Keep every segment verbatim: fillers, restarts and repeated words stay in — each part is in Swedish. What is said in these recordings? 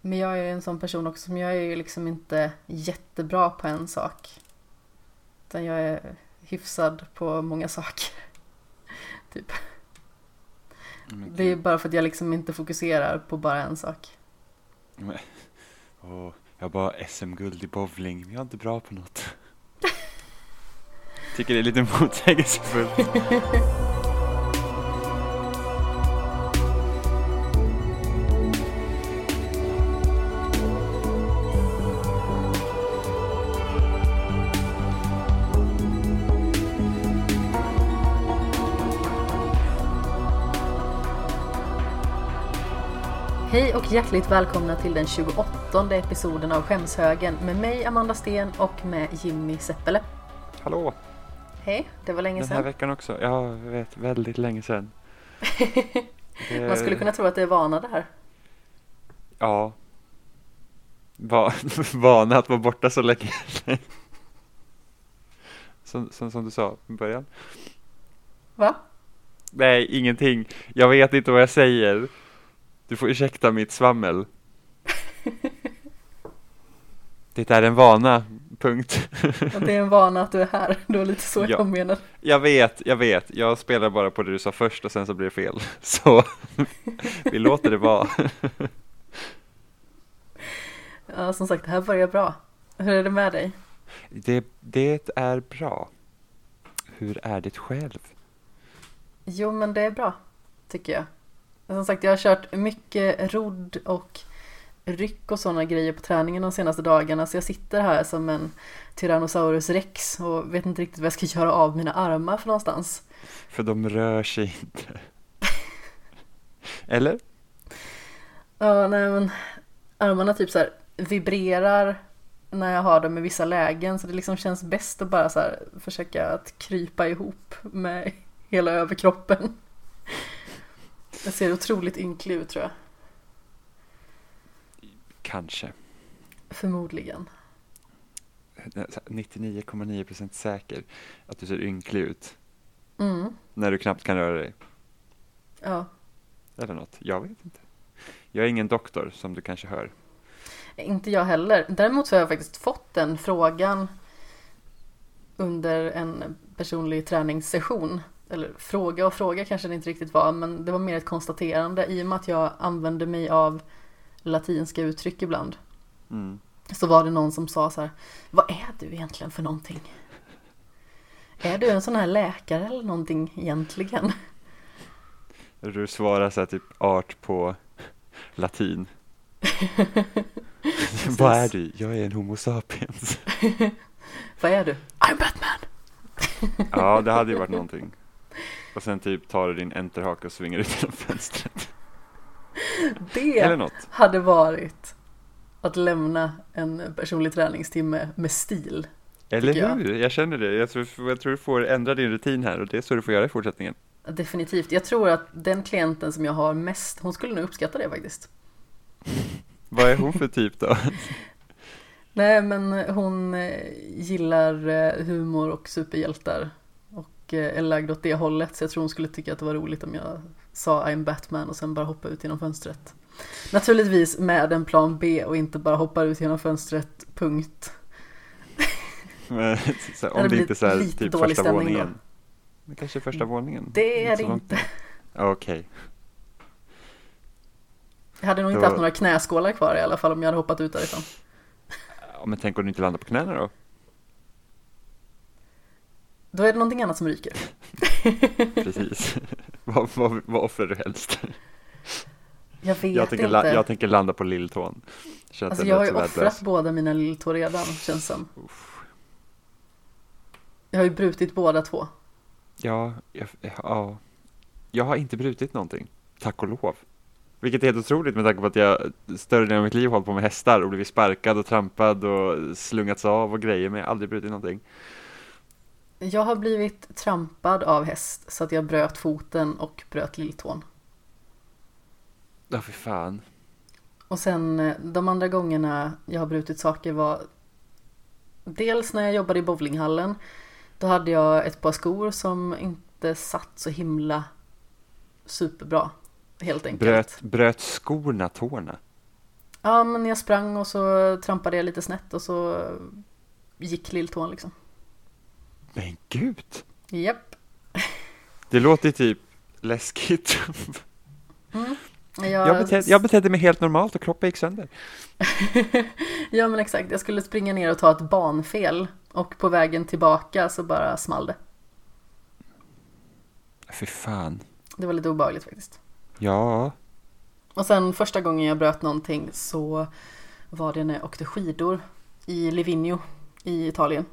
Men jag är en sån person också som jag är liksom inte jättebra på en sak. Utan jag är hyfsad på många saker. Typ. Men, det är bara för att jag liksom inte fokuserar på bara en sak. Men, åh, jag har bara S M-guld i bowling, men jag är inte bra på något. Tycker det är lite motsägelsefullt. Hej och hjärtligt välkomna till den tjugoåttonde episoden av Skämshögen med mig Amanda Sten och med Jimmy Seppälä. Hallå! Hej, det var länge sedan. Den här sedan. Veckan också, ja, jag vet, väldigt länge sedan. det... Man skulle kunna tro att det är vana det här. Ja, Va- vana att vara borta så länge. som, som, som du sa i början. Va? Nej, ingenting. Jag vet inte vad jag säger. Du får ursäkta mitt svammel. Det är en vana, punkt. Och det är en vana att du är här. Det var lite så jag ja. menar. Jag vet, jag vet. Jag spelar bara på det du sa först och sen så blir det fel. Så vi låter det vara. Ja, som sagt, det här börjar bra. Hur är det med dig? Det, det är bra. Hur är det själv? Jo, men det är bra, tycker jag. Som sagt, jag har kört mycket rodd och ryck och sådana grejer på träningen de senaste dagarna. Så jag sitter här som en Tyrannosaurus rex och vet inte riktigt vad jag ska göra av mina armar för någonstans. För de rör sig inte. Eller? Ja, nej men armarna typ så här vibrerar när jag har dem i vissa lägen. Så det liksom känns bäst att bara så här försöka att krypa ihop med hela överkroppen. Jag ser otroligt ynklig ut, tror jag. Kanske. Förmodligen. nittionio komma nio procent säker att du ser ynklig ut. Mm. När du knappt kan röra dig. Ja. Eller något. Jag vet inte. Jag är ingen doktor, som du kanske hör. Inte jag heller. Däremot så har jag faktiskt fått den frågan under en personlig träningssession. Eller fråga och fråga kanske det inte riktigt var, men det var mer ett konstaterande i och med att jag använde mig av latinska uttryck ibland. Mm. Så var det någon som sa så här: vad är du egentligen för någonting? Är du en sån här läkare eller någonting egentligen? Du svarar så här typ art på latin. Vad är du? Jag är en homo sapiens. Vad är du? I'm Batman. Ja, det hade ju varit någonting. Och sen typ tar du din enterhake och svingar ut genom fönstret. Det eller något. Hade varit att lämna en personlig träningstimme med stil. Eller hur? Jag. jag känner det. Jag tror, jag tror du får ändra din rutin här och det är så du får göra i fortsättningen. Definitivt. Jag tror att den klienten som jag har mest, hon skulle nog uppskatta det faktiskt. Vad är hon för typ då? Nej, men hon gillar humor och superhjältar och är lagd åt det hållet, så jag tror hon skulle tycka att det var roligt om jag sa I'm Batman och sen bara hoppa ut genom fönstret. Naturligtvis med en plan B och inte bara hoppa ut genom fönstret, punkt. Men, så, om det, det inte så här, typ första våningen. Men kanske första våningen. Det är det inte. Okej. Okay. Jag hade nog inte då... haft några knäskålar kvar i alla fall om jag hade hoppat ut därifrån. Men tänk om du inte landar på knäna då? Då är det någonting annat som ryker. Precis. Vad, vad, vad offrar du helst? Jag vet jag tänker, inte. Jag tänker landa på lilltån. Alltså jag har ju offrat dös. båda mina lilltår redan, känns som. Uff. Jag har ju brutit båda två. Ja, jag, ja, jag har inte brutit någonting. Tack och lov. Vilket är helt otroligt med tanke på att jag större delen av mitt liv hållit på med hästar och blivit sparkad och trampad och slungats av och grejer, men jag har aldrig brutit någonting. Jag har blivit trampad av häst så att jag bröt foten och bröt lilltån. Ja, för fan. Och sen de andra gångerna jag har brutit saker var dels när jag jobbade i bowlinghallen. Då hade jag ett par skor som inte satt så himla superbra. Helt enkelt. Bröt, bröt skorna tårna? Ja, men jag sprang och så trampade jag lite snett och så gick lilltån liksom. Men gud! Japp. Det låter typ läskigt. Mm. Jag... Jag, betedde, jag betedde mig helt normalt och kroppen gick sönder. Ja, men exakt. Jag skulle springa ner och ta ett banfel och på vägen tillbaka så bara small det. Fy fan. Det var lite obehagligt faktiskt. Ja. Och sen första gången jag bröt någonting så var det när jag åkte skidor i Livigno i Italien.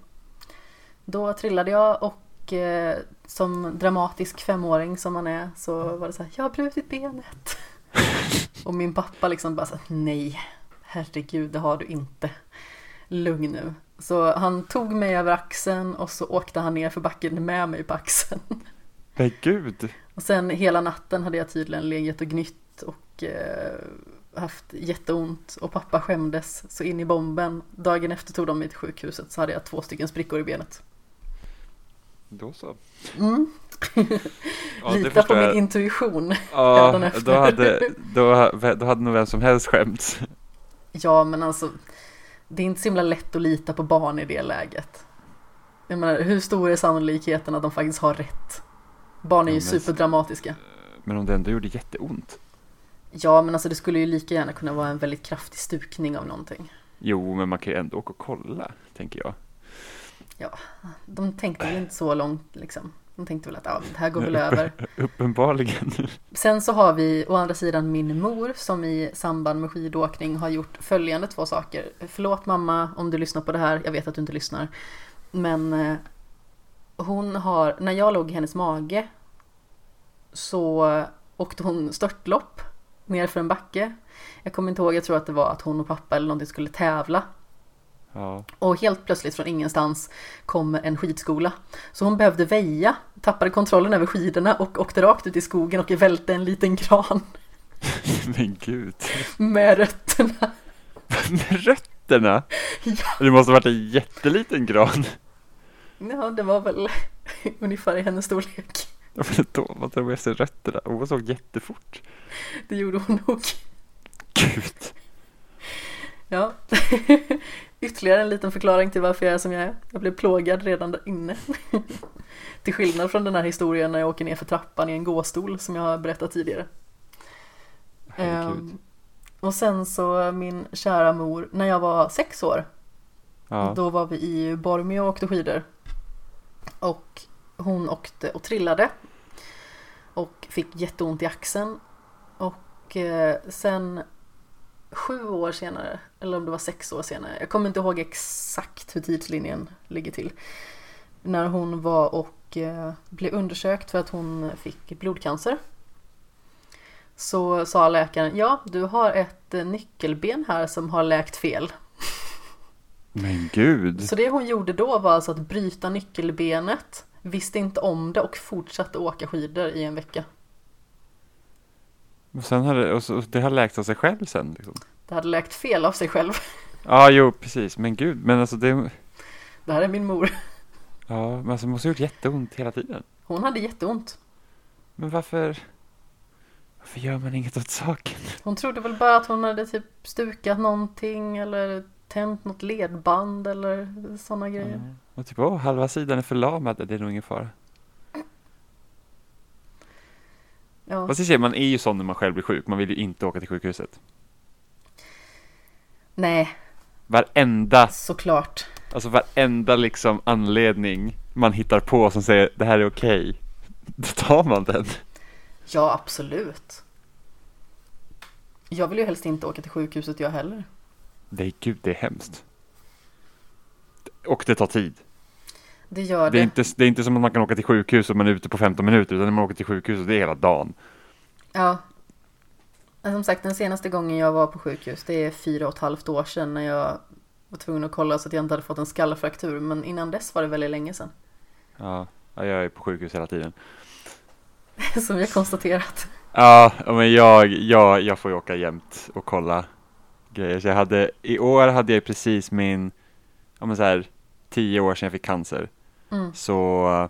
Då trillade jag och eh, som dramatisk femåring som man är så var det så här, jag har brutit benet. Och min pappa liksom bara sa, nej, herregud, det har du inte. Lugn nu. Så han tog mig över axeln och så åkte han ner för backen med mig på axeln. Men gud! Och sen hela natten hade jag tydligen legat och gnytt och eh, haft jätteont och pappa skämdes så in i bomben. Dagen efter tog de mig till sjukhuset så hade jag två stycken sprickor i benet. Då så. Mm. Ja, lita på min intuition. Ja, då hade, då, då hade nog vem som helst skämt. Ja, men alltså det är inte så himla lätt att lita på barn i det läget. Jag menar, hur stor är sannolikheten att de faktiskt har rätt? Barn är ju ja, men, superdramatiska. Men om det ändå gjorde jätteont. Ja, men alltså det skulle ju lika gärna kunna vara en väldigt kraftig stukning av någonting. Jo, men man kan ju ändå åka och kolla, tänker jag. Ja, de tänkte väl inte så långt liksom. De tänkte väl att ja, det här går väl över. Uppenbarligen. Sen så har vi å andra sidan min mor som i samband med skidåkning har gjort följande två saker. Förlåt mamma om du lyssnar på det här. Jag vet att du inte lyssnar. Men hon har, när jag låg i hennes mage så åkte hon störtlopp ner för en backe. Jag kommer inte ihåg, jag tror att det var att hon och pappa eller någonting skulle tävla. Ja. Och helt plötsligt från ingenstans kom en skidskola. Så hon behövde väja, tappade kontrollen över skidorna och åkte rakt ut i skogen och välte en liten kran. Men gud. Med rötterna. Med rötterna? Ja. Det måste ha varit en jätteliten gran. Ja, det var väl ungefär i hennes storlek. Ja, men då var det med sig rötterna. Hon såg jättefort. Det gjorde hon nog. Gud. Ja. Ytterligare en liten förklaring till varför jag är som jag är. Jag blev plågad redan där inne. Till skillnad från den här historien när jag åker ner för trappan i en gåstol som jag har berättat tidigare. Um, och sen så min kära mor, när jag var sex år, ja. Då var vi i Bormio och åkte skidor. Och hon åkte och trillade. Och fick jätteont i axeln. Och eh, sen... sju år senare, eller om det var sex år senare, jag kommer inte ihåg exakt hur tidslinjen ligger till, när hon var och eh, blev undersökt för att hon fick blodcancer, så sa läkaren, ja, du har ett nyckelben här som har läkt fel. Men gud! Så det hon gjorde då var alltså att bryta nyckelbenet, visste inte om det och fortsatte åka skidor i en vecka. Och sen hade, och så, det hade läkt av sig själv sen. Liksom. Det hade läkt fel av sig själv. Ja, jo, precis. Men gud, men alltså det... Det här är min mor. Ja, men alltså måste ha gjort jätteont hela tiden. Hon hade jätteont. Men varför... Varför gör man inget åt saken? Hon trodde väl bara att hon hade typ stukat någonting eller tänt något ledband eller sådana grejer. Mm. Och typ, åh, halva sidan är förlamad. Det är nog ingen fara. Ja. Fast ser, man är ju sån när man själv blir sjuk. Man vill ju inte åka till sjukhuset. Nej. Varenda. Såklart. Alltså varenda liksom anledning man hittar på som säger det här är okej. Då tar man den. Ja, absolut. Jag vill ju helst inte åka till sjukhuset jag heller. Nej, gud, det är hemskt. Och det tar tid. Det gör det. Det är inte, det är inte som att man kan åka till sjukhus och man är ute på femton minuter, utan när man åker till sjukhus och det är hela dagen. Ja. Som sagt, den senaste gången jag var på sjukhus, det är fyra och ett halvt år sedan när jag var tvungen att kolla så att jag inte hade fått en skallfraktur, men innan dess var det väldigt länge sedan. Ja, jag är på sjukhus hela tiden. Som jag konstaterat. Ja, men jag, jag, jag får ju åka jämt och kolla grejer. Så jag hade, i år hade jag precis min, ja men så här, tio år sedan jag fick cancer. Mm. Så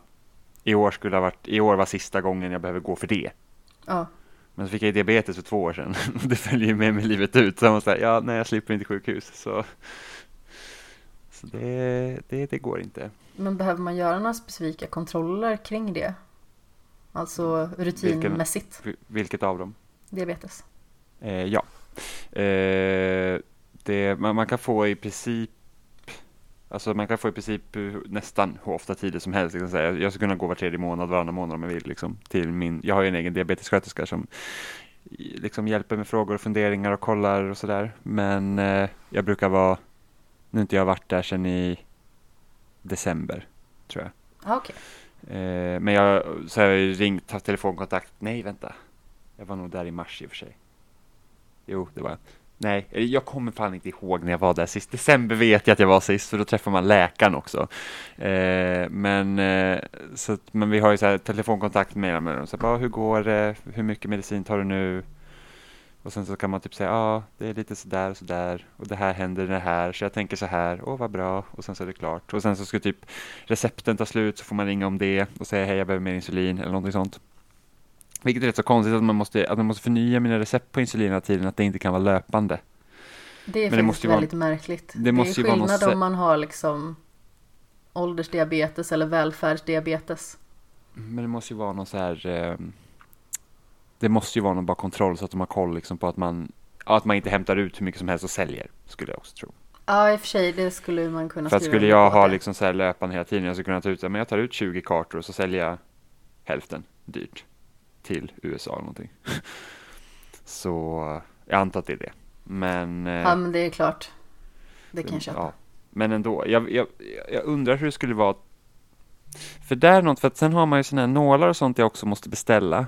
i år skulle ha varit, i år var sista gången jag behöver gå för det. Ja. Men så fick jag diabetes för två år sedan. Det följer ju med mig livet ut. Så jag måste säga, ja, nej, jag slipper inte sjukhus. Så, så det, det, det går inte. Men behöver man göra några specifika kontroller kring det? Alltså rutinmässigt? Vilken, vilket av dem? Diabetes. Eh, ja. Eh, det, man, man kan få i princip Alltså man kan få i princip nästan hur ofta tider som helst. Liksom. Jag skulle kunna gå var tredje månad, varannan månad om jag vill. Liksom, till min, jag har ju en egen diabetessköterska som liksom hjälper med frågor och funderingar och kollar och sådär. Men eh, jag brukar vara, nu inte jag har varit där sedan i december, tror jag. Ah, okay. eh, men jag så har jag ringt, haft telefonkontakt. Nej, vänta. Jag var nog där i mars i och för sig. Jo, det var jag. Nej, jag kommer fan inte ihåg när jag var där sist. December vet jag att jag var sist, för då träffar man läkaren också. Eh, men, eh, så att, men vi har ju så här telefonkontakt med dem. Så bara, hur går det? Hur mycket medicin tar du nu? Och sen så kan man typ säga, ja, ah, det är lite sådär och sådär. Och det här händer det här. Så jag tänker så här, åh oh, vad bra. Och sen så är det klart. Och sen så ska typ recepten ta slut, så får man ringa om det. Och säga, hej, jag behöver mer insulin eller någonting sånt. Vilket är rätt så konstigt att man måste, att man måste förnya mina recept på insulin hela tiden. Att det inte kan vara löpande. Det är men faktiskt det måste ju väldigt vara, märkligt. Det, det måste är skillnad vara måste... om man har liksom åldersdiabetes eller välfärdsdiabetes. Men det måste ju vara någon så här... Eh, det måste ju vara någon bara kontroll så att de har koll liksom på att man, att man inte hämtar ut hur mycket som helst och säljer. Skulle jag också tro. Ja, i och för sig, det skulle man kunna för skriva. För skulle jag ha liksom så här löpande hela tiden, jag skulle kunna ta ut, men jag tar ut tjugo kartor och så säljer jag hälften dyrt. Till U S A eller någonting. Så jag antar att det är det. Men, ja, men det är klart. Det kan jag köpa. Ja. Men ändå. Jag, jag, jag undrar hur det skulle vara. För där är något. För att sen har man ju såna här nålar och sånt jag också måste beställa.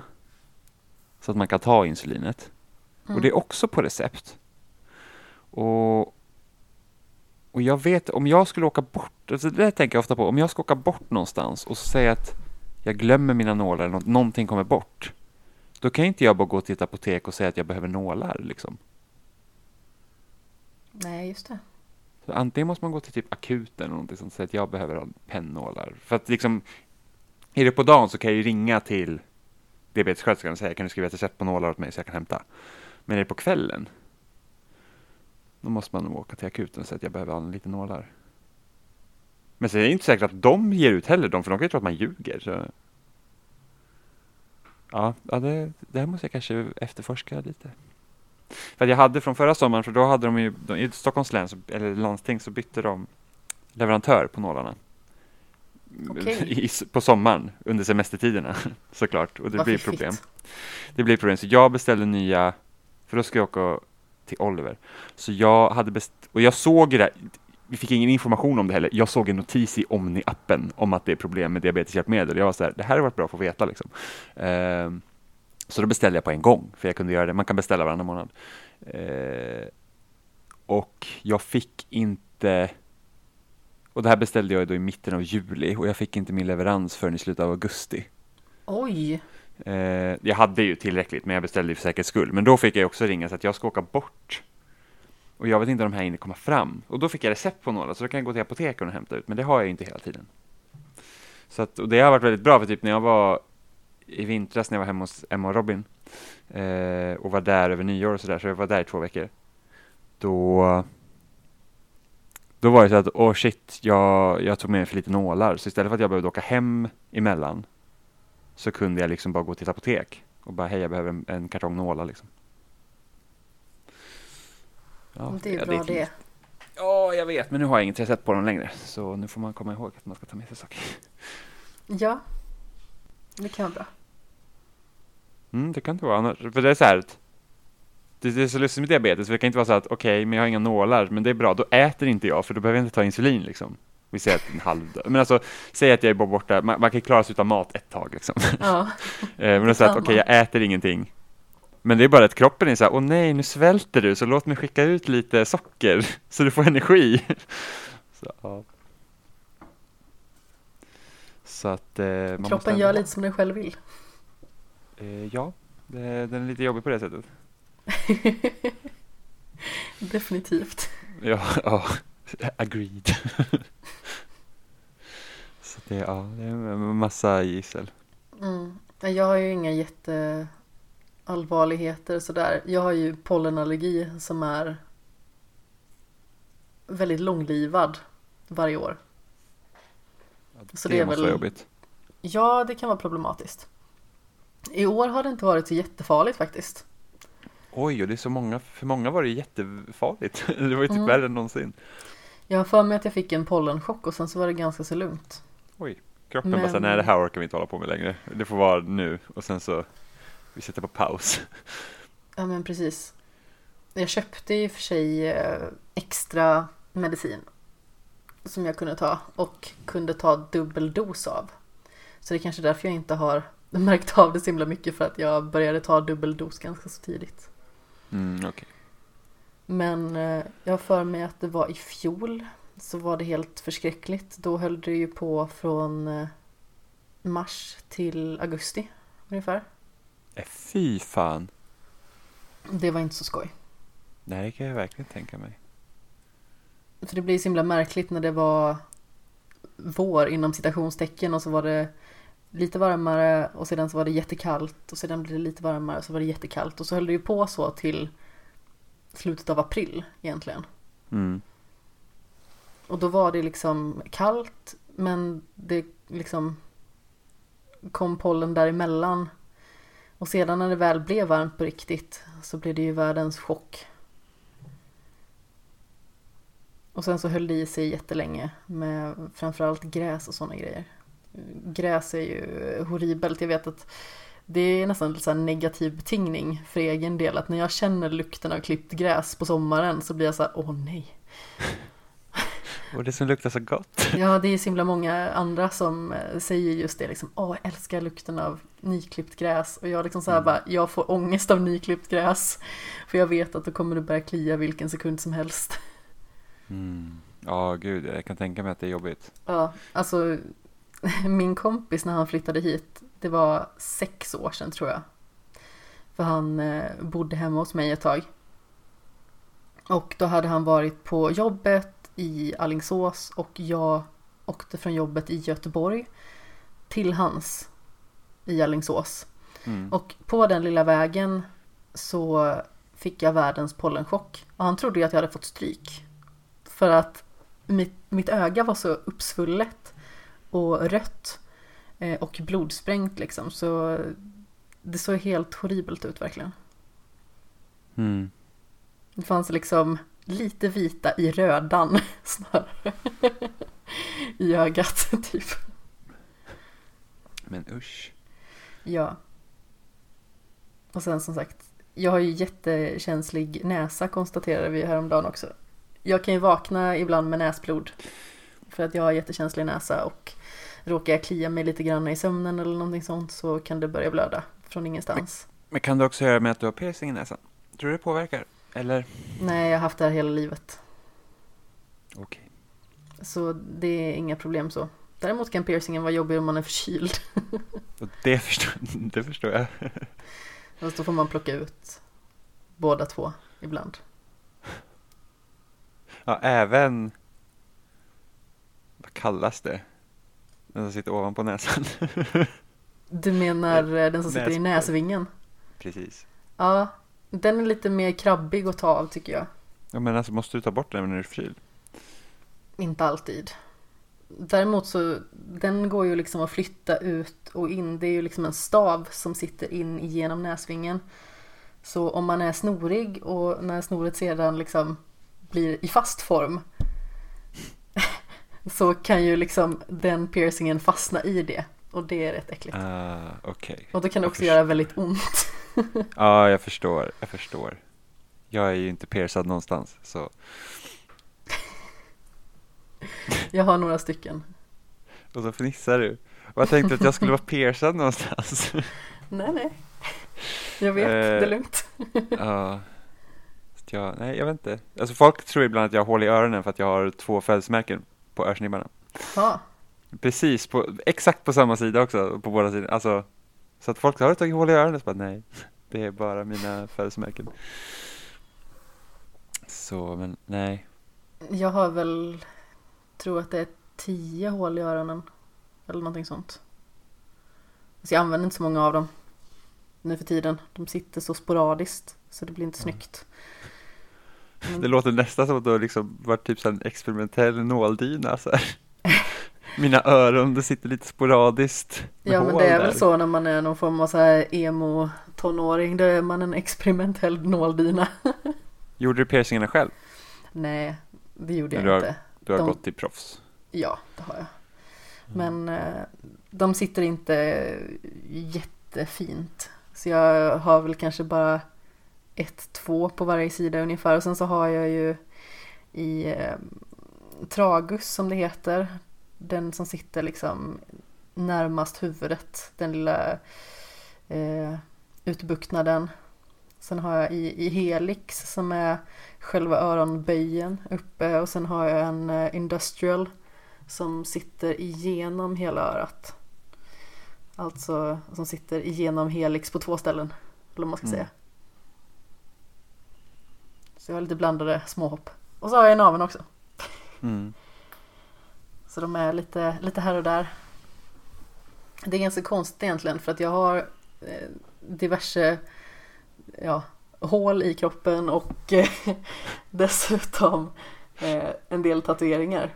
Så att man kan ta insulinet. Mm. Och det är också på recept. Och, och jag vet. Om jag skulle åka bort. Alltså det tänker jag ofta på. Om jag ska åka bort någonstans. Och så säger att jag glömmer mina nålar eller någonting kommer bort. Då kan inte jag bara gå till ett apotek och säga att jag behöver nålar. Liksom. Nej, just det. Så antingen måste man gå till typ akuten eller någonting som säger att jag behöver pennålar. För att liksom, är det på dagen så kan jag ju ringa till diabetessköterskan och säga, kan du skriva ett recept på nålar åt mig så jag kan hämta. Men är det på kvällen, då måste man åka till akuten och säga att jag behöver lite nålar. Men så är det inte säkert att de ger ut heller dem, för de kan ju tro att man ljuger. Så. Ja, ja det, det här måste jag kanske efterforska lite. För jag hade från förra sommaren, för då hade de ju, de, i Stockholms län, så, eller landsting, så bytte de leverantör på nålarna. Okay. I, på sommaren, under semestertiderna, såklart. Och det Varför blir problem. Fikt? Det blir problem, så jag beställde nya, för då ska jag åka till Oliver. Så jag hade best- och jag såg det där. Vi fick ingen information om det heller. Jag såg en notis i Omni-appen om att det är problem med diabeteshjälpmedel. Jag var så här, det här har varit bra att få veta. Liksom. Eh, så då beställde jag på en gång. För jag kunde göra det. Man kan beställa varannan månad. Eh, och jag fick inte... Och det här beställde jag då i mitten av juli. Och jag fick inte min leverans förrän i slutet av augusti. Oj! Eh, jag hade ju tillräckligt, men jag beställde för säkerhets skull. Men då fick jag också ringa så att jag ska åka bort. Och jag vet inte om de här inte kommer fram. Och då fick jag recept på några. Så då kan jag gå till apoteken och hämta ut. Men det har jag ju inte hela tiden. Så att, och det har varit väldigt bra. För typ när jag var i vintras. När jag var hemma hos Emma och Robin. Eh, och var där över nyår och sådär. Så jag var där i två veckor. Då, då var det så att. Åh oh shit. Jag, jag tog med mig för lite nålar. Så istället för att jag behövde åka hem emellan. Så kunde jag liksom bara gå till ett apotek. Och bara hej, jag behöver en, en kartong nålar liksom. Ja, det är ju bra det. det. Ja, jag vet. Men nu har jag inget recept på dem längre. Så nu får man komma ihåg att man ska ta med sig saker. Ja, det kan vara bra. Mm, det kan inte vara annars. För det är så här att det, det är så lustigt med diabetes. För det kan inte vara så att okej, okay, men jag har inga nålar. Men det är bra, då äter inte jag. För då behöver jag inte ta insulin liksom. Vi säger att en halv dag. Men alltså, säg att jag är bara borta. Man, man kan klara sig utan mat ett tag liksom. Ja. Men då säger att okej, okay, jag äter ingenting. Men det är bara att kroppen är så här, åh nej, nu svälter du, så låt mig skicka ut lite socker så du får energi. Så, ja. Så att eh, man kroppen måste ändå... gör lite som den själv vill. Eh, ja, det, den är lite jobbig på det sättet. Definitivt. Ja, ja. Agreed. Så det, ja, det är en massa gissel. Mm. Jag har ju inga jätte... allvarligheter sådär. Jag har ju pollenallergi som är väldigt långlivad varje år. Ja, det så det är väl jobbigt. Ja, det kan vara problematiskt. I år har det inte varit så jättefarligt faktiskt. Oj, och det är så många. För många var det jättefarligt. Det var ju typ mm. värre än någonsin. Jag har för mig att jag fick en pollenchock och sen så var det ganska så lugnt. Oj, kroppen Men... bara så nej, det här orkar vi inte hålla på med längre. Det får vara nu och sen så vi sätter på paus. Ja, men precis. Jag köpte i och för sig extra medicin som jag kunde ta och kunde ta dubbel dos av. Så det är kanske därför jag inte har märkt av det så himla mycket, för att jag började ta dubbel dos ganska så tidigt. Mm, okej. Okay. Men jag har för mig att det var i fjol så var det helt förskräckligt. Då höll det ju på från mars till augusti ungefär. Fy fan. Det var inte så skoj. Nej, det kan jag verkligen tänka mig. För det blir så himla märkligt när det var vår inom citationstecken och så var det lite varmare och sedan så var det jättekallt och sedan blev det lite varmare och så var det jättekallt och så höll det ju på så till slutet av april egentligen. Mm. Och då var det liksom kallt, men det liksom kom pollen däremellan. Och sedan när det väl blev varmt på riktigt så blev det ju världens chock. Och sen så höll det i sig jättelänge med framförallt gräs och sådana grejer. Gräs är ju horribelt. Jag vet att det är nästan en sån negativ betingning för egen del. Att när jag känner lukten av klippt gräs på sommaren så blir jag så här, åh nej. Och det som luktar så gott. Ja, det är så himla många andra som säger just det. Liksom, åh, jag älskar lukten av nyklippt gräs. Och jag liksom så här, mm. bara, jag får ångest av nyklippt gräs. För jag vet att då kommer det börja klia vilken sekund som helst. Ja, mm. oh, gud, jag kan tänka mig att det är jobbigt. Ja, alltså min kompis när han flyttade hit, det var sex år sedan tror jag. För han bodde hemma hos mig ett tag. Och då hade han varit på jobbet i Allingsås och jag åkte från jobbet i Göteborg till hans i Allingsås. Mm. Och på den lilla vägen så fick jag världens pollenchock. Och han trodde ju att jag hade fått stryk. För att mitt, mitt öga var så uppsvullet och rött och blodsprängt liksom. Så det såg helt horribelt ut verkligen. Mm. Det fanns liksom lite vita i rödan snarare i ögat typ. Men usch. Ja. Och sen som sagt, jag har ju jättekänslig näsa, konstaterade vi häromdagen också. Jag kan ju vakna ibland med näsblod för att jag har jättekänslig näsa, och råkar jag klia mig lite grann i sömnen eller någonting sånt så kan det börja blöda från ingenstans. Men, men kan det också göra med att du har piercing i näsan? Tror du det påverkar? Eller? Nej, jag har haft det här hela livet. Okej. Så det är inga problem så. Däremot kan piercingen vara jobbig om man är förkyld. Det förstår, det förstår jag. Och då får man plocka ut båda två ibland. Ja, även... Vad kallas det? Den som sitter ovanpå näsan. Du menar den som sitter Näs... i näsvingen? Precis. Ja. Den är lite mer krabbig att ta av tycker jag. Ja, men alltså måste du ta bort den när du är förkyld? Inte alltid. Däremot så, den går ju liksom att flytta ut och in. Det är ju liksom en stav som sitter in genom näsvingen. Så om man är snorig och när snoret sedan liksom blir i fast form så kan ju liksom den piercingen fastna i det. Och det är rätt äckligt. Uh, okay. Och då kan det också göra väldigt ont. Ja, ah, jag förstår. Jag förstår. Jag är ju inte piercad någonstans, så... Jag har några stycken. Och så fnissar du. Och jag tänkte att jag skulle vara piercad någonstans. Nej, nej. Jag vet, uh, det är lugnt. Ja. uh, nej, jag vet inte. Alltså, folk tror ibland att jag har hål i öronen för att jag har två fällsmärken på örsnibbarna. Ja. Ah. Precis, på, exakt på samma sida också, på båda sidor. Alltså... Så att folk har tagit hål i öronen, så bara nej, det är bara mina födelsemärken. Så, men nej. Jag har väl, tror att det är tio hål i öronen. Eller någonting sånt. Så jag använder inte så många av dem. nu för tiden. De sitter så sporadiskt så det blir inte snyggt. Mm. Det låter nästan som att det liksom var typ en experimentell nåldyna så här. Mina öron, det sitter lite sporadiskt. Ja, men det är där. Väl så när man är någon form av så här emo-tonåring, då är man en experimentell nåldyna. Gjorde du piercingarna själv? Nej, det gjorde men jag du har, inte. Du har de... gått till proffs? Ja, det har jag. Men mm. de sitter inte jättefint. Så jag har väl kanske bara ett, två på varje sida ungefär. Och sen så har jag ju i eh, tragus, som det heter, den som sitter liksom närmast huvudet, den lilla eh, utbuktnaden. Sen har jag i, i helix, som är själva öronböjen uppe, och sen har jag en eh, industrial som sitter igenom hela örat. Alltså som sitter igenom helix på två ställen, eller vad man ska mm. säga. Så jag har lite blandade småhopp. Och så har jag en naveln också. Mm. Så de är lite, lite här och där. Det är ganska konstigt egentligen, för att jag har eh, diverse ja, hål i kroppen och eh, dessutom eh, en del tatueringar.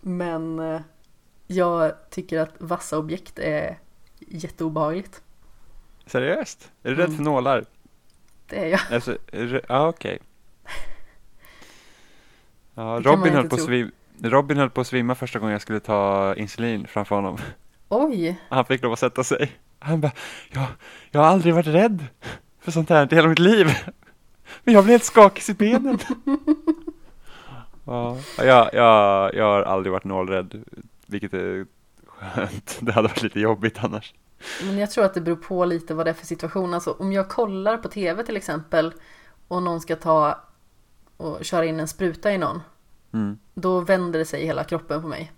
Men eh, jag tycker att vassa objekt är jätteobehagligt. Seriöst? Är du rädd mm. för nålar? Det är jag. Alltså, r- ah, okay. Ja, Robin höll på svim- Robin höll på att svimma första gången jag skulle ta insulin framför honom. Oj. Han fick lov att sätta sig. Han bara, jag, jag har aldrig varit rädd för sånt här i hela mitt liv. Men jag blev helt skakig i benen. ja, jag, jag, jag har aldrig varit nålrädd, vilket är skönt. Det hade varit lite jobbigt annars. Men jag tror att det beror på lite vad det är för situation. Alltså, om jag kollar på tv till exempel och någon ska ta och köra in en spruta i någon, mm. då vänder det sig hela kroppen på mig.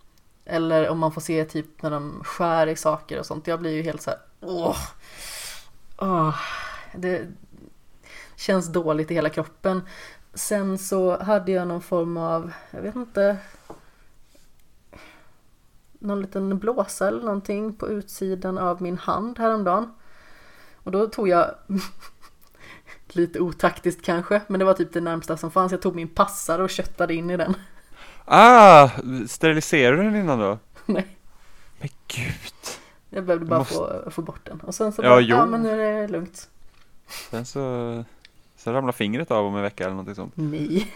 Eller om man får se typ när de skär i saker och sånt. Jag blir ju helt så här, åh, åh. Det känns dåligt i hela kroppen. Sen så hade jag någon form av, jag vet inte, någon liten blåsa eller någonting på utsidan av min hand häromdagen. Och då tog jag... lite otaktiskt kanske, men det var typ det närmsta som fanns. Jag tog min passare och köttade in i den. Ah, steriliserade du den innan då? Nej. Men gud. Jag behövde bara måste... få, få bort den. Och sen så ja, bara, ja ah, men nu är det lugnt. Sen så, så ramlade fingret av om en vecka eller någonting sånt. Nej.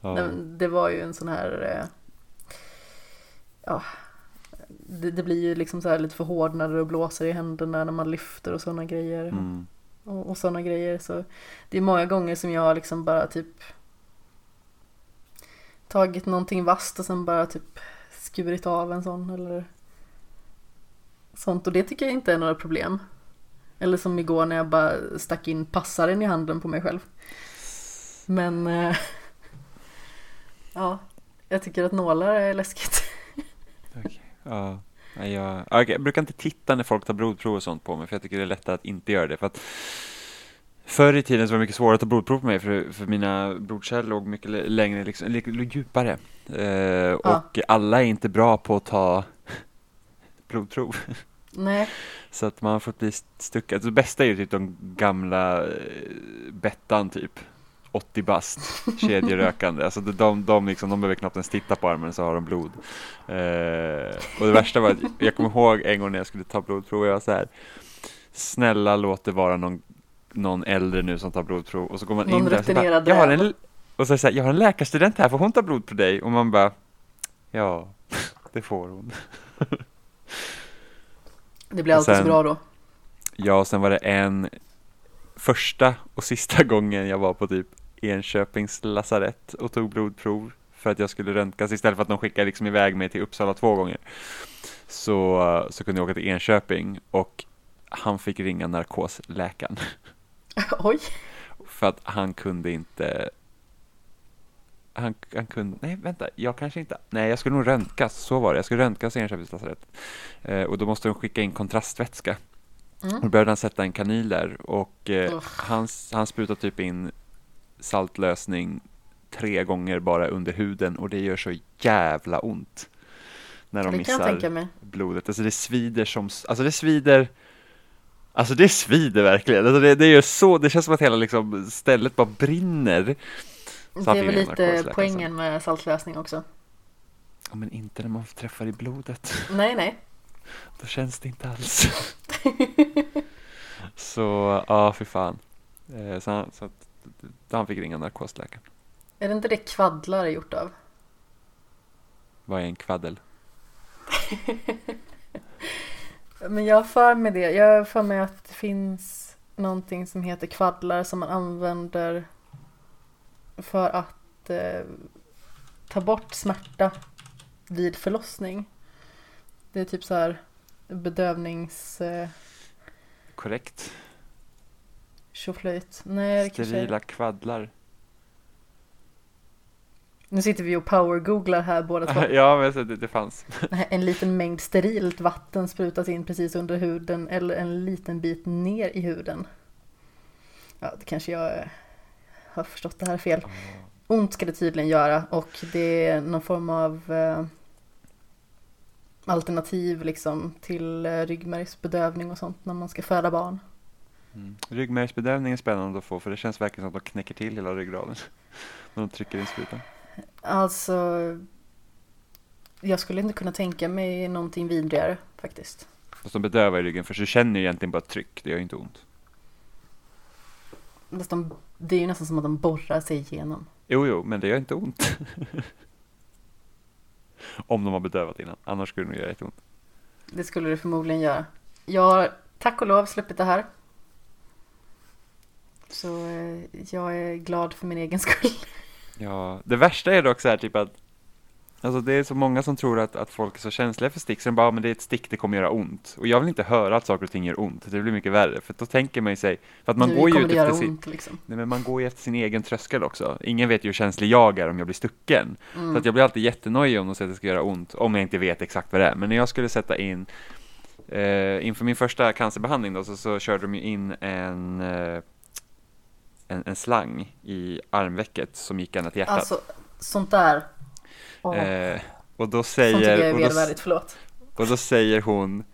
ja. Det var ju en sån här... Ja... Det, det blir ju liksom så här lite förhårdnader och blåser i händerna när man lyfter och sådana grejer. Mm. Och, och sådana grejer. Så det är många gånger som jag liksom bara typ tagit någonting vasst och sen bara typ skurit av en sån eller sånt. Och det tycker jag inte är några problem. Eller som igår när jag bara stack in passaren i handen på mig själv. Men äh, ja, jag tycker att nålar är läskigt. Okay. Ja, jag, jag brukar inte titta när folk tar blodprov och sånt på mig, för jag tycker det är lättare att inte göra det. För att förr i tiden så var det mycket svårare att ta blodprov på mig, för, för mina blodkärl låg mycket längre, liksom, djupare. Eh, och ja. Alla är inte bra på att ta blodprov. Nej. Så att man har fått bli stuckad. Det bästa är ju typ de gamla eh, bettan typ. åttio bast, kedjerökande. Alltså de, de, liksom, de behöver knappt ens titta på armen så har de blod. Eh, och det värsta var att jag kommer ihåg en gång när jag skulle ta blodprov och jag var så här, snälla låt det vara någon, någon äldre nu som tar blodprov. Och så går man någon in där och så bara, jag har en, och så är det så här, jag har en läkarstudent här, får hon ta blod på dig? Och man bara, ja, det får hon. Det blir alltid sen, så bra då. Ja, sen var det en första och sista gången jag var på typ Enköpings lasarett och tog blodprov för att jag skulle röntgas, istället för att de skickade liksom iväg mig till Uppsala två gånger, så, så kunde jag åka till Enköping och han fick ringa narkosläkaren. Oj. För att han kunde inte han, han kunde, nej vänta, jag kanske inte nej jag skulle nog röntgas, så var det jag skulle röntgas i Enköpings lasarett, eh, och då måste de skicka in kontrastvätska. Mm. Då började han sätta en kanil där och eh, oh. han, han sprutade typ in saltlösning tre gånger bara under huden och det gör så jävla ont. när de det missar blodet. Alltså det svider som alltså det svider alltså det svider verkligen. Alltså det, det är ju så det känns som att hela liksom stället bara brinner. Så det är väl lite poängen med saltlösning också. Ja, men inte när man träffar i blodet. Nej, nej. Då känns det inte alls. Så, ja, för fan. Eh, så, så att, han fick ringa narkosläkaren. Är det inte det kvaddlar är gjort av? Vad är en kvaddel? Men jag för mig det. Jag för mig att det finns någonting som heter kvaddlar som man använder för att eh, ta bort smärta vid förlossning. Det är typ så här bedövnings... Eh, Korrekt. Tjoflöjt. Nej, sterila kvaddlar. Nu sitter vi och power-googlar här båda två. Ja, men så det, det fanns. En liten mängd sterilt vatten sprutas in precis under huden eller en liten bit ner i huden. Ja, det kanske jag har förstått det här fel. Ont ska det tydligen göra och det är någon form av eh, alternativ liksom, till eh, ryggmärgsbedövning och sånt när man ska föda barn. Mm. Ryggmärgsbedövning är spännande att få för det känns verkligen som att de knäcker till hela ryggraden när de trycker in sprutan. Alltså, jag skulle inte kunna tänka mig någonting vidrigare faktiskt. Fast de bedövar i ryggen för du känner ju egentligen bara tryck, det gör ju inte ont. De, det är ju nästan som att de borrar sig igenom. Jo, jo, men det gör inte ont. Om de har bedövat innan. Annars skulle det göra ett ont. Det skulle det förmodligen göra. Jag har tack och lov släppit det här. Så jag är glad för min egen skull. Ja, det värsta är dock så här typ att alltså det är så många som tror att, att folk är så känsliga för stick. Så de bara, men det är ett stick, det kommer göra ont. Och jag vill inte höra att saker och ting gör ont. Det blir mycket värre. För då tänker man ju sig... För att man nu går ju ut efter sin, ont, liksom. Nej, men man går ju efter sin egen tröskel också. Ingen vet ju hur känslig jag är om jag blir stucken. Mm. Så att jag blir alltid jättenöjig om de säger att det ska göra ont. Om jag inte vet exakt vad det är. Men när jag skulle sätta in... Eh, inför min första cancerbehandling då, så, så körde de ju in en... Eh, en, en slang i armvecket som gick ända till hjärtat. Alltså, sånt där... Oh. Eh, och då säger och då, och då säger hon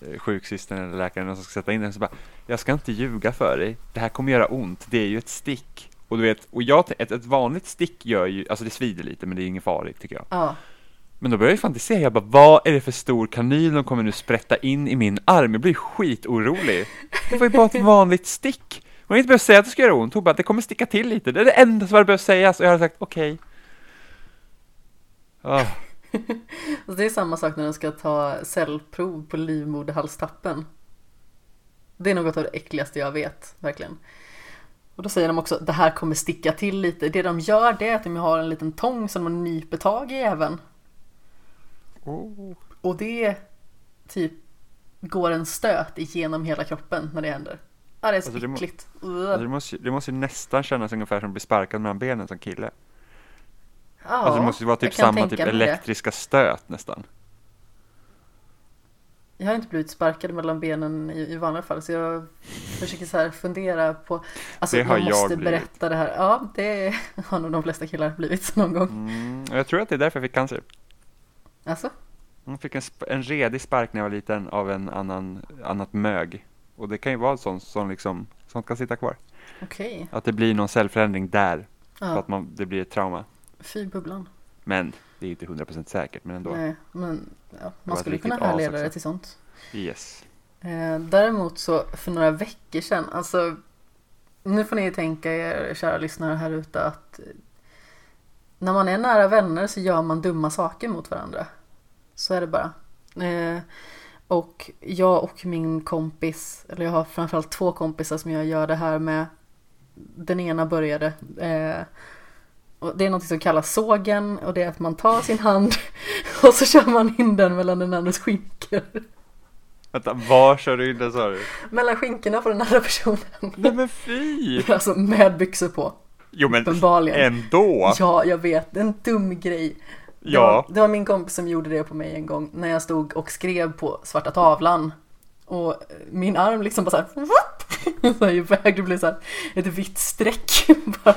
eh, sjuksystern eller läkaren som ska sätta in den så bara, jag ska inte ljuga för dig, det här kommer göra ont, det är ju ett stick och du vet, och jag, ett, ett vanligt stick gör ju, alltså det svider lite men det är ju ingen farligt tycker jag. Ah. Men då börjar jag fantisera, jag bara, vad är det för stor kanyl de kommer nu sprätta in i min arm, jag blir skitorolig, det var ju bara ett vanligt stick, hon har inte behövt säga att det ska göra ont, hon bara, det kommer sticka till lite, det är det enda som hade behövt sägas och jag hade sagt okej. Okay. Oh. Det är samma sak när de ska ta cellprov på livmoderhalstappen. Det är något av det äckligaste jag vet, verkligen. Och då säger de också, det här kommer sticka till lite. Det de gör det är att de har en liten tång som de nyper tag i även. Oh. Och det typ går en stöt igenom hela kroppen när det händer. Ja, det är så alltså, äckligt. Det, må, alltså, det, måste, det måste ju nästan kännas ungefär som att bli sparkad mellan benen som kille. Ja, alltså det måste ju vara typ samma typ elektriska det. Stöt nästan. Jag har inte blivit sparkad mellan benen i, i vanliga fall så jag försöker så här fundera på alltså det har jag måste jag berätta det här. Ja, det har nog de flesta killar blivit så någon gång. Mm, jag tror att det är därför jag fick cancer. Alltså? Jag fick en, sp- en redig spark när jag var liten av en annan annat mög och det kan ju vara sånt som liksom sånt kan sitta kvar. Okej. Okay. Att det blir någon cellförändring där ja. För att man det blir ett trauma. Fyrbubblan. Men det är inte hundra procent säkert, men ändå. Nej, men ja, man skulle kunna härleda det till sånt. Yes. Eh, däremot så för några veckor sedan, alltså nu får ni tänka er, kära lyssnare här ute, att när man är nära vänner så gör man dumma saker mot varandra. Så är det bara. Eh, och jag och min kompis, eller jag har framförallt två kompisar som jag gör det här med. Den ena började... Eh, Och det är något som kallas sågen och det är att man tar sin hand och så kör man in den mellan den andres skinkor. Vänta, var kör du in den sa du? Mellan skinkorna på den andra personen. Nej men fy! Alltså med byxor på. Jo men ändå! Ja, jag vet. En dum grej. Ja. Det var, det var min kompis som gjorde det på mig en gång när jag stod och skrev på svarta tavlan. Och min arm liksom bara så här... Så jag väg, det blev så här ett vitt streck bara.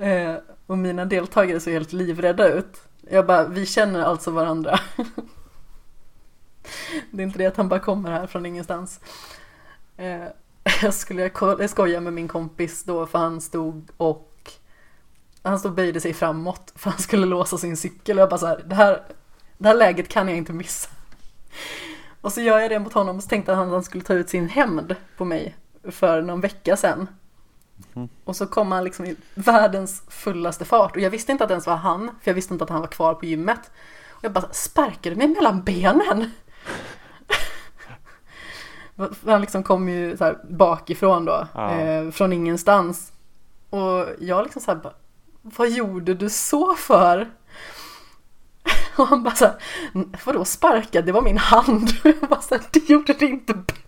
eh, Och mina deltagare såg helt livrädda ut. Jag bara, vi känner alltså varandra. Det är inte det att han bara kommer här från ingenstans. Eh, jag skulle jag skoja med min kompis då, för han stod och han stod och böjde sig framåt för han skulle låsa sin cykel. Och jag bara så här, det här, det här läget kan jag inte missa. Och så gör jag det mot honom och så tänkte han att han skulle ta ut sin hämnd på mig för någon vecka sedan. Mm. Och så kom han liksom i världens fullaste fart. Och jag visste inte att det ens var han, för jag visste inte att han var kvar på gymmet. Och jag bara sparkade mig mellan benen. Han liksom kom ju så här bakifrån då, ah. eh, från ingenstans. Och jag liksom så här bara, vad gjorde du så för? Och han bara så här, vadå sparka? Det var min hand. Och jag bara så här, det gjorde det inte bättre.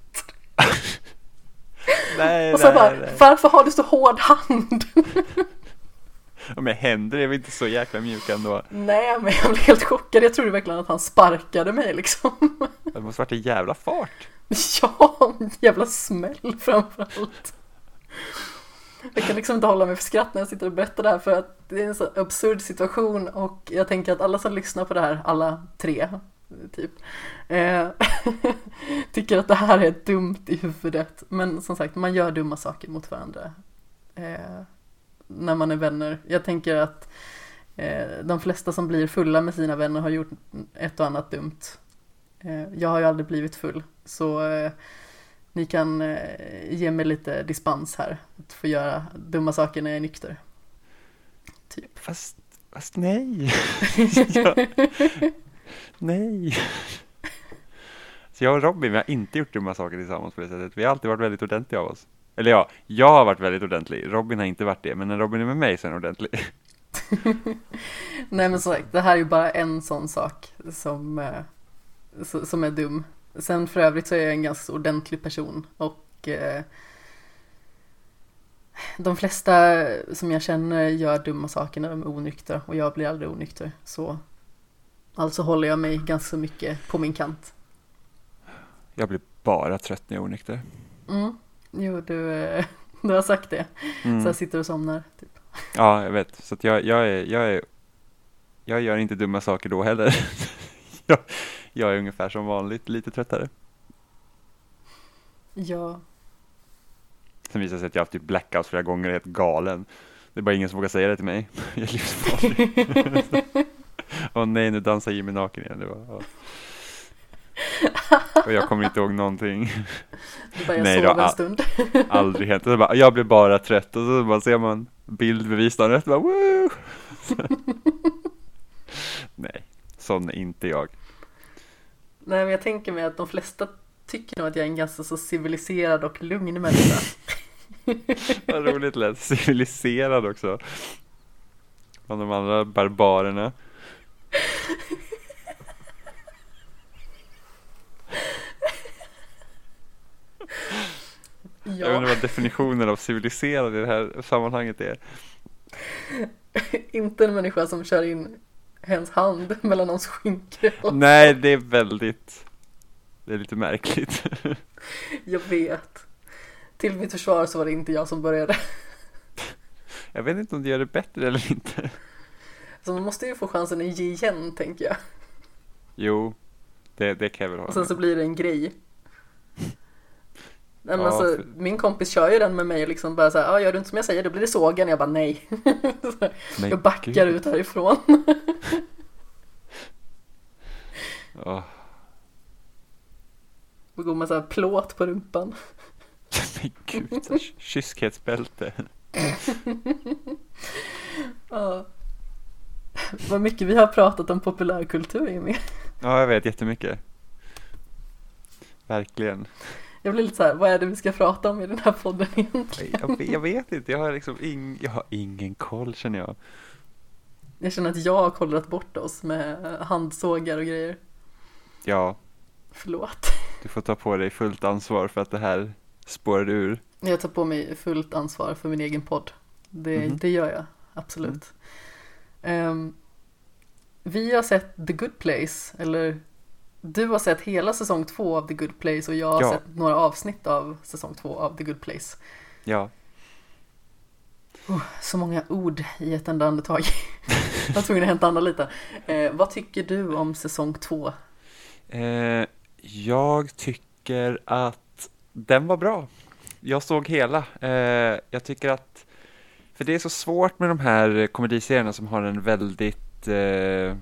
Nej, och så nej, bara, nej. Varför har du så hård hand? Men händer är väl inte så jäkla mjuk ändå. Nej, men jag blev helt chockad. Jag trodde verkligen att han sparkade mig liksom. Det måste varit en jävla fart. Ja, en jävla smäll framförallt. Jag kan liksom inte hålla mig för skratt när jag sitter och berättar det här, för att det är en så absurd situation. Och jag tänker att alla som lyssnar på det här, alla tre typ, eh, tycker att det här är dumt i huvudet. Men som sagt, man gör dumma saker mot varandra eh, när man är vänner. Jag tänker att eh, de flesta som blir fulla med sina vänner har gjort ett och annat dumt. eh, Jag har ju aldrig blivit full, så eh, ni kan eh, ge mig lite dispens här att få göra dumma saker när jag är nykter typ. Fast, fast nej. ja. Nej. Så jag och Robin, vi har inte gjort dumma saker tillsammans på det sättet. Vi har alltid varit väldigt ordentliga av oss. Eller ja, jag har varit väldigt ordentlig. Robin har inte varit det, men när Robin är med mig så är han ordentlig. Nej, men så det här är ju bara en sån sak som, som är dum. Sen för övrigt så är jag en ganska ordentlig person. Och eh, de flesta som jag känner gör dumma saker när de är onyktra. Och jag blir aldrig onykter, så... Alltså håller jag mig ganska mycket på min kant. Jag blir bara trött när jag är onykter. Mm. Jo, du, du har sagt det. Mm. Så jag sitter och somnar. Typ. Ja, jag vet. Så att jag, jag, är, jag, är, jag gör inte dumma saker då heller. jag, jag är ungefär som vanligt, lite tröttare. Ja. Sen visar det sig att jag har haft typ blackout flera gånger, helt galen. Det är bara ingen som vågar säga det till mig. Jag är livsfarlig. Åh oh, nej, nu dansar Jimmy naken igen. Det var, oh. Och jag kommer inte ihåg någonting. Det bara, jag nej, sov då, en stund. Aldrig hänt. Jag, bara, jag blev bara trött. Och så bara ser man bildbevisningen och bara, woo! Nej, sån är inte jag. Nej, men jag tänker mig att de flesta tycker nog att jag är en ganska så civiliserad och lugn människa. Vad roligt lätt. Civiliserad också. Bland de andra barbarerna. Ja. Jag undrar vad definitionen av civiliserad i det här sammanhanget är. Inte en människa som kör in hens hand mellan någons skinka. Nej, det är väldigt... Det är lite märkligt. Jag vet. Till mitt försvar så var det inte jag som började. Jag vet inte om det gör det bättre eller inte. Så man måste ju få chansen att ge igen, tänker jag. Jo, det, det kan jag väl ha. Och sen med. Så blir det en grej. Men ja, alltså, för... Min kompis kör ju den med mig och liksom bara så här, ah, gör du inte som jag säger, då blir det sågen. Jag bara, nej. så, nej jag backar Gud. Ut härifrån. oh. Och går med så här plåt på rumpan. Men gud, kyskhetsbälte. ja. Vad mycket vi har pratat om populärkultur, Jimmy. Ja, jag vet jättemycket. Verkligen. Jag blir lite så här, vad är det vi ska prata om i den här podden egentligen? Jag, jag vet inte, jag har liksom ing, jag har ingen koll, känner jag. Jag känner att jag har kollat bort oss med handsågar och grejer. Ja. Förlåt. Du får ta på dig fullt ansvar för att det här spårar ur. Jag tar på mig fullt ansvar för min egen podd. Det, mm. det gör jag, absolut. Mm. Um, vi har sett The Good Place, eller du har sett hela säsong två av The Good Place och jag har ja. sett några avsnitt av säsong två av The Good Place. Ja. Oh, så många ord i ett enda andetag. Jag var tvungen att hämta Anna lite. Eh, vad tycker du om säsong två? Eh, jag tycker att den var bra. Jag såg hela. Eh, jag tycker att... För det är så svårt med de här komediserierna som har en väldigt... Eh,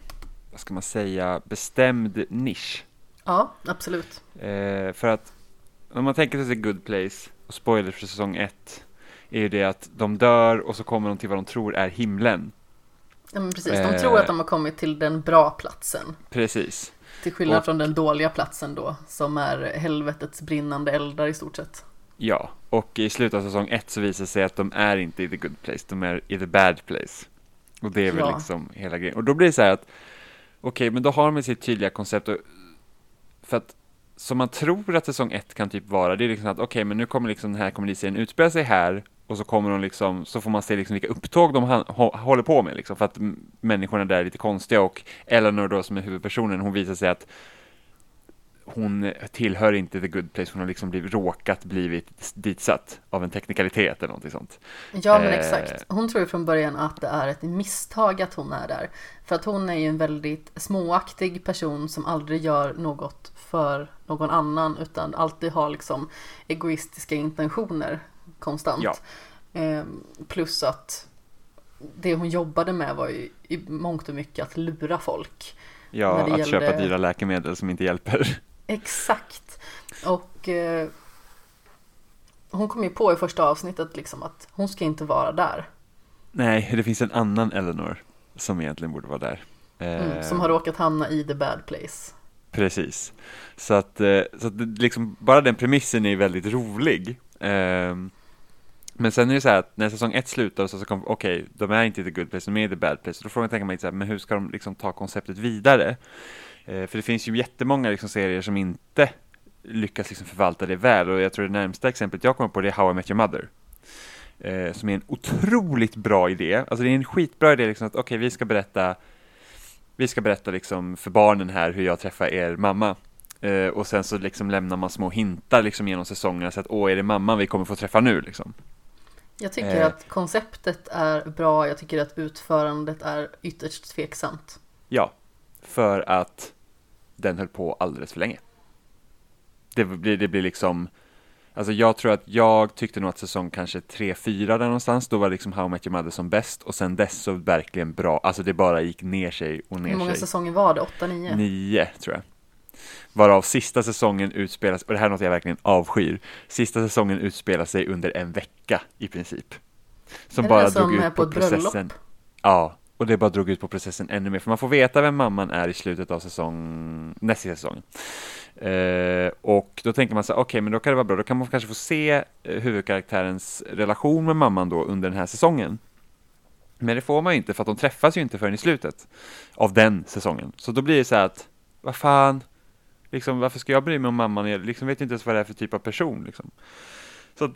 vad ska man säga? Bestämd nisch. Ja, absolut. Eh, för att... Om man tänker sig The Good Place och spoilers för säsong ett... är ju det att de dör och så kommer de till vad de tror är himlen. Ja, men precis. De eh, tror att de har kommit till den bra platsen. Precis. Till skillnad och, från den dåliga platsen då, som är helvetets brinnande eldar i stort sett. Ja, och i slutet av säsong ett så visar det sig att de är inte i the good place, de är i the bad place. Och det är väl ja. liksom hela grejen. Och då blir det så här att, okej, men då har man sitt tydliga koncept. Och, för att som man tror att säsong ett kan typ vara, det är liksom att okej, men nu kommer liksom den här komediserien utspela sig här. Och så kommer de liksom, så får man se liksom vilka upptåg de han, hå, håller på med liksom, för att m- människorna där är lite konstiga. Och Eleanor då, som är huvudpersonen, hon visar sig att hon tillhör inte the good place. Hon har liksom blivit, råkat blivit ditsatt av en teknikalitet eller någonting sånt. Ja, men eh. exakt. Hon tror ju från början att det är ett misstag att hon är där. För att hon är ju en väldigt småaktig person som aldrig gör något för någon annan, utan alltid har liksom egoistiska intentioner konstant. Ja. Eh, plus att det hon jobbade med var ju i mångt och mycket att lura folk. Ja, att gällde... köpa dyra läkemedel som inte hjälper. Exakt. Och eh, hon kom ju på i första avsnittet liksom att hon ska inte vara där. Nej, det finns en annan Eleanor som egentligen borde vara där. Eh... Mm, som har råkat hamna i the bad place. Precis. Så att, eh, så att liksom, bara den premissen är väldigt rolig. Eh... Men sen är det så här att när säsong ett slutar så, så kommer okej, okay, de är inte i the good place, de är i the bad place. Då får man tänka mig så här, men hur ska de liksom ta konceptet vidare? Eh, för det finns ju jättemånga liksom serier som inte lyckas liksom förvalta det väl. Och jag tror det närmsta exemplet jag kommer på, det är How I Met Your Mother. Eh, som är en otroligt bra idé. Alltså det är en skitbra idé liksom att okej, okay, vi ska berätta, vi ska berätta liksom för barnen här hur jag träffar er mamma. Eh, och sen så liksom lämnar man små hintar liksom genom säsongerna så att åh, är det mamman vi kommer få träffa nu liksom? Jag tycker eh, att konceptet är bra. Jag tycker att utförandet är ytterst tveksamt. Ja, för att den höll på alldeles för länge. Det blir, det blir liksom... Alltså jag tror att jag tyckte nog att säsong kanske tre fyra där någonstans. Då var liksom How I Met Your Mother som bäst. Och sen dess så verkligen bra. Alltså det bara gick ner sig och ner sig. Hur många sig. säsonger var det? åtta nio? nio tror jag. Varav sista säsongen utspelas, och det här är något jag verkligen avskyr, sista säsongen utspelar sig under en vecka i princip. Som bara som drog ut på, på processen. Ja, och det bara drog ut på processen ännu mer. För man får veta vem mamman är i slutet av säsong, nästa säsong. Eh, och då tänker man så här, okej, okay, men då kan det vara bra. Då kan man kanske få se huvudkaraktärens relation med mamman då under den här säsongen. Men det får man ju inte, för att de träffas ju inte förrän i slutet av den säsongen. Så då blir det så här att, vad fan... Liksom, varför ska jag bry mig om mamman? Jag liksom vet inte ens vad det är för typ av person. Liksom. Så att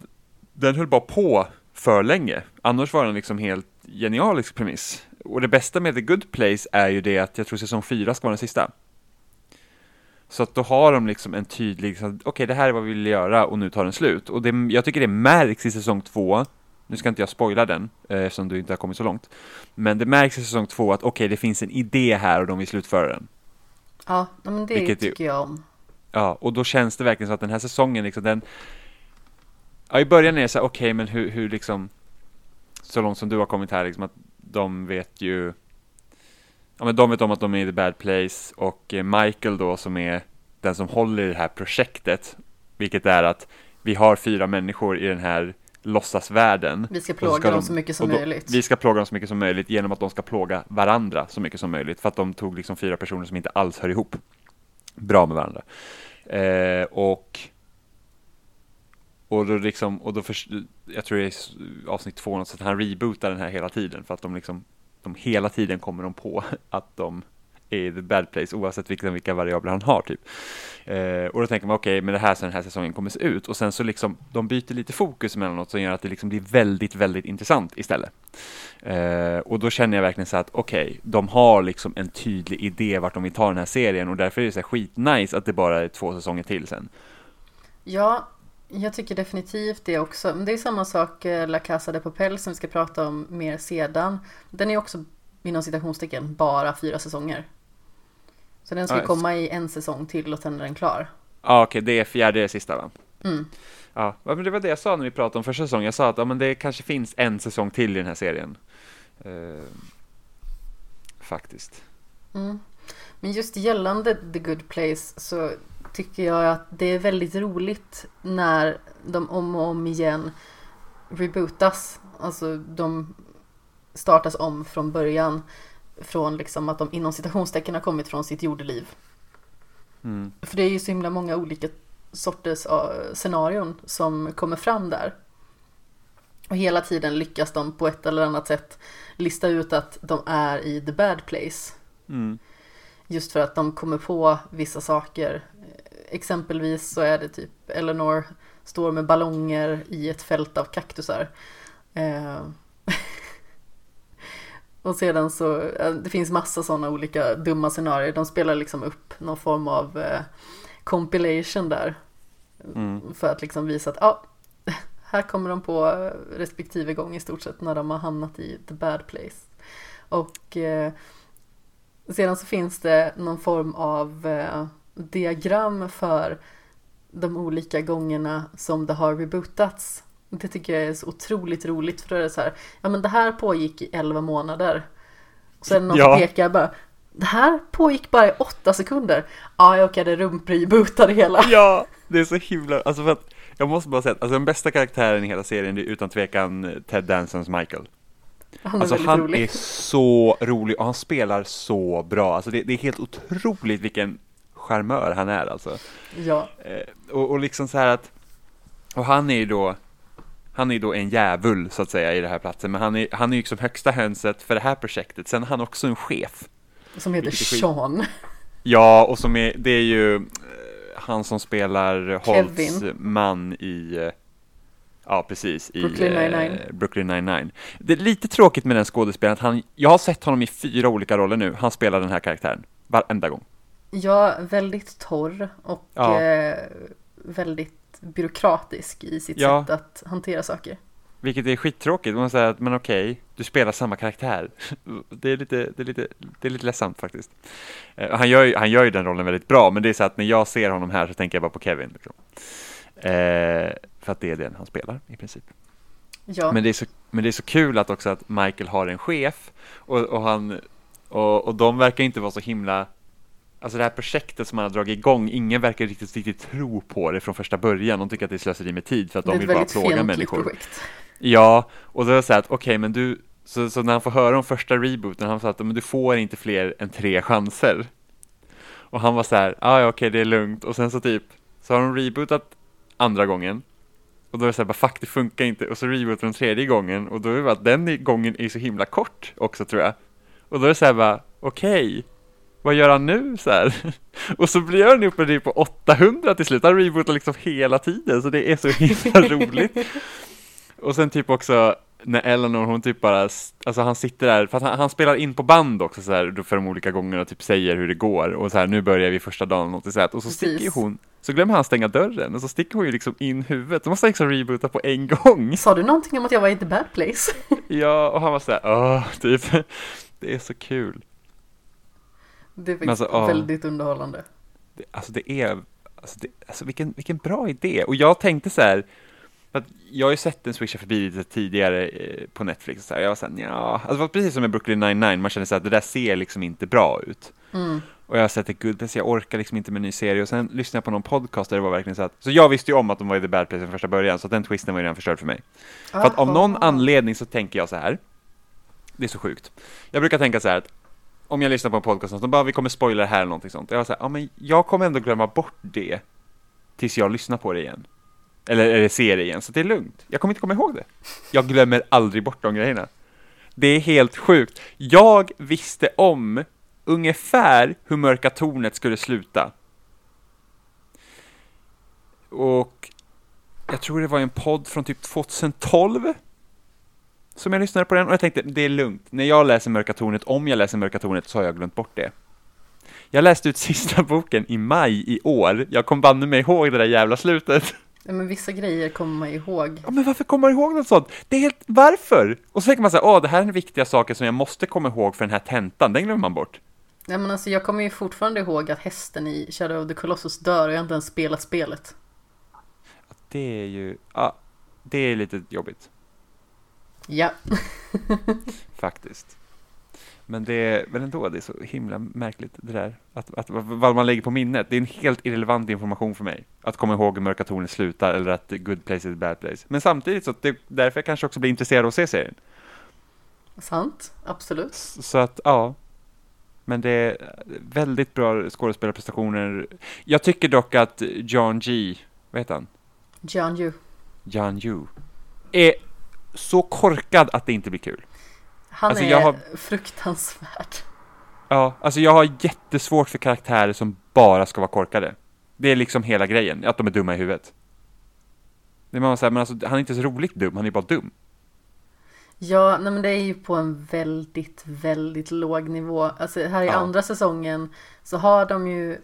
den höll bara på för länge. Annars var den liksom helt genialisk premiss. Och det bästa med The Good Place är ju det att jag tror säsong fyra ska vara den sista. Så att då har de liksom en tydlig... Liksom, okej, okay, det här är vad vi vill göra och nu tar den slut. Och det, jag tycker det märks i säsong två. Nu ska inte jag spoila den eh, eftersom du inte har kommit så långt. Men det märks i säsong två att okej, okay, det finns en idé här och de vill slutföra den. Ja, men det Vilket tycker jag om. Ja, och då känns det verkligen så att den här säsongen liksom, den, ja, i början är det så här, okej, okay, men hur, hur liksom, så långt som du har kommit här liksom, att de vet ju, ja, men de vet om att de är i the bad place. Och Michael då, som är den som håller i det här projektet, vilket är att vi har fyra människor i den här låtsasvärlden. Vi ska plåga ska dem de, så mycket som då, möjligt. Vi ska plåga dem så mycket som möjligt genom att de ska plåga varandra så mycket som möjligt. För att de tog liksom fyra personer som inte alls hör ihop bra med varandra. Eh, och och då liksom, och då först, jag tror det är avsnitt två något, så att han rebootar den här hela tiden. För att de liksom, de hela tiden kommer de på att de är i the bad place, oavsett vilka, vilka variabler han har typ. Eh, och då tänker man okej, okay, men det här, så den här säsongen kommer se ut. Och sen så liksom, de byter lite fokus emellanåt som gör att det liksom blir väldigt, väldigt intressant istället. Eh, och då känner jag verkligen så att okej, okay, de har liksom en tydlig idé vart de vill ta den här serien, och därför är det så här skitnice att det bara är två säsonger till sen. Ja, Jag tycker definitivt det också. Det är samma sak La Casa de Papel som vi ska prata om mer sedan. Den är också inom citationstecken bara fyra säsonger. Så den ska ah, komma i en säsong till och sen är den klar. Ja ah, okej, okay. Det är fjärde sista va? Mm. Ja, men det var det jag sa när vi pratade om första säsongen. Jag sa att ja, men det kanske finns en säsong till i den här serien. Eh, faktiskt. Mm. Men just gällande The Good Place så tycker jag att det är väldigt roligt när de om och om igen rebootas. Alltså de startas om från början. Från liksom att de inom citationstecken har kommit från sitt jordeliv. Mm. För det är ju så himla många olika sorters scenarion som kommer fram där. Och hela tiden lyckas de på ett eller annat sätt lista ut att de är i the bad place. Mm. Just för att de kommer på vissa saker. Exempelvis så är det typ Eleanor står med ballonger i ett fält av kaktusar. Eh. Och sedan så, det finns massa sådana olika dumma scenarier. De spelar liksom upp någon form av eh, compilation där. Mm. För att liksom visa att ah, här kommer de på respektive gång i stort sett när de har hamnat i the bad place. Och eh, sedan så finns det någon form av eh, diagram för de olika gångerna som det har rebootats. Det tycker jag är så otroligt roligt, för det är så här, ja men det här pågick i elva månader. Och sen någon ja. pekar bara, det här pågick bara i åtta sekunder. Ja, jag åkade rumprebootade hela. Ja, det är så himla, alltså för att jag måste bara säga, alltså den bästa karaktären i hela serien, det är utan tvekan Ted Dansons Michael. Han är, alltså, han rolig. Är så rolig och han spelar så bra. Alltså det, det är helt otroligt vilken charmör han är alltså. Ja. Eh, och, och liksom så här att, och han är ju då Han är då en jävul så att säga i det här platsen. Men han är, han är ju liksom högsta hönset för det här projektet. Sen är han också en chef. Som heter Sean. Ja, och som är, det är ju han som spelar Holts man i... Ja, precis. I Brooklyn Nine-Nine. Eh, Brooklyn Nine-Nine. Det är lite tråkigt med den skådespelaren. Att han, jag har sett honom i fyra olika roller nu. Han spelar den här karaktären varenda gång. Ja, väldigt torr och ja. eh, väldigt... byråkratisk i sitt ja. sätt att hantera saker. Vilket är skittråkigt. Man säger att men okej, du spelar samma karaktär. Det är lite det är lite det är lite ledsamt faktiskt. Eh, han gör ju, han gör ju den rollen väldigt bra, men det är så att när jag ser honom här så tänker jag bara på Kevin liksom. Eh, för att det är den han spelar i princip. Ja. Men det är så men det är så kul att också att Michael har en chef och, och han och, och de verkar inte vara så himla. Alltså det här projektet som man har dragit igång, ingen verkar riktigt, riktigt tro på det från första början. De tycker att det slösar i med tid för att de vill bara plåga människor. Projekt. Ja, och då är det så här att okej, okay, men du... Så, så när han får höra om första rebooten, han sa att men du får inte fler än tre chanser. Och han var så här, ah, ja okej, okay, det är lugnt. Och sen så typ, så har de rebootat andra gången. Och då är det så här, bara fuck, det funkar inte. Och så rebootar de tredje gången. Och då är det bara att den gången är så himla kort också tror jag. Och då är det så här bara, okej... Okay. Vad gör han nu så här? Och så blir han uppe på åttahundra till slut. Han rebootar liksom hela tiden. Så det är så himla roligt. Och sen typ också när Eleanor, hon typ bara... Alltså han sitter där... För att han, han spelar in på band också så här, för de olika gångerna och typ säger hur det går. Och så här, nu börjar vi första dagen. Och så, här, och så sticker hon... Så glömmer han stänga dörren. Och så sticker hon ju liksom in huvudet. Så måste han liksom reboota på en gång. Sa du någonting om att jag var i the bad place? Ja, och han var så här... Åh, typ. Det är så kul. Det är alltså, väldigt åh, underhållande. Det, alltså det är... Alltså, det, alltså vilken, vilken bra idé. Och jag tänkte så här... Att jag har ju sett den swisha förbi lite tidigare eh, på Netflix. Och så här, jag var så här, ja, alltså det var precis som med Brooklyn Nine-Nine. Man kände så här, det där ser liksom inte bra ut. Mm. Och jag har sett det good place. Jag orkar liksom inte med en ny serie. Och sen lyssnade jag på någon podcast där det var verkligen så att... Så jag visste ju om att de var i the bad place från första början. Så den twisten var ju redan förstörd för mig. Aha. För att av någon anledning så tänker jag så här... Det är så sjukt. Jag brukar tänka så här att... Om jag lyssnar på en podcast och de bara, vi kommer spoila det här eller någonting sånt. Jag var så här, ja men jag kommer ändå glömma bort det tills jag lyssnar på det igen. Eller, eller ser det igen, så det är lugnt. Jag kommer inte komma ihåg det. Jag glömmer aldrig bort de grejerna. Det är helt sjukt. Jag visste om ungefär hur Mörka Tornet skulle sluta. Och jag tror det var en podd från typ tjugohundratolv. Som jag lyssnade på den och jag tänkte, det är lugnt. När jag läser Mörka Tornet, om jag läser Mörka Tornet, så har jag glömt bort det. Jag läste ut sista boken i maj i år. Jag kom banne mig ihåg det där jävla slutet. Ja, men vissa grejer kommer man ihåg. Ja, men varför kommer man ihåg något sånt? Det är helt, varför? Och så tänker man så här, åh, det här är viktiga saker som jag måste komma ihåg för den här tentan. Den glömmer man bort. Nej, men alltså jag kommer ju fortfarande ihåg att hästen i Shadow of the Colossus dör och jag inte ens spelat spelet. Det är ju, ja, det är lite jobbigt. Ja. Faktiskt. Men det är väl ändå, det är så himla märkligt det där. Att, att, vad man lägger på minnet. Det är en helt irrelevant information för mig. Att komma ihåg hur Mörka Tornet slutar eller att Good Place is Bad Place. Men samtidigt så det, därför jag kanske också blir intresserad av att se serien. Sant, absolut. Så, så att, ja. Men det är väldigt bra skådespelarprestationer. Jag tycker dock att John G, vad heter han? John Yu. John Yu. Är så korkad att det inte blir kul. Han alltså, är jag har... fruktansvärd. Ja, alltså jag har jättesvårt för karaktärer som bara ska vara korkade. Det är liksom hela grejen, att de är dumma i huvudet. Det är man säger, men alltså, han är inte så roligt dum, han är bara dum. Ja, nej, men det är ju på en väldigt, väldigt låg nivå. Alltså här i ja. andra säsongen så har de ju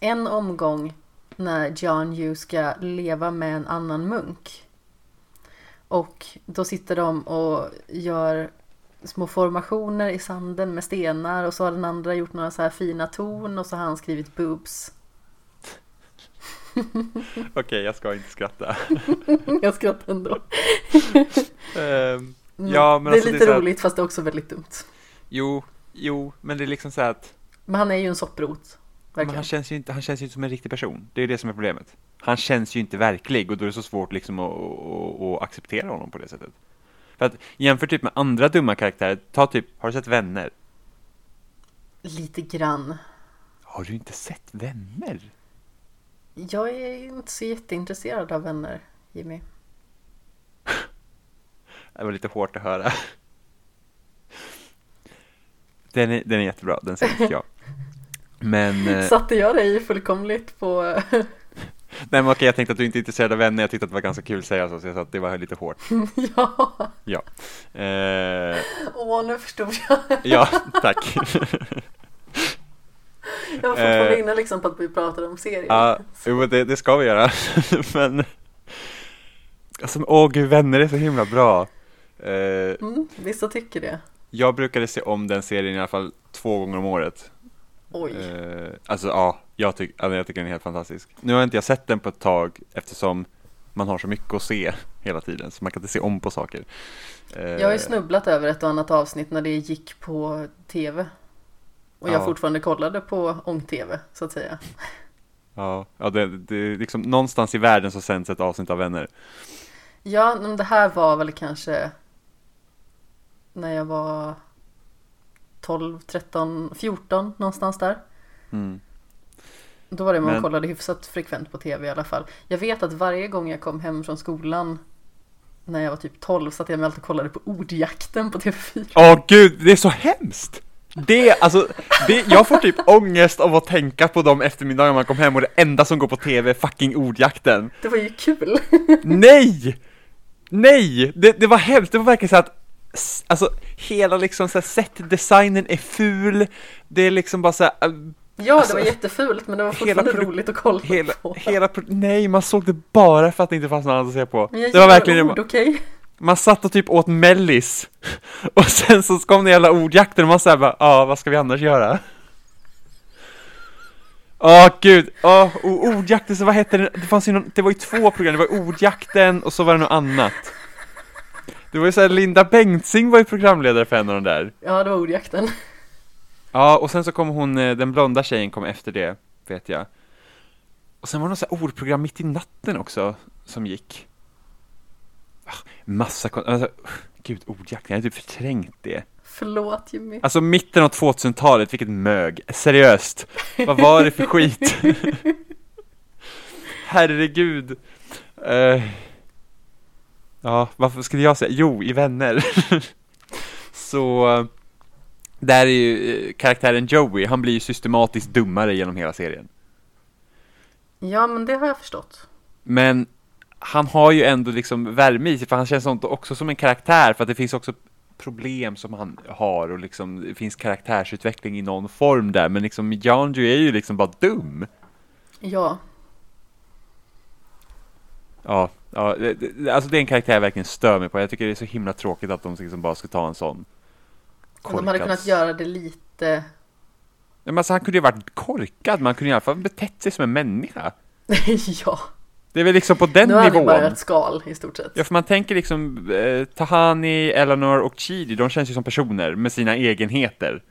en omgång när John Yu ska leva med en annan munk. Och då sitter de och gör små formationer i sanden med stenar och så har den andra gjort några så här fina torn och så har han skrivit boobs. Okej, okay, jag ska inte skratta. Jag skrattar ändå. um, ja, men det är alltså, lite det är roligt att... fast det är också väldigt dumt. Jo, jo, men det är liksom så här att... Men han är ju en sopprot. Men han känns ju inte, han känns ju inte som en riktig person. Det är det som är problemet. Han känns ju inte verklig och då är det så svårt liksom att, att, att acceptera honom på det sättet. För att jämför typ med andra dumma karaktärer, ta typ, har du sett Vänner? Lite grann. Har du inte sett Vänner? Jag är inte så jätteintresserad av Vänner, Jimmy. Det var lite hårt att höra. Den är, den är jättebra, den säger jag. Men... Satte jag dig fullkomligt på... Nej, men okej, jag tänkte att du inte är intresserad av Vänner. Jag tyckte att det var ganska kul att säga så, så jag sa att det var lite hårt. Ja. Ja. Eh... Åh, nu förstod jag. Ja, tack. Jag var fortfarande eh... inne liksom på att vi pratade om serier. Ja, jo, det, det ska vi göra. Men... Alltså, åh gud, Vänner är så himla bra. Eh... Mm, vissa tycker det. Jag brukade se om den serien i alla fall två gånger om året. Oj. Eh, alltså ja, jag, tyck, alltså, jag tycker den är helt fantastisk. Nu har inte jag sett den på ett tag eftersom man har så mycket att se hela tiden. Så man kan inte se om på saker. Eh, jag har ju snubblat över ett och annat avsnitt när det gick på tv. Och ja. jag fortfarande kollade på ång-tv, så att säga. Ja, ja det, det, liksom, någonstans i världen så sänds ett avsnitt av Vänner. Ja, men det här var väl kanske när jag var... tolv, tretton, fjorton någonstans där. Mm. Då var det man Men... kollade hyfsat frekvent på tv i alla fall. Jag vet att varje gång jag kom hem från skolan när jag var typ tolv satt jag med alltid och kollade på Ordjakten på T V fyra. Åh oh, gud, det är så hemskt! Det, alltså, det, jag får typ ångest av att tänka på de eftermiddagar man kom hem och det enda som går på tv är fucking Ordjakten. Det var ju kul. Nej! Nej! Det, det var hemskt, det var verkligen så att alltså hela liksom så här setdesignen är ful. Det är liksom bara så här, ja, alltså, det var jättefult men det var fortfarande produ- roligt att kolla hela, på. Hela pro- nej, man såg det bara för att det inte fanns något annat att se på. Det var verkligen ord, man, okay. man satt och typ åt mellis och sen så kom det hela Ordjakten och man så här bara, ja, ah, vad ska vi annars göra? Åh oh, gud, åh oh, Ordjakten, så vad hette det? Det fanns ju någon, det var ju två program, det var Ordjakten och så var det något annat. Det var ju såhär, Linda Bengtzing var ju programledare för en av de där. Ja, det var Ordjakten. Ja, och sen så kom hon, den blonda tjejen kom efter det, vet jag. Och sen var det något såhär ordprogram mitt i natten också, som gick. Massa, alltså, gud, Ordjakten, jag hade typ förträngt det. Förlåt, Jimmy. Alltså mitten av tvåtusentalet, vilket mög. Seriöst, vad var det för skit? Herregud. Eh... Uh. Ja, varför skulle jag säga? Jo, i Vänner. Så där är ju karaktären Joey. Han blir ju systematiskt dummare genom hela serien. Ja, men det har jag förstått. Men han har ju ändå liksom värme i sig. För han känns också som en karaktär. För att det finns också problem som han har. Och liksom, det finns karaktärsutveckling i någon form där. Men liksom, John Joey är ju liksom bara dum. Ja. Ja, ja det, alltså det är en karaktär jag verkligen stör mig på. Jag tycker det är så himla tråkigt att de liksom bara ska ta en sån korkad. De hade kunnat göra det lite... Men alltså, han kunde ju varit korkad. Man kunde i alla fall betett sig som en människa. Ja. Det är väl liksom på den nivån. Nu har han bara ett skal i stort sett. Ja, för man tänker liksom eh, Tahani, Eleanor och Chidi. De känns ju som personer med sina egenheter.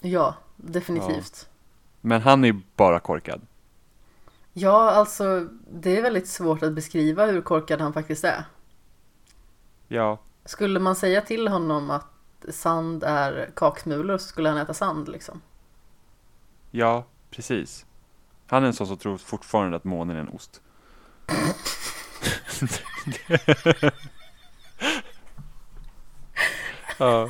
Ja, definitivt. Ja. Men han är ju bara korkad. Ja, alltså det är väldigt svårt att beskriva hur korkad han faktiskt är. Ja. Skulle man säga till honom att sand är kaksmulor så skulle han äta sand liksom. Ja, precis. Han är en sån som tror fortfarande att månen är en ost. Ja.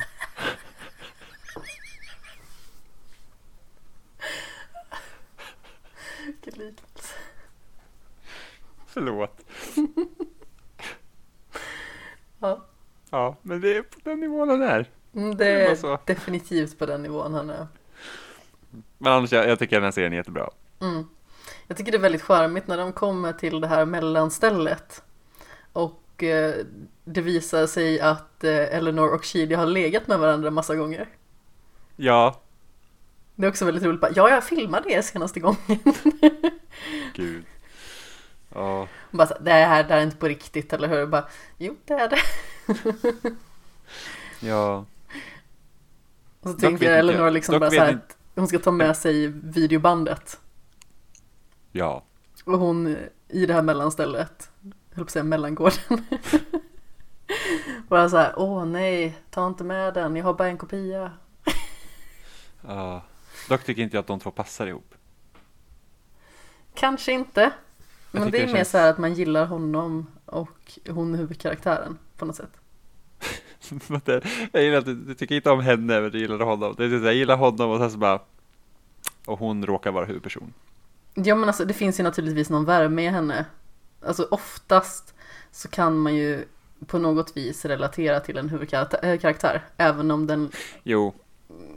Förlåt. Ja. Ja, men det är på den nivån han är. Mm, det är så. Definitivt på den nivån han är. Men annars, jag, jag tycker den här serien är jättebra. Mm. Jag tycker det är väldigt charmigt när de kommer till det här mellanstället. Och eh, det visar sig att eh, Eleanor och Chidi har legat med varandra massa gånger. Ja. Det är också väldigt roligt. Ja, jag filmade det senaste gången. Gud. Ja. Bara så, det här där är inte på riktigt, eller hur? Bara, jo, det är det. Ja. Och så tänkte jag Eleanor liksom bara så här att hon ska ta med sig videobandet. Ja. Och hon i det här mellanstället, jag höll på att säga mellangården. Bara så här, åh nej, ta inte med den, jag har bara en kopia. Ja. Dock tycker inte jag att de två passar ihop. Kanske inte. Men det är det mer känns... så här att man gillar honom och hon huvudkaraktären på något sätt. Jag gillar att du, du tycker inte om henne men du gillar honom. Det är så jag gillar honom och sen så bara och hon råkar vara huvudperson. Ja men alltså det finns ju naturligtvis någon värme i henne. Alltså oftast så kan man ju på något vis relatera till en huvudkaraktär även om den jo.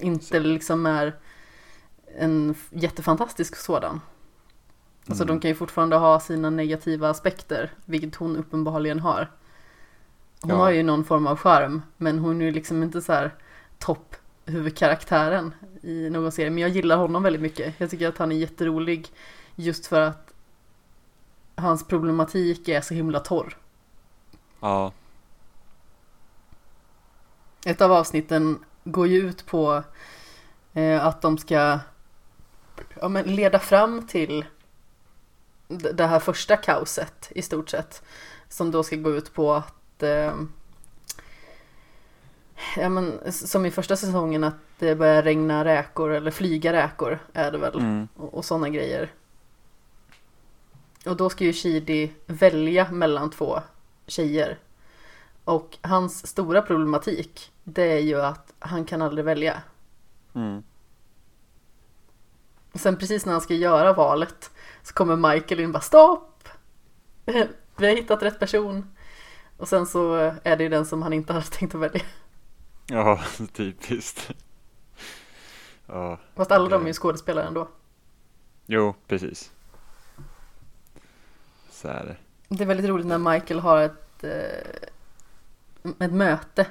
inte liksom är en jättefantastisk sådan. Alltså mm. de kan ju fortfarande ha sina negativa aspekter, vilket hon uppenbarligen har. Hon ja. har ju någon form av charm, men hon är ju liksom inte så här topp huvudkaraktären i någon serie. Men jag gillar honom väldigt mycket. Jag tycker att han är jätterolig just för att hans problematik är så himla torr. Ja. Ett av avsnitten går ju ut på eh, att de ska ja, men leda fram till det här första kaoset i stort sett som då ska gå ut på att eh, ja, men, som i första säsongen att det börjar regna räkor eller flyga räkor är det väl mm. och, och sådana grejer och då ska ju Chidi välja mellan två tjejer och hans stora problematik det är ju att han kan aldrig välja mm. sen precis när han ska göra valet så kommer Michael in och bara stopp! Vi har hittat rätt person. Och sen så är det ju den som han inte hade tänkt att välja. Ja, typiskt. Ja, fast alla det... de är ju skådespelare ändå. Jo, precis. Så är det. Det är väldigt roligt när Michael har ett, ett möte.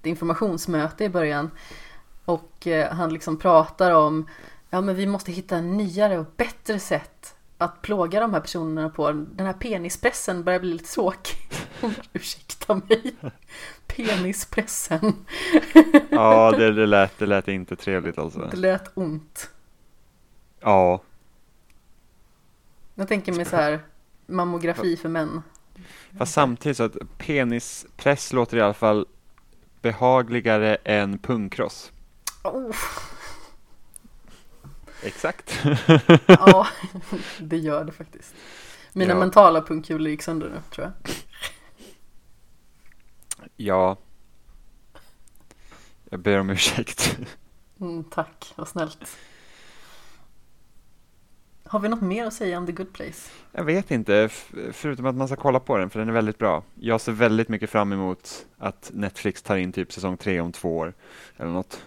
Ett informationsmöte i början. Och han liksom pratar om ja, men vi måste hitta en nyare och bättre sätt att plåga de här personerna på. Den här penispressen börjar bli lite tråkig. Ursäkta mig. Penispressen. Ja, det, det, lät, det lät inte trevligt alltså. Det lät ont. Ja. Jag tänker mig så här, mammografi för män. Fast samtidigt så att penispress låter i alla fall behagligare än pungkross. Oh. Exakt. Ja, det gör det faktiskt. Mina ja. mentala punkkulor gick sönder nu, tror jag. Ja. Jag ber om ursäkt. Mm, tack, vad snällt. Har vi något mer att säga om The Good Place? Jag vet inte, förutom att man ska kolla på den, för den är väldigt bra. Jag ser väldigt mycket fram emot att Netflix tar in typ säsong tre om två år, eller något.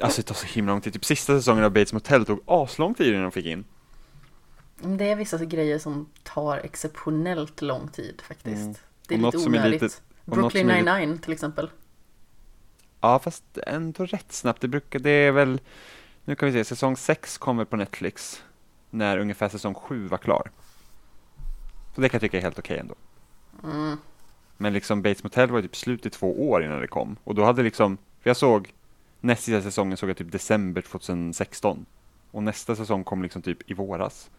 Alltså det tar så himla lång tid. Typ sista säsongen av Bates Motel tog aslång tid innan de fick in. Det är vissa grejer som tar exceptionellt lång tid faktiskt. Mm. Det är och lite något onödigt. Som är lite, Brooklyn Nine-Nine lite... till exempel. Ja, fast ändå rätt snabbt. Det brukar, det är väl... Nu kan vi se, säsong sex kommer på Netflix när ungefär säsong sju var klar. Så det kan jag tycka är helt okej ändå. Mm. Men liksom Bates Motel var typ slut i två år innan det kom. Och då hade liksom... För jag såg... Nästa säsongen såg jag typ december tjugohundrasexton. Och nästa säsong kom liksom typ i våras.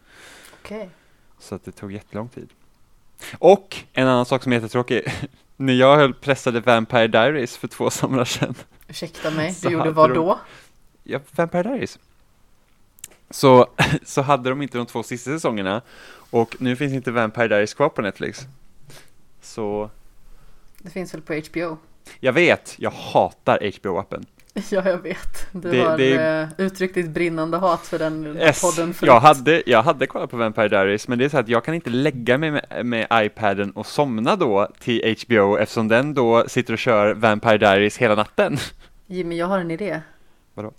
Okej. Okay. Så att det tog jättelång tid. Och en annan sak som är jättetråkig. När jag höll pressade Vampire Diaries för två somrar sedan. Ursäkta mig, du gjorde vad då? De, ja, Vampire Diaries. Så, så hade de inte de två sista säsongerna. Och nu finns inte Vampire Diaries kvar på Netflix. Så... Det finns väl på H B O? Jag vet, jag hatar H B O-appen. Ja, jag vet. Du det, har det... uttryckt ditt brinnande hat för den yes, podden. Jag hade, jag hade kollat på Vampire Diaries, men det är så att jag kan inte lägga mig med, med iPaden och somna då till H B O eftersom den då sitter och kör Vampire Diaries hela natten. Jimmy, jag har en idé. Vadå?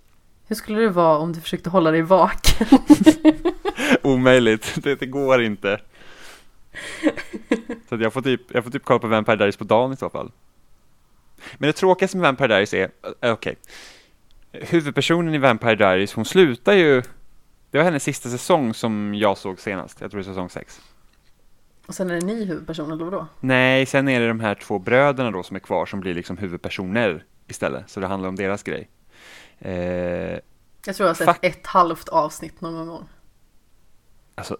Hur skulle det vara om du försökte hålla dig vaken? Omöjligt, det, det går inte. Så att jag får typ, jag får typ kolla på Vampire Diaries på dagen i så fall. Men det tråkigaste med Vampire Diaries är okej. Okay. Huvudpersonen i Vampire Diaries, hon slutar ju. Det var hennes sista säsong som jag såg senast. Jag tror det är säsong sex. Och sen är det ny huvudperson eller då? Nej, sen är det de här två bröderna då som är kvar som blir liksom huvudpersoner istället. Så det handlar om deras grej. Eh, jag tror jag har sett fa- ett halvt avsnitt någon gång. Alltså...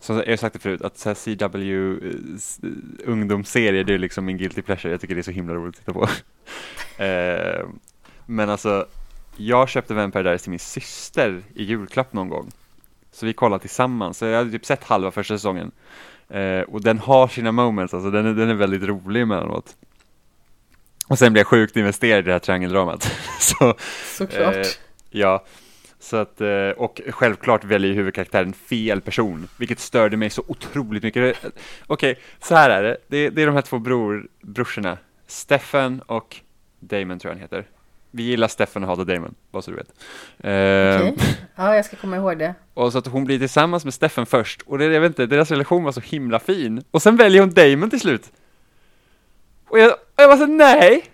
Så jag har sagt det förut, att så här C W ungdomsserier, det är liksom min guilty pleasure. Jag tycker det är så himla roligt att titta på. eh, men alltså, jag köpte Vampire Diaries till min syster i julklapp någon gång. Så vi kollade tillsammans. Så jag hade typ sett halva första säsongen. Eh, och den har sina moments, alltså den är, den är väldigt rolig emellanåt. Och sen blev jag sjukt investerad i det här triangeldramat. så, Såklart. Eh, ja. Så att, och självklart väljer huvudkaraktären fel person, vilket störde mig så otroligt mycket. Okej, okay, så här är det. det Det är de här två bror, brorsorna Stefan och Damon tror jag han heter. Vi gillar Stefan och hatar Damon, bara så du vet. Okej, okay. Ja jag ska komma ihåg det. Och så att hon blir tillsammans med Stefan först. Och det, jag vet inte, deras relation var så himla fin. Och sen väljer hon Damon till slut. Och jag, och jag bara så, nej.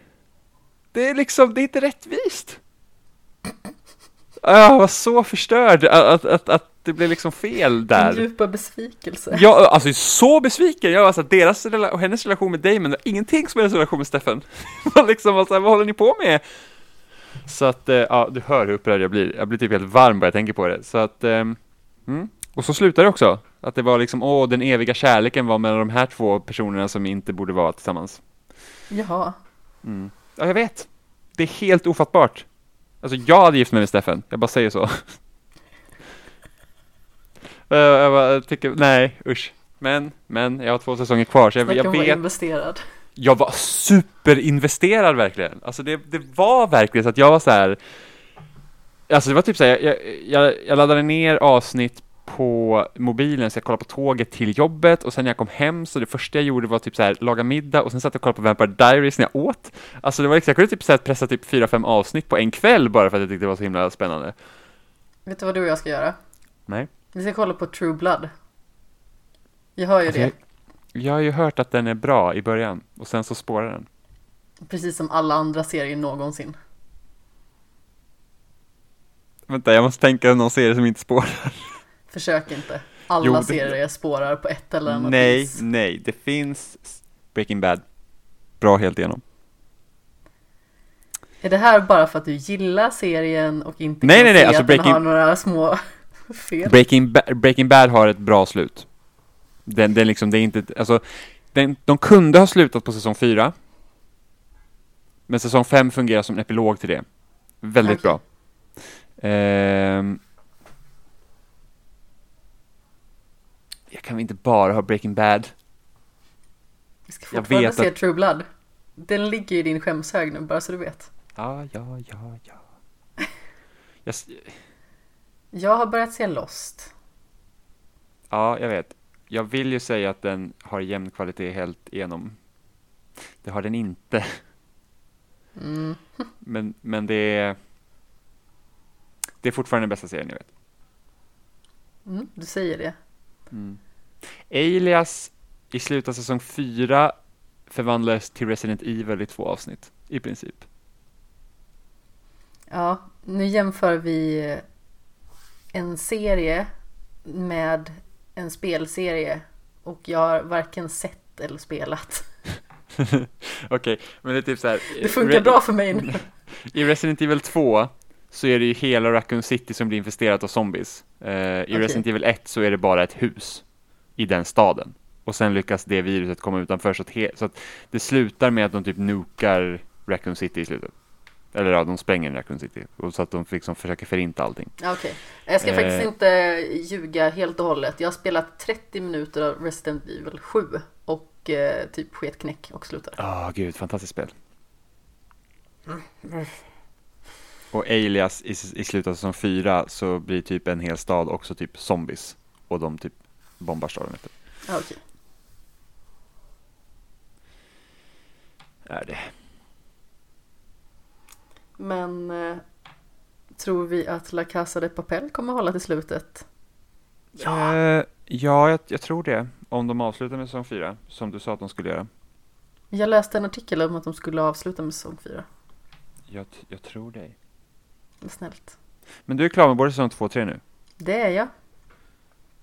Det är liksom, det är inte rättvist. Jag var så förstörd att, att, att, att det blev liksom fel där. En djupa besvikelse. Ja, alltså så besviken. Jag var så att deras rela- och hennes relation med Damon var ingenting som hennes relation med Stefan. Man liksom var så här, vad håller ni på med? Så att, ja, du hör hur upprörd jag blir. Jag blir typ helt varm bara jag tänker på det. Så att, um, mm. Och så slutar det också. Att det var liksom, åh, den eviga kärleken var mellan de här två personerna som inte borde vara tillsammans. Jaha. Mm. Ja, jag vet. Det är helt ofattbart. Alltså jag hade gift mig med Stefan. Jag bara säger så. jag bara tycker, nej, usch. Men, men, jag har två säsonger kvar. Så jag, jag vet, investerad. Jag var superinvesterad verkligen. Alltså det, det var verkligen så att jag var så här. Alltså det var typ så här. Jag, jag, jag laddade ner avsnitt på mobilen så jag kollade på tåget till jobbet och sen när jag kom hem så det första jag gjorde var typ så här laga middag och sen satt jag och kollade på Vampire Diaries när jag åt. Alltså det var liksom, jag kunde typ så här pressa typ fyra fem avsnitt på en kväll bara för att jag tyckte det var så himla spännande. Vet du vad du och jag ska göra? Nej. Vi ska kolla på True Blood. Jag hör ju alltså, det. Jag, jag har ju hört att den är bra i början och sen så spårar den. Precis som alla andra serier någonsin. Vänta, jag måste tänka någon serie som inte spårar. Försök inte. Alla jo, det... serier spårar på ett eller annat nej, vis. Nej, nej. Det finns Breaking Bad. Bra helt igenom. Är det här bara för att du gillar serien och inte nej, kan nej, se nej. Alltså, att Breaking... den har några små fel? Breaking, ba- Breaking Bad har ett bra slut. Den, den liksom, det är inte, alltså, den, de kunde ha slutat på säsong fyra. Men säsong fem fungerar som en epilog till det. Väldigt okay. bra. Ehm... Jag kan inte bara ha Breaking Bad. Vi ska fortfarande att... se True Blood. Den ligger ju i din skämshög nu, bara så du vet. Ja, ja, ja, ja. jag... jag har börjat se Lost. Ja, jag vet. Jag vill ju säga att den har jämn kvalitet helt igenom. Det har den inte. Mm. men, men det är... Det är fortfarande den bästa serien, jag vet. Mm, du säger det. Mm. Alias i slutet av säsong fyra förvandlades till Resident Evil i två avsnitt, i princip. Ja, nu jämför vi en serie med en spelserie och jag har varken sett eller spelat. Okej, okay, men det är typ så här. Det funkar Re- bra för mig nu. I Resident Evil två så är det ju hela Raccoon City som blir infesterat av zombies. Uh, I okay. Resident Evil ett så är det bara ett hus i den staden. Och sen lyckas det viruset komma utanför så att, he- så att det slutar med att de typ nukar Raccoon City i slutet. Eller ja, de spränger Raccoon City. Och så att de liksom försöker förinta allting. Okej, okay. Jag ska uh, faktiskt inte ljuga helt och hållet. Jag har spelat trettio minuter av Resident Evil sju och uh, typ sketknäck och slutar. Åh oh, gud, fantastiskt spel. Mm. Och Alias i, i slutet av säsong fyra så blir typ en hel stad också typ zombies. Och de typ bombar staden. Okej. Okay. Är det. Men eh, tror vi att La Casa de Papel kommer hålla till slutet? Ja, eh, ja jag, jag tror det. Om de avslutar med säsong fyra, som du sa att de skulle göra. Jag läste en artikel om att de skulle avsluta med säsong fyra. Jag, jag tror dig. Snällt. Men du är klar med både säsong två och tre nu? Det är jag.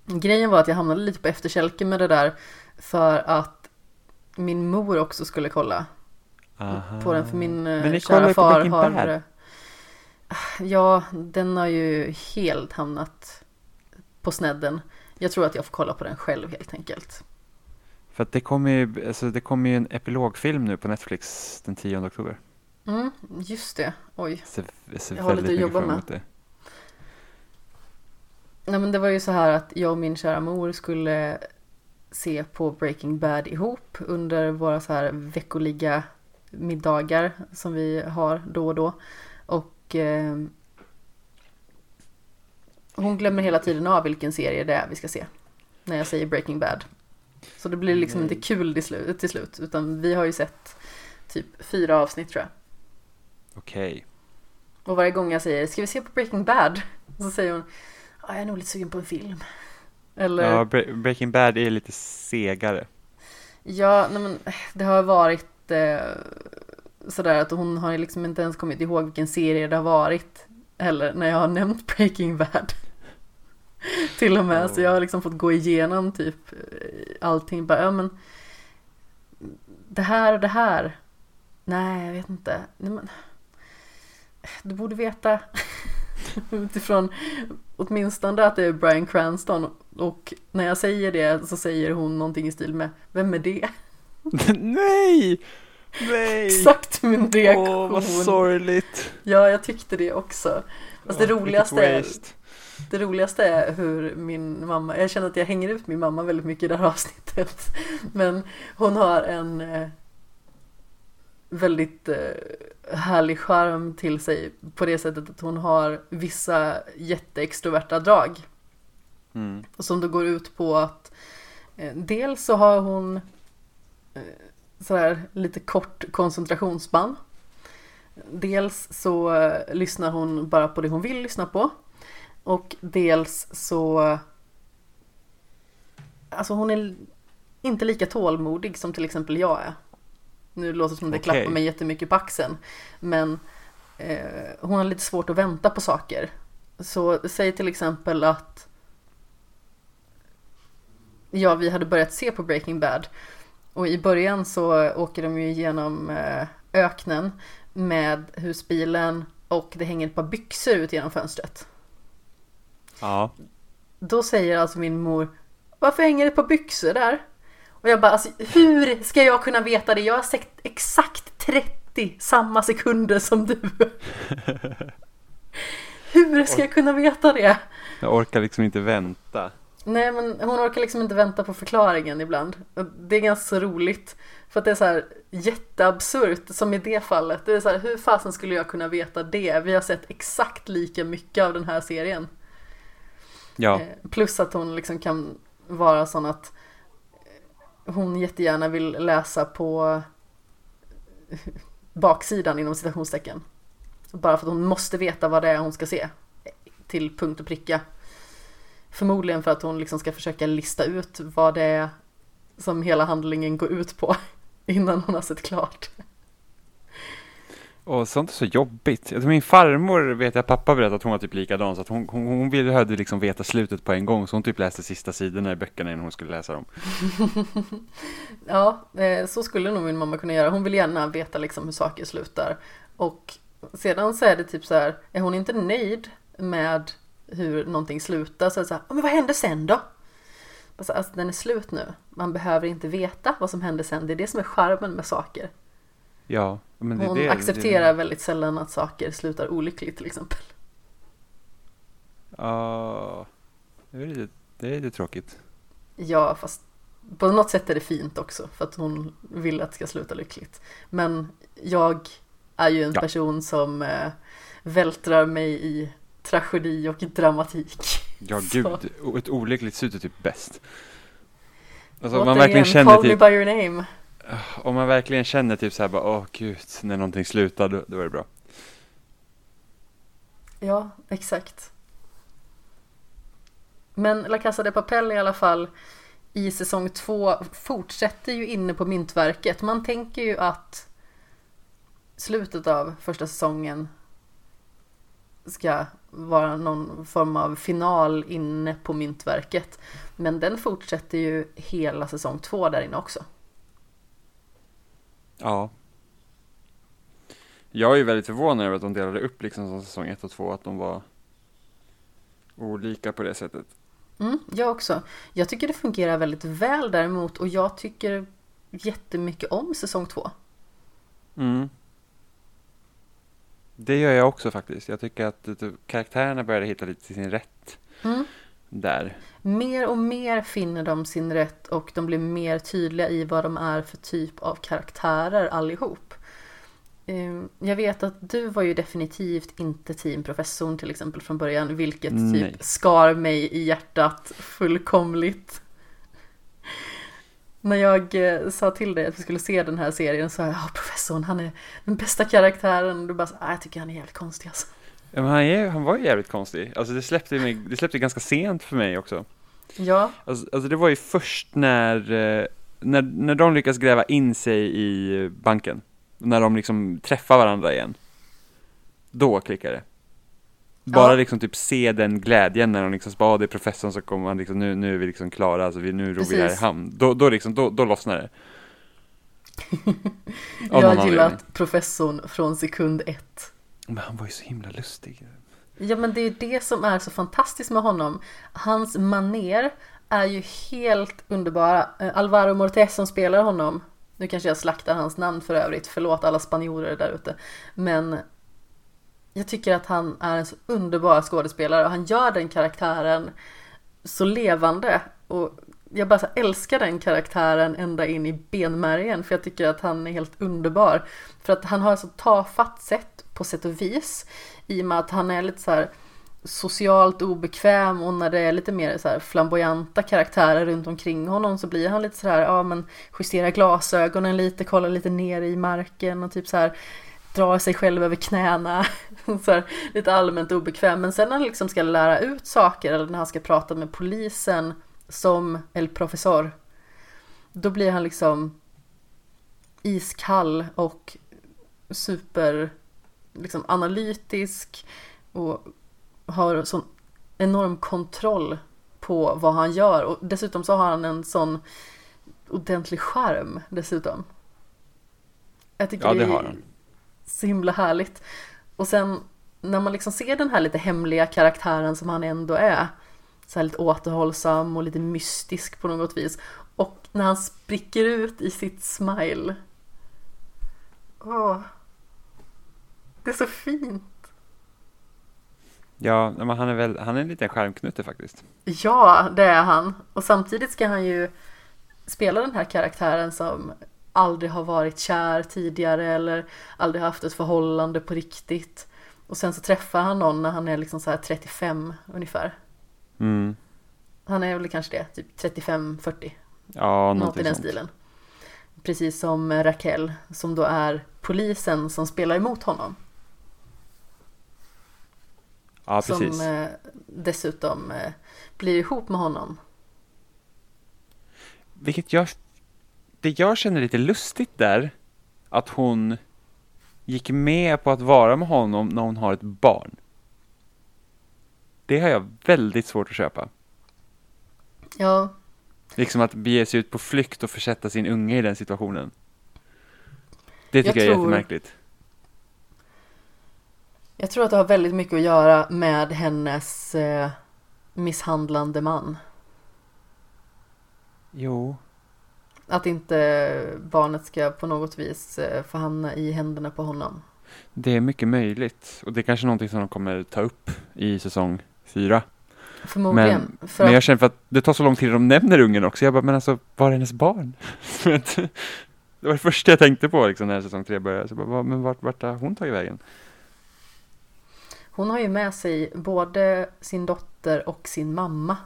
Grejen var att jag hamnade lite på efterkälken med det där för att min mor också skulle kolla. Aha. På den, för min Men kära far har... Bad. Ja, den har ju helt hamnat på snedden. Jag tror att jag får kolla på den själv helt enkelt. För att det kommer ju, alltså det kommer ju en epilogfilm nu på Netflix den tionde oktober. Mm, just det. Oj. Så, så jag har lite att jobba med. Det. Nej, men det var ju så här att jag och min kära mor skulle se på Breaking Bad ihop under våra så här veckoliga middagar som vi har då och då. Och eh, hon glömmer hela tiden av vilken serie det är vi ska se när jag säger Breaking Bad. Så det blir liksom Nej. inte kul till slut, till slut. Utan vi har ju sett typ fyra avsnitt tror jag. Okej. Okay. Och varje gång jag säger, ska vi se på Breaking Bad? Så säger hon, jag är nog lite sugen på en film. Eller... Ja, Bre- Breaking Bad är lite segare. Ja, nej men det har varit eh, sådär att hon har liksom inte ens kommit ihåg vilken serie det har varit. Eller när jag har nämnt Breaking Bad. Till och med. Oh. Så jag har liksom fått gå igenom typ allting. Bara, ja, men det här och det här. Nej, jag vet inte. Nej, men... Du borde veta... Utifrån åtminstone att det är Bryan Cranston. Och när jag säger det så säger hon någonting i stil med, vem är det? Nej! Nej! Exakt min reaktion. Åh, oh, vad sorgligt. Ja, jag tyckte det också. Fast oh, det, roligaste är, det roligaste är hur min mamma... Jag känner att jag hänger ut min mamma väldigt mycket i det här avsnittet. Men hon har en... väldigt eh, härlig charm till sig på det sättet att hon har vissa jätteextroverta drag. Mm. Och som då går ut på att eh, dels så har hon eh, så här lite kort koncentrationsspann. Dels så eh, lyssnar hon bara på det hon vill lyssna på. Och dels så alltså hon är inte lika tålmodig som till exempel jag är. Nu låter det som att det okay. klappar mig jättemycket på axeln. Men eh, hon har lite svårt att vänta på saker. Så säg till exempel att ja, vi hade börjat se på Breaking Bad. Och i början så åker de ju genom eh, öknen med husbilen. Och det hänger ett par byxor ut genom fönstret. Ja. Då säger alltså min mor, varför hänger det ett par byxor där? Och jag bara, alltså, hur ska jag kunna veta det? Jag har sett exakt trettio samma sekunder som du. Hur ska jag kunna veta det? Jag orkar liksom inte vänta. Nej, men hon orkar liksom inte vänta på förklaringen ibland. Det är ganska roligt. För att det är så här jätteabsurt som i det fallet. Det är så här, hur fasen skulle jag kunna veta det? Vi har sett exakt lika mycket av den här serien. Ja. Plus att hon liksom kan vara sån att hon jättegärna vill läsa på baksidan inom citationstecken. Bara för att hon måste veta vad det är hon ska se. Till punkt och pricka. Förmodligen för att hon liksom ska försöka lista ut vad det är som hela handlingen går ut på innan hon har sett klart. Och sånt är så jobbigt. Min farmor, vet jag, pappa berättade att hon var typ likadan, så att hon, hon, hon ville hade liksom veta slutet på en gång, så hon typ läste sista sidorna i böckerna innan hon skulle läsa dem. Ja, så skulle nog min mamma kunna göra. Hon vill gärna veta liksom hur saker slutar. Och sedan så är det typ så här, är hon inte nöjd med hur någonting slutar, så är det så här, men vad hände sen då? Alltså, alltså den är slut nu. Man behöver inte veta vad som hände sen. Det är det som är charmen med saker. Ja, men det, hon det, accepterar det. Väldigt sällan att saker slutar olyckligt till exempel. Ja, uh, det, det är lite tråkigt. Ja, fast på något sätt är det fint också. För att hon vill att det ska sluta lyckligt. Men jag är ju en ja. person som eh, vältrar mig i tragedi och dramatik. Ja, gud. Så. Ett olyckligt slut är typ bäst. Alltså, man igen, verkligen känner call me typ... by your name. Om man verkligen känner typ så här bara, åh gud, när någonting slutar, då, då är det bra. Ja, exakt. Men La Casa de Papel i alla fall i säsong två fortsätter ju inne på myntverket. Man tänker ju att slutet av första säsongen ska vara någon form av final inne på myntverket. Men den fortsätter ju hela säsong två där inne också. Ja. Jag är ju väldigt förvånad över att de delade upp liksom som säsong ett och två, att de var olika på det sättet. Mm, jag också. Jag tycker det fungerar väldigt väl däremot, och jag tycker jättemycket om säsong två. Mm. Det gör jag också faktiskt. Jag tycker att karaktärerna började hitta lite till sin rätt mm. där. Mer och mer finner de sin rätt, och de blir mer tydliga i vad de är för typ av karaktärer allihop. Jag vet att du var ju definitivt inte teamprofessorn till exempel från början, vilket typ Nej. skar mig i hjärtat fullkomligt. När jag sa till dig att vi skulle se den här serien, så jag, ja, professorn, han är den bästa karaktären. Och du bara, jag tycker han är jävligt konstig alltså. Ja, men han, är, han var ju jävligt konstig. Alltså det släppte, mig, det släppte ganska sent för mig också. Ja. Alltså, alltså det var ju först när, när, när de lyckas gräva in sig i banken. När de liksom träffar varandra igen. Då klickar det. Bara ja. liksom typ se den glädjen när de liksom bara, det är professorn som kommer, liksom, nu, nu är vi liksom klara, alltså vi, nu ror vi här i hamn. Då, då, liksom, då, då lossnar det. Jag gillar professorn från sekund ett. Men han var ju så himla lustig. Ja, men det är det som är så fantastiskt med honom. Hans maner är ju helt underbara. Alvaro Mortez som spelar honom. Nu kanske jag slaktar hans namn för övrigt. Förlåt alla spanjorer där ute. Men jag tycker att han är en så underbar skådespelare. Och han gör den karaktären så levande. Och jag bara så älskar den karaktären ända in i benmärgen. För jag tycker att han är helt underbar. För att han har ett så tafatt sätt på sätt och vis, i och med att han är lite så här socialt obekväm, och när det är lite mer så här flamboyanta karaktärer runt omkring honom, så blir han lite så här, ja men justera glasögonen lite, kolla lite ner i marken och typ så här drar sig själv över knäna så här, lite allmänt obekväm. Men sen när han liksom ska lära ut saker, eller när han ska prata med polisen som el professor, då blir han liksom iskall och super liksom analytisk, och har sån enorm kontroll på vad han gör, och dessutom så har han en sån ordentlig charm dessutom. Jag tycker ja, det, det är så himla härligt. Och sen när man liksom ser den här lite hemliga karaktären som han ändå är, så här lite återhållsam och lite mystisk på något vis, och när han spricker ut i sitt smile, åh, det är så fint. Ja, men han är väl han är en liten skärmknutte faktiskt. Ja, det är han. Och samtidigt ska han ju spela den här karaktären som aldrig har varit kär tidigare, eller aldrig haft ett förhållande på riktigt. Och sen så träffar han någon när han är liksom så här trettiofem ungefär. Mm. Han är väl kanske det, typ trettiofem fyrtio. Ja, något i den stilen. Precis som Raquel, som då är polisen som spelar emot honom. Ja, som precis. Eh, dessutom eh, blir ihop med honom. Vilket jag, det jag känner lite lustigt där, att hon gick med på att vara med honom när hon har ett barn. Det har jag väldigt svårt att köpa. Ja. Liksom att bege sig ut på flykt och försätta sin unge i den situationen. Det tycker jag, jag är tror... jättemärkligt. Jag tror att det har väldigt mycket att göra med hennes eh, misshandlande man. Jo. Att inte barnet ska på något vis eh, få hamna i händerna på honom. Det är mycket möjligt. Och det är kanske någonting som de kommer ta upp i säsong fyra. Förmodligen. Men, för... men jag känner för att det tar så lång tid att de nämner ungen också. Jag bara, men alltså, var är hennes barn? Det var det första jag tänkte på liksom, när säsong tre började. Så jag bara, men vart, vart har hon tagit vägen? Hon har ju med sig både sin dotter och sin mamma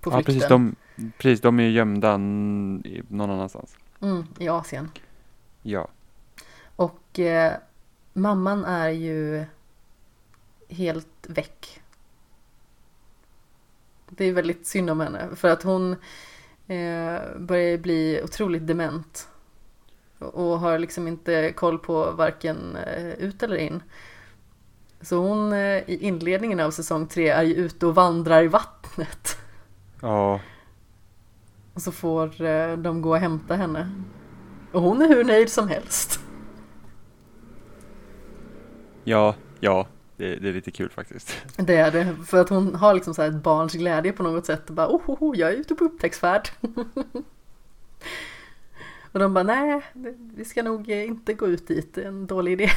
på flykten. Ja, precis. De, precis, de är ju gömda n- någon annanstans. Mm, i Asien. Ja. Och eh, mamman är ju helt väck. Det är väldigt synd om henne. För att hon eh, börjar bli otroligt dement. Och har liksom inte koll på varken eh, ut eller in. Så hon i inledningen av säsong tre är ju ute och vandrar i vattnet. Ja. Och så får de gå och hämta henne. Och hon är hur nöjd som helst. Ja, ja. Det, det är lite kul faktiskt. Det är det. För att hon har liksom så här ett barns glädje på något sätt. Och bara, oh, oh, oh, jag är ute på upptäcktsfärd. Och de bara, nej, vi ska nog inte gå ut dit. Det är en dålig idé.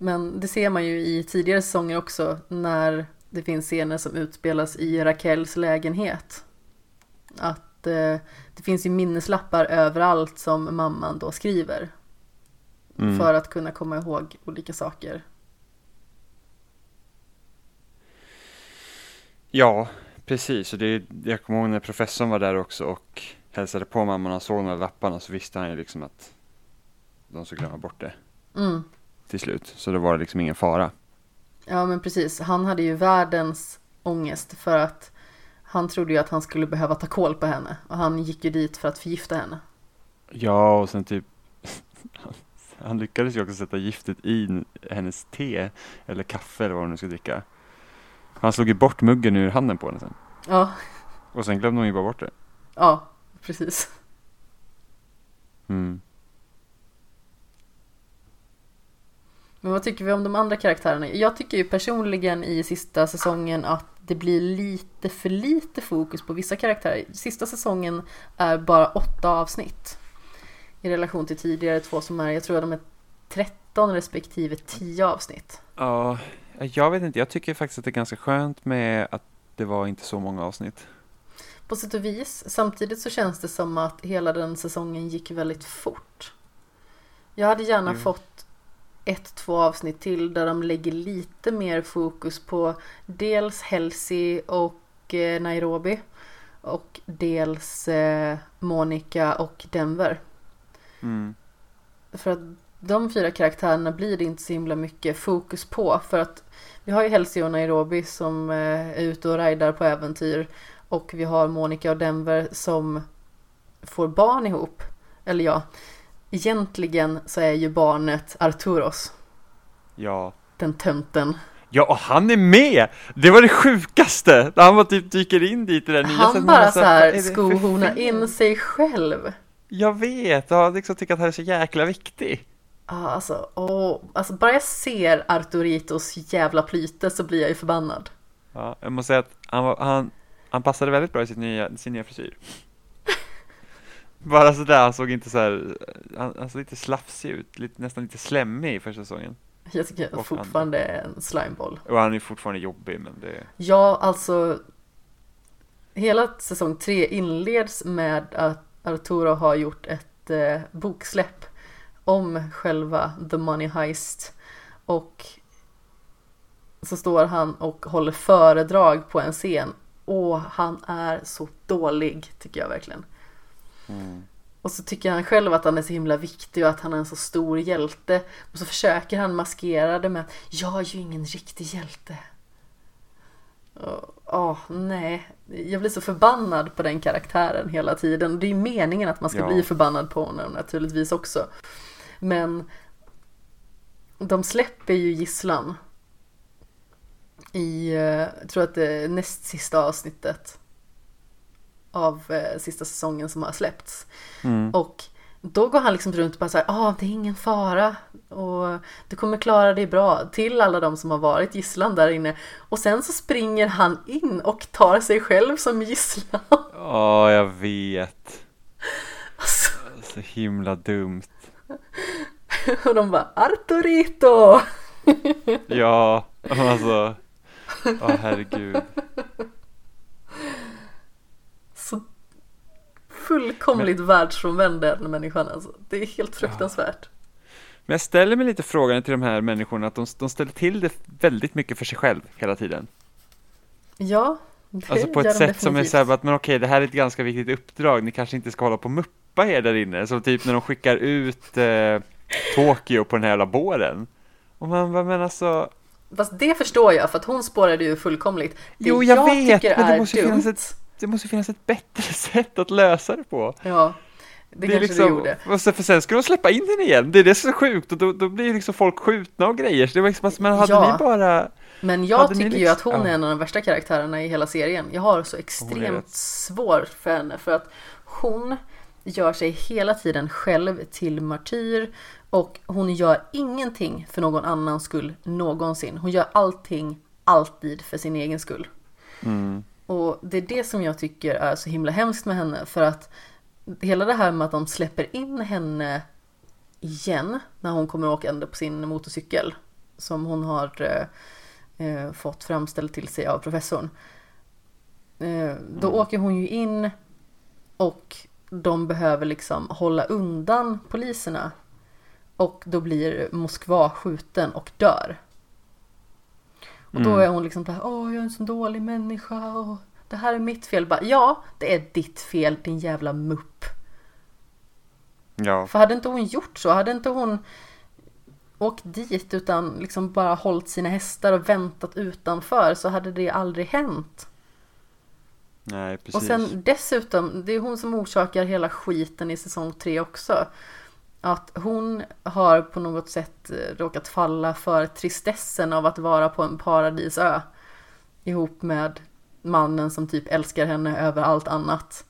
Men det ser man ju i tidigare säsonger också, när det finns scener som utspelas i Rakels lägenhet. Att eh, det finns ju minneslappar överallt som mamman då skriver. Mm. För att kunna komma ihåg olika saker. Ja, precis. Och det, jag kommer ihåg när professorn var där också och hälsade på mamman och såg de här lapparna, så visste han ju liksom att de skulle glömma bort det. Mm. Till slut, så det var liksom ingen fara. Ja, men precis. Han hade ju världens ångest för att han trodde ju att han skulle behöva ta koll på henne. Och han gick ju dit för att förgifta henne. Ja, och sen typ... Han lyckades ju också sätta giftet i hennes te eller kaffe eller vad hon nu ska dricka. Han slog ju bort muggen ur handen på henne sen. Ja. Och sen glömde hon ju bara bort det. Ja, precis. Mm. Men vad tycker vi om de andra karaktärerna? Jag tycker ju personligen i sista säsongen att det blir lite för lite fokus på vissa karaktärer. Sista säsongen är bara åtta avsnitt. I relation till tidigare två som är, jag tror att de är tretton respektive tio avsnitt. Ja, jag vet inte. Jag tycker faktiskt att det är ganska skönt med att det var inte så många avsnitt. På sätt och vis. Samtidigt så känns det som att hela den säsongen gick väldigt fort. Jag hade gärna mm. fått ett, två avsnitt till där de lägger lite mer fokus på dels Helsi och eh, Nairobi och dels eh, Monica och Denver. Mm. För att de fyra karaktärerna blir det inte så himla mycket fokus på, för att vi har ju Helsi och Nairobi som eh, är ute och rider på äventyr, och vi har Monica och Denver som får barn ihop, eller ja. Egentligen så är ju barnet Arturos. Ja. Den tönten. Ja, och han är med! Det var det sjukaste! Han var typ dyker in dit i den nya. Han bara så här skohorna in sig själv. Jag vet, jag liksom tycker att han är så jäkla viktig. Ja, alltså, åh, alltså bara jag ser Arturitos jävla plyte så blir jag ju förbannad. Ja, jag måste säga att han, var, han, han passade väldigt bra i sin nya, sin nya frisyr. Bara sådär, han såg inte så här, han, han såg lite slafsig ut, lite, nästan lite slemmig i första säsongen. Jag tycker och fortfarande han, en slimeboll. Och han är fortfarande jobbig, men det... Ja, alltså, hela säsong tre inleds med att Arturo har gjort ett eh, boksläpp om själva The Money Heist. Och så står han och håller föredrag på en scen. Åh, han är så dålig, tycker jag verkligen. Mm. Och så tycker han själv att han är så himla viktig och att han är en så stor hjälte. Och så försöker han maskera det med att jag är ju ingen riktig hjälte. Åh, oh, nej. Jag blir så förbannad på den karaktären hela tiden. Det är ju meningen att man ska ja. bli förbannad på honom naturligtvis också. Men de släpper ju gisslan i, jag tror att det är näst sista avsnittet av sista säsongen som har släppts. Mm. Och då går han liksom runt och bara så här, ah, det är ingen fara och du kommer klara dig bra, till alla de som har varit gisslan där inne. Och sen så springer han in och tar sig själv som gisslan. Ja, oh, jag vet. Alltså. Så himla dumt. Och de bara, Arturito! Ja, alltså. Åh, oh, herregud. Fullkomligt men, världsfrånvänd är den människan alltså. Det är helt fruktansvärt. Ja. Men jag ställer mig lite frågan till de här människorna att de, de ställer till det väldigt mycket för sig själv hela tiden. Ja, det alltså på ett sätt definitivt. Som är så här att men okej, det här är ett ganska viktigt uppdrag. Ni kanske inte ska hålla på och muppa er där inne. Som typ när de skickar ut eh, Tokyo på den här jävla båren. Och man bara, men alltså... Fast det förstår jag, för att hon spårade ju fullkomligt. Det jo, jag, jag vet, tycker men det är måste dumt. Finnas ett... Det måste finnas ett bättre sätt att lösa det på. Ja, det, det kanske liksom, det gjorde. Och så, för sen skulle de släppa in den igen. Det är det som är sjukt. Och då, då blir liksom folk skjutna och grejer. Så det var liksom, men hade ja. ni bara... Men jag tycker liksom, ju att hon ja. är en av de värsta karaktärerna i hela serien. Jag har så extremt svårt för henne. För att hon gör sig hela tiden själv till martyr. Och hon gör ingenting för någon annans skull någonsin. Hon gör allting alltid för sin egen skull. Mm. Och det är det som jag tycker är så himla hemskt med henne. För att hela det här med att de släpper in henne igen när hon kommer åkande på sin motorcykel som hon har eh, fått framställd till sig av professorn. Eh, då mm. åker hon ju in och de behöver liksom hålla undan poliserna. Och då blir Moskva skjuten och dör. Och då är hon liksom där, åh, jag är en så dålig människa och det här är mitt fel. Bara, ja, det är ditt fel, din jävla mupp. Ja. För hade inte hon gjort så, hade inte hon åkt dit utan liksom bara hållit sina hästar och väntat utanför, så hade det aldrig hänt. Nej, precis. Och sen dessutom, det är hon som orsakar hela skiten i säsong tre också. Att hon har på något sätt råkat falla för tristessen av att vara på en paradisö ihop med mannen som typ älskar henne över allt annat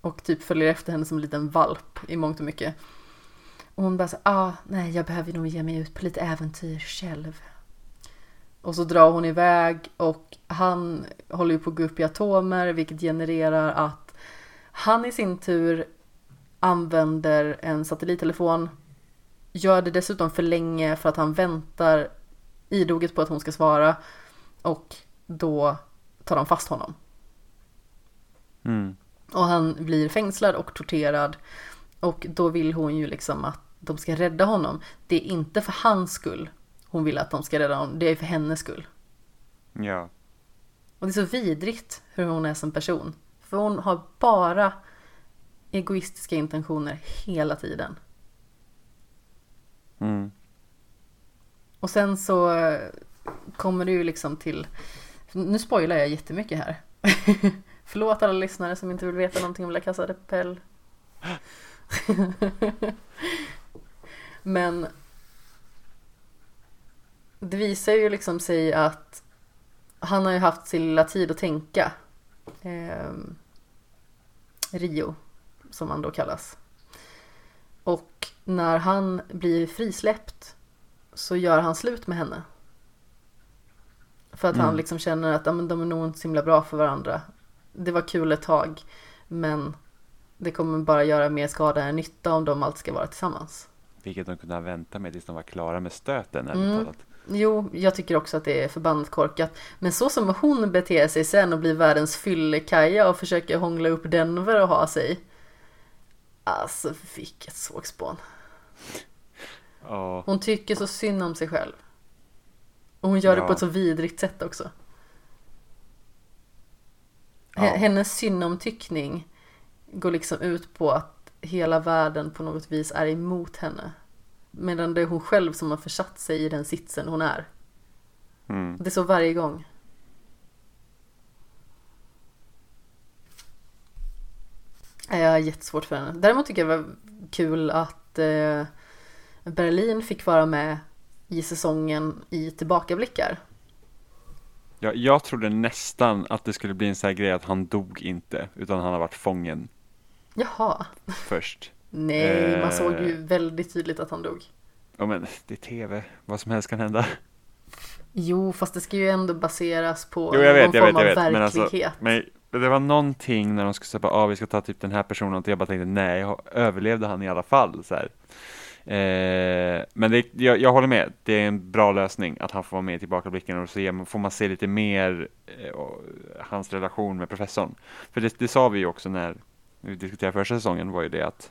och typ följer efter henne som en liten valp i mångt och mycket. Och hon bara så, ah, nej, jag behöver nog ge mig ut på lite äventyr själv. Och så drar hon iväg och han håller ju på att gå upp i atomer, vilket genererar att han i sin tur använder en satellittelefon, gör det dessutom för länge för att han väntar idoget på att hon ska svara, och då tar de fast honom. Mm. Och han blir fängslad och torterad, och då vill hon ju liksom att de ska rädda honom. Det är inte för hans skull hon vill att de ska rädda honom, det är för hennes skull. Ja. Och det är så vidrigt hur hon är som person, för hon har bara egoistiska intentioner hela tiden. Mm. Och sen så kommer det ju liksom till... Nu spoilar jag jättemycket här. Förlåt alla lyssnare som inte vill veta någonting om La Casa de Papel. Men det visar ju liksom sig att han har ju haft sin lilla tid att tänka. Eh, Rio, som han då kallas. Och när han blir frisläppt så gör han slut med henne. För att mm. han liksom känner att ah, men de är nog inte så himla bra för varandra. Det var kul ett tag, men det kommer bara göra mer skada än nytta om de alltid ska vara tillsammans. Vilket de kunde vänta med tills de var klara med stöten. Mm. Jo, jag tycker också att det är förbannat korkat. Men så som hon beter sig sen och blir världens fyllekaja och försöker hångla upp Denver och ha sig. Alltså, vilket sågspån. Oh. Hon tycker så synd om sig själv. Och hon gör ja. det på ett så vidrigt sätt också. Oh. Hennes syndomtyckning går liksom ut på att hela världen på något vis är emot henne. Medan det är hon själv som har försatt sig i den sitsen hon är. Mm. Det är så varje gång. Jag har jättesvårt för henne. Däremot tycker jag det var kul att eh, Berlin fick vara med i säsongen i tillbakablickar. Ja, jag trodde nästan att det skulle bli en sån här grej att han dog inte, utan han har varit fången. Jaha. Först. Nej, man såg ju väldigt tydligt att han dog. Ja, men det är tv. Vad som helst kan hända. Jo, fast det ska ju ändå baseras på jo, jag vet, någon jag form vet, jag av vet. verklighet. Men, alltså, men det var någonting när de skulle säga att ah, vi ska ta typ den här personen, och jag bara tänkte nej, jag överlevde han i alla fall. Så här. Eh, men det, jag, jag håller med. Det är en bra lösning att han får vara med i tillbakablicken, och så ger, får man se lite mer eh, hans relation med professorn. För det, det sa vi ju också när vi diskuterade första säsongen, var ju det att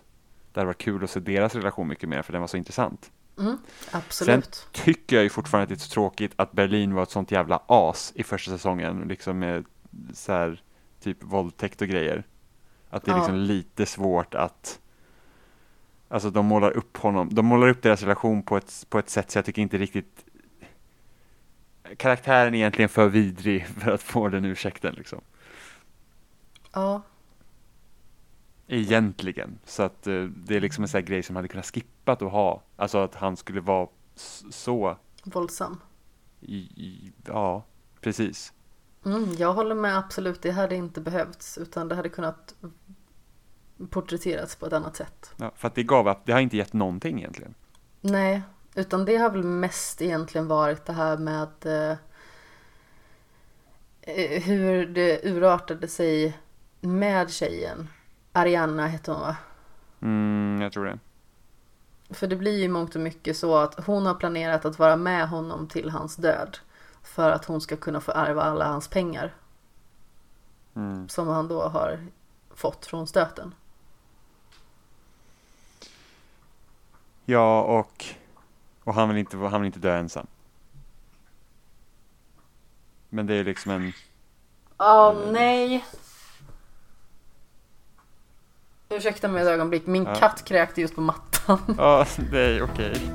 det hade varit kul att se deras relation mycket mer, för den var så intressant. Mm, absolut. Sen tycker jag ju fortfarande att det är så tråkigt att Berlin var ett sånt jävla as i första säsongen, liksom med så här, typ våldtäkt och grejer. Att det är ja. liksom lite svårt att, alltså de målar upp honom, de målar upp deras relation på ett, på ett sätt så jag tycker inte riktigt karaktären är egentligen för vidrig för att få den ursäkten liksom. Ja. Egentligen. Så att eh, det är liksom en sån här grej som hade kunnat skippat att ha. Alltså att han skulle vara s- så... våldsam. I, i, ja, precis. Mm, jag håller med, absolut. Det hade inte behövts, utan det hade kunnat porträtteras på ett annat sätt. Ja, för att det gav att det har inte gett någonting egentligen. Nej, utan det har väl mest egentligen varit det här med eh, hur det urartade sig med tjejen. Arianna hette hon, va? Mm, jag tror det. För det blir ju mångt och mycket så att hon har planerat att vara med honom till hans död. För att hon ska kunna få ärva alla hans pengar. Mm. Som han då har fått från stöten. Ja, och, och han, vill inte, han vill inte dö ensam. Men det är liksom en... Åh, oh, en... nej... Ursäkta mig ett ögonblick, min ja. katt kräkte just på mattan. Ja, det är okej.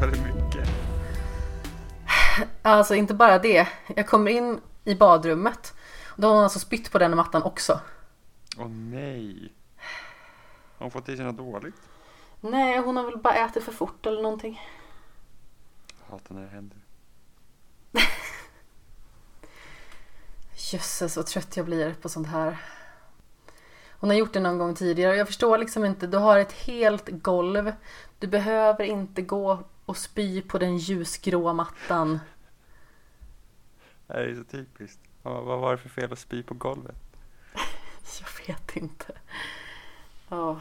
Var det mycket? Alltså, inte bara det. Jag kommer in i badrummet. Då har hon alltså spytt på den mattan också. Åh nej. Har hon fått i sig något dåligt? Nej, hon har väl bara ätit för fort eller någonting. Jag hatar när det händer. Jösses, vad trött jag blir på sånt här. Hon har gjort det någon gång tidigare. Jag förstår liksom inte, du har ett helt golv. Du behöver inte gå och spy på den ljusgrå mattan. Det är så typiskt. Vad var det för fel att spy på golvet? Jag vet inte. Ja... Oh.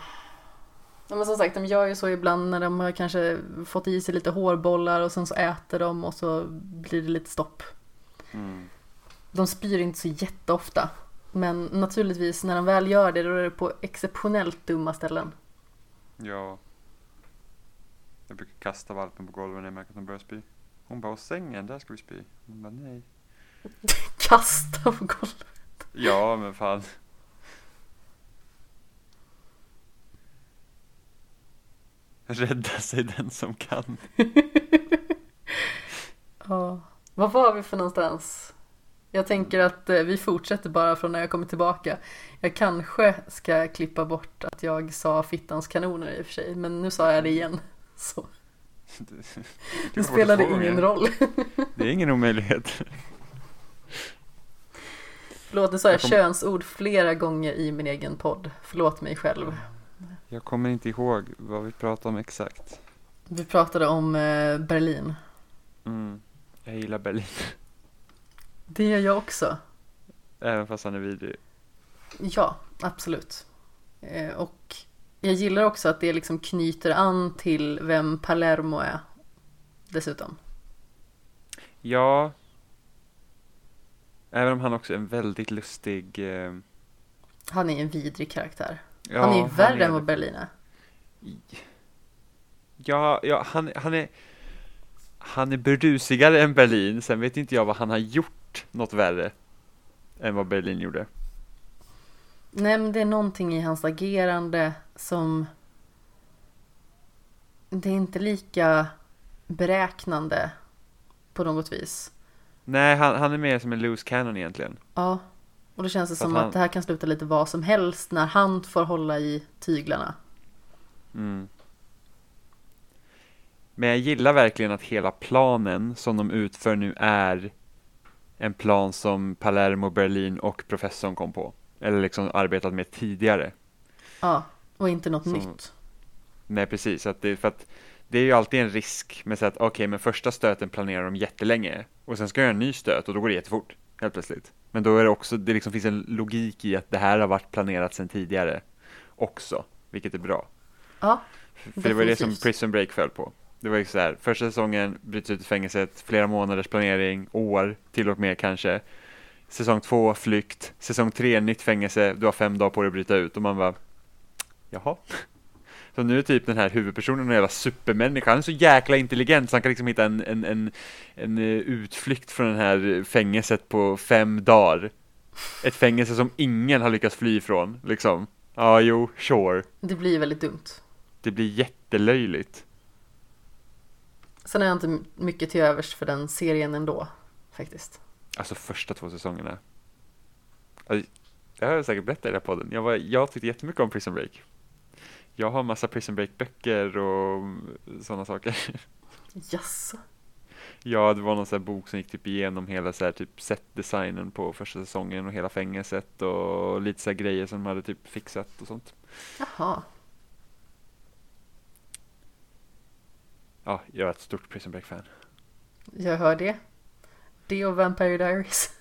Men som sagt, de gör ju så ibland när de har kanske fått i sig lite hårbollar och sen så äter de och så blir det lite stopp. Mm. De spyr inte så jätteofta. Men naturligtvis när de väl gör det, då är det på exceptionellt dumma ställen. Ja. Jag brukar kasta valpen på golvet när jag märker att de börjar spy. Hon bara, åh sängen, där ska vi spy. Hon bara, nej. Kasta på golvet? Ja, men fan. Rädda sig den som kan. Ja. Vad var vi för någonstans? Jag tänker att vi fortsätter bara från när jag kommer tillbaka. Jag kanske ska klippa bort att jag sa fittans kanoner i och för sig. Men nu sa jag det igen. Så. Det, det, det spelade ingen roll. Det är ingen omöjlighet. Förlåt, nu sa jag, jag kom... könsord flera gånger i min egen podd. Förlåt mig själv. Jag kommer inte ihåg vad vi pratade om exakt. Vi pratade om eh, Berlin. Mm, jag gillar Berlin. Det gör jag också. Även fast han är vidrig. Ja, absolut. Eh, och jag gillar också att det liksom knyter an till vem Palermo är. Dessutom. Ja. Även om han också är en väldigt lustig... Eh... Han är en vidrig karaktär. Ja, han är ju värre än vad Berlin är. ja, ja, han, han är han är brusigare än Berlin. Sen vet inte jag vad han har gjort något värre än vad Berlin gjorde. Nej, men det är någonting i hans agerande som det är inte lika beräknande på något vis. Nej, han, han är mer som en loose cannon egentligen. Ja, och det känns det som att, han... att det här kan sluta lite vad som helst när han får hålla i tyglarna. Mm. Men jag gillar verkligen att hela planen som de utför nu är en plan som Palermo, Berlin och professorn kom på. Eller liksom arbetat med tidigare. Ja, och inte något som... nytt. Nej, precis. Att det, för att det är ju alltid en risk med så att okej, okay, men första stöten planerar de jättelänge. Och sen ska jag göra en ny stöt och då går det jättefort. Helt plötsligt. Men då är det också, det liksom finns en logik i att det här har varit planerat sedan tidigare också. Vilket är bra. Ja, för det var det som Prison Break föll på. Det var ju så här, första säsongen bryts ut i fängelset, flera månaders planering, år, till och med kanske. Säsong två, flykt. Säsong tre, nytt fängelse. Du har fem dagar på dig att bryta ut. Och man bara, jaha. Så nu är typ den här huvudpersonen en jävla supermänniska. Han är så jäkla intelligent så han kan liksom hitta en, en, en, en utflykt från den här fängelset på fem dagar. Ett fängelse som ingen har lyckats fly ifrån. Liksom. Ja, ah, jo, sure. Det blir väldigt dumt. Det blir jättelöjligt. Sen är jag inte mycket till övers för den serien ändå, faktiskt. Alltså första två säsongerna. Alltså, jag har säkert berättat i den här podden. Jag, var, jag tyckte jättemycket om Prison Break. Jag har massa Prison Break-böcker och sådana saker. Yes. Ja, det var någon sån här bok som gick typ igenom hela så här typ setdesignen på första säsongen och hela fängelset och lite så här grejer som de hade typ fixat och sånt. Jaha. Ja, jag är ett stort Prison Break-fan. Jag hör det. Det och Vampire Diaries.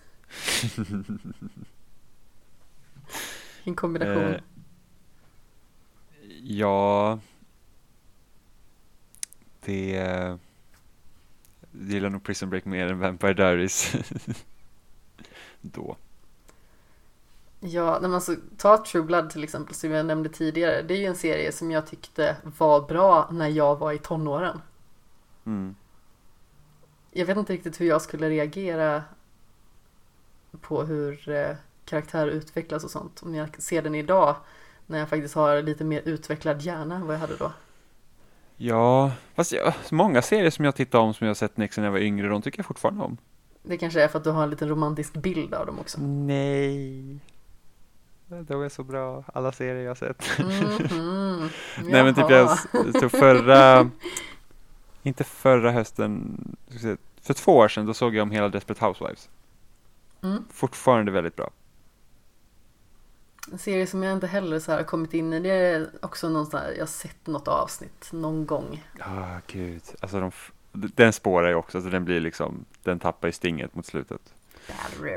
En kombination. Eh, ja. Det... Jag gillar nog Prison Break mer än Vampire Diaries. Då. Ja, när man så tar True Blood till exempel, som jag nämnde tidigare. Det är ju en serie som jag tyckte var bra när jag var i tonåren. Mm. Jag vet inte riktigt hur jag skulle reagera på hur eh, karaktär utvecklas och sånt. Om jag ser den idag när jag faktiskt har lite mer utvecklad hjärna än vad jag hade då. Ja, fast jag, många serier som jag tittar om som jag har sett när jag var yngre, de tycker jag fortfarande om. Det kanske är för att du har en liten romantisk bild av dem också. Nej. Det var så bra. Alla serier jag har sett. Mm-hmm. Nej, men typ jag tog förra... Inte förra hösten, för två år sedan, då såg jag om hela Desperate Housewives. Mm. Fortfarande väldigt bra. En serie som jag inte heller så här har kommit in i, det är också någonstans jag har sett något avsnitt någon gång. Ja, oh, gud. Alltså de, den spårar ju också, alltså den blir liksom, den tappar ju stinget mot slutet.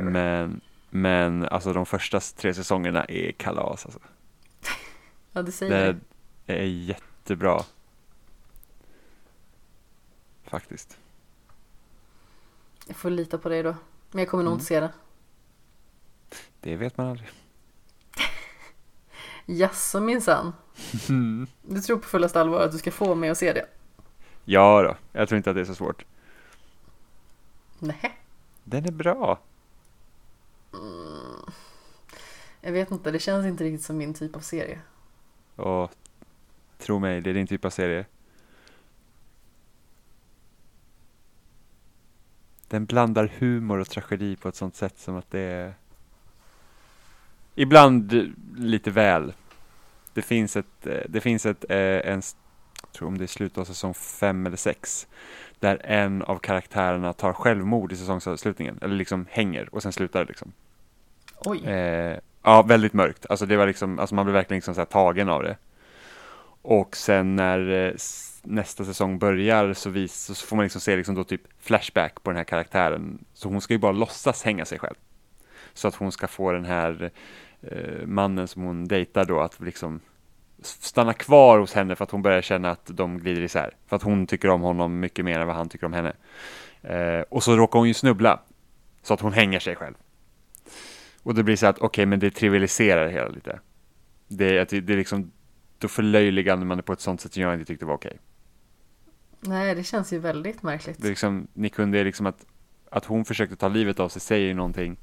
Men, men alltså de första tre säsongerna är kalas alltså. Ja, det säger det. Det är jättebra. Faktiskt. Jag får lita på dig då. Men jag kommer nog mm. inte se det. Det vet man aldrig. Jaså minsann. Mm. Du tror på fullast allvar att du ska få mig att se det? Ja då. Jag tror inte att det är så svårt. Nej. Den är bra. Mm. Jag vet inte. Det känns inte riktigt som min typ av serie. Åh, tro mig. Det är din typ av serie. Den blandar humor och tragedi på ett sånt sätt som att det är... Ibland lite väl. Det finns ett... Det finns ett en, jag tror om det är slutet av säsong fem eller sex. Där en av karaktärerna tar självmord i säsongsavslutningen. Eller liksom hänger och sen slutar det liksom. Oj. Eh, ja, väldigt mörkt. Alltså, det var liksom, alltså man blev verkligen liksom så här tagen av det. Och sen när... nästa säsong börjar så, vis, så får man liksom se liksom då typ flashback på den här karaktären. Så hon ska ju bara låtsas hänga sig själv. Så att hon ska få den här eh, mannen som hon dejtar då att liksom stanna kvar hos henne för att hon börjar känna att de glider isär. För att hon tycker om honom mycket mer än vad han tycker om henne. Eh, och så råkar hon ju snubbla så att hon hänger sig själv. Och det blir så att okej, okay, men det trivialiserar hela lite. Det, det, det är liksom då förlöjligande man det på ett sånt sätt som jag inte tyckte var okej. Okay. Nej, det känns ju väldigt märkligt. Det liksom, ni kunde liksom att, att hon försökte ta livet av sig, säger ju någonting.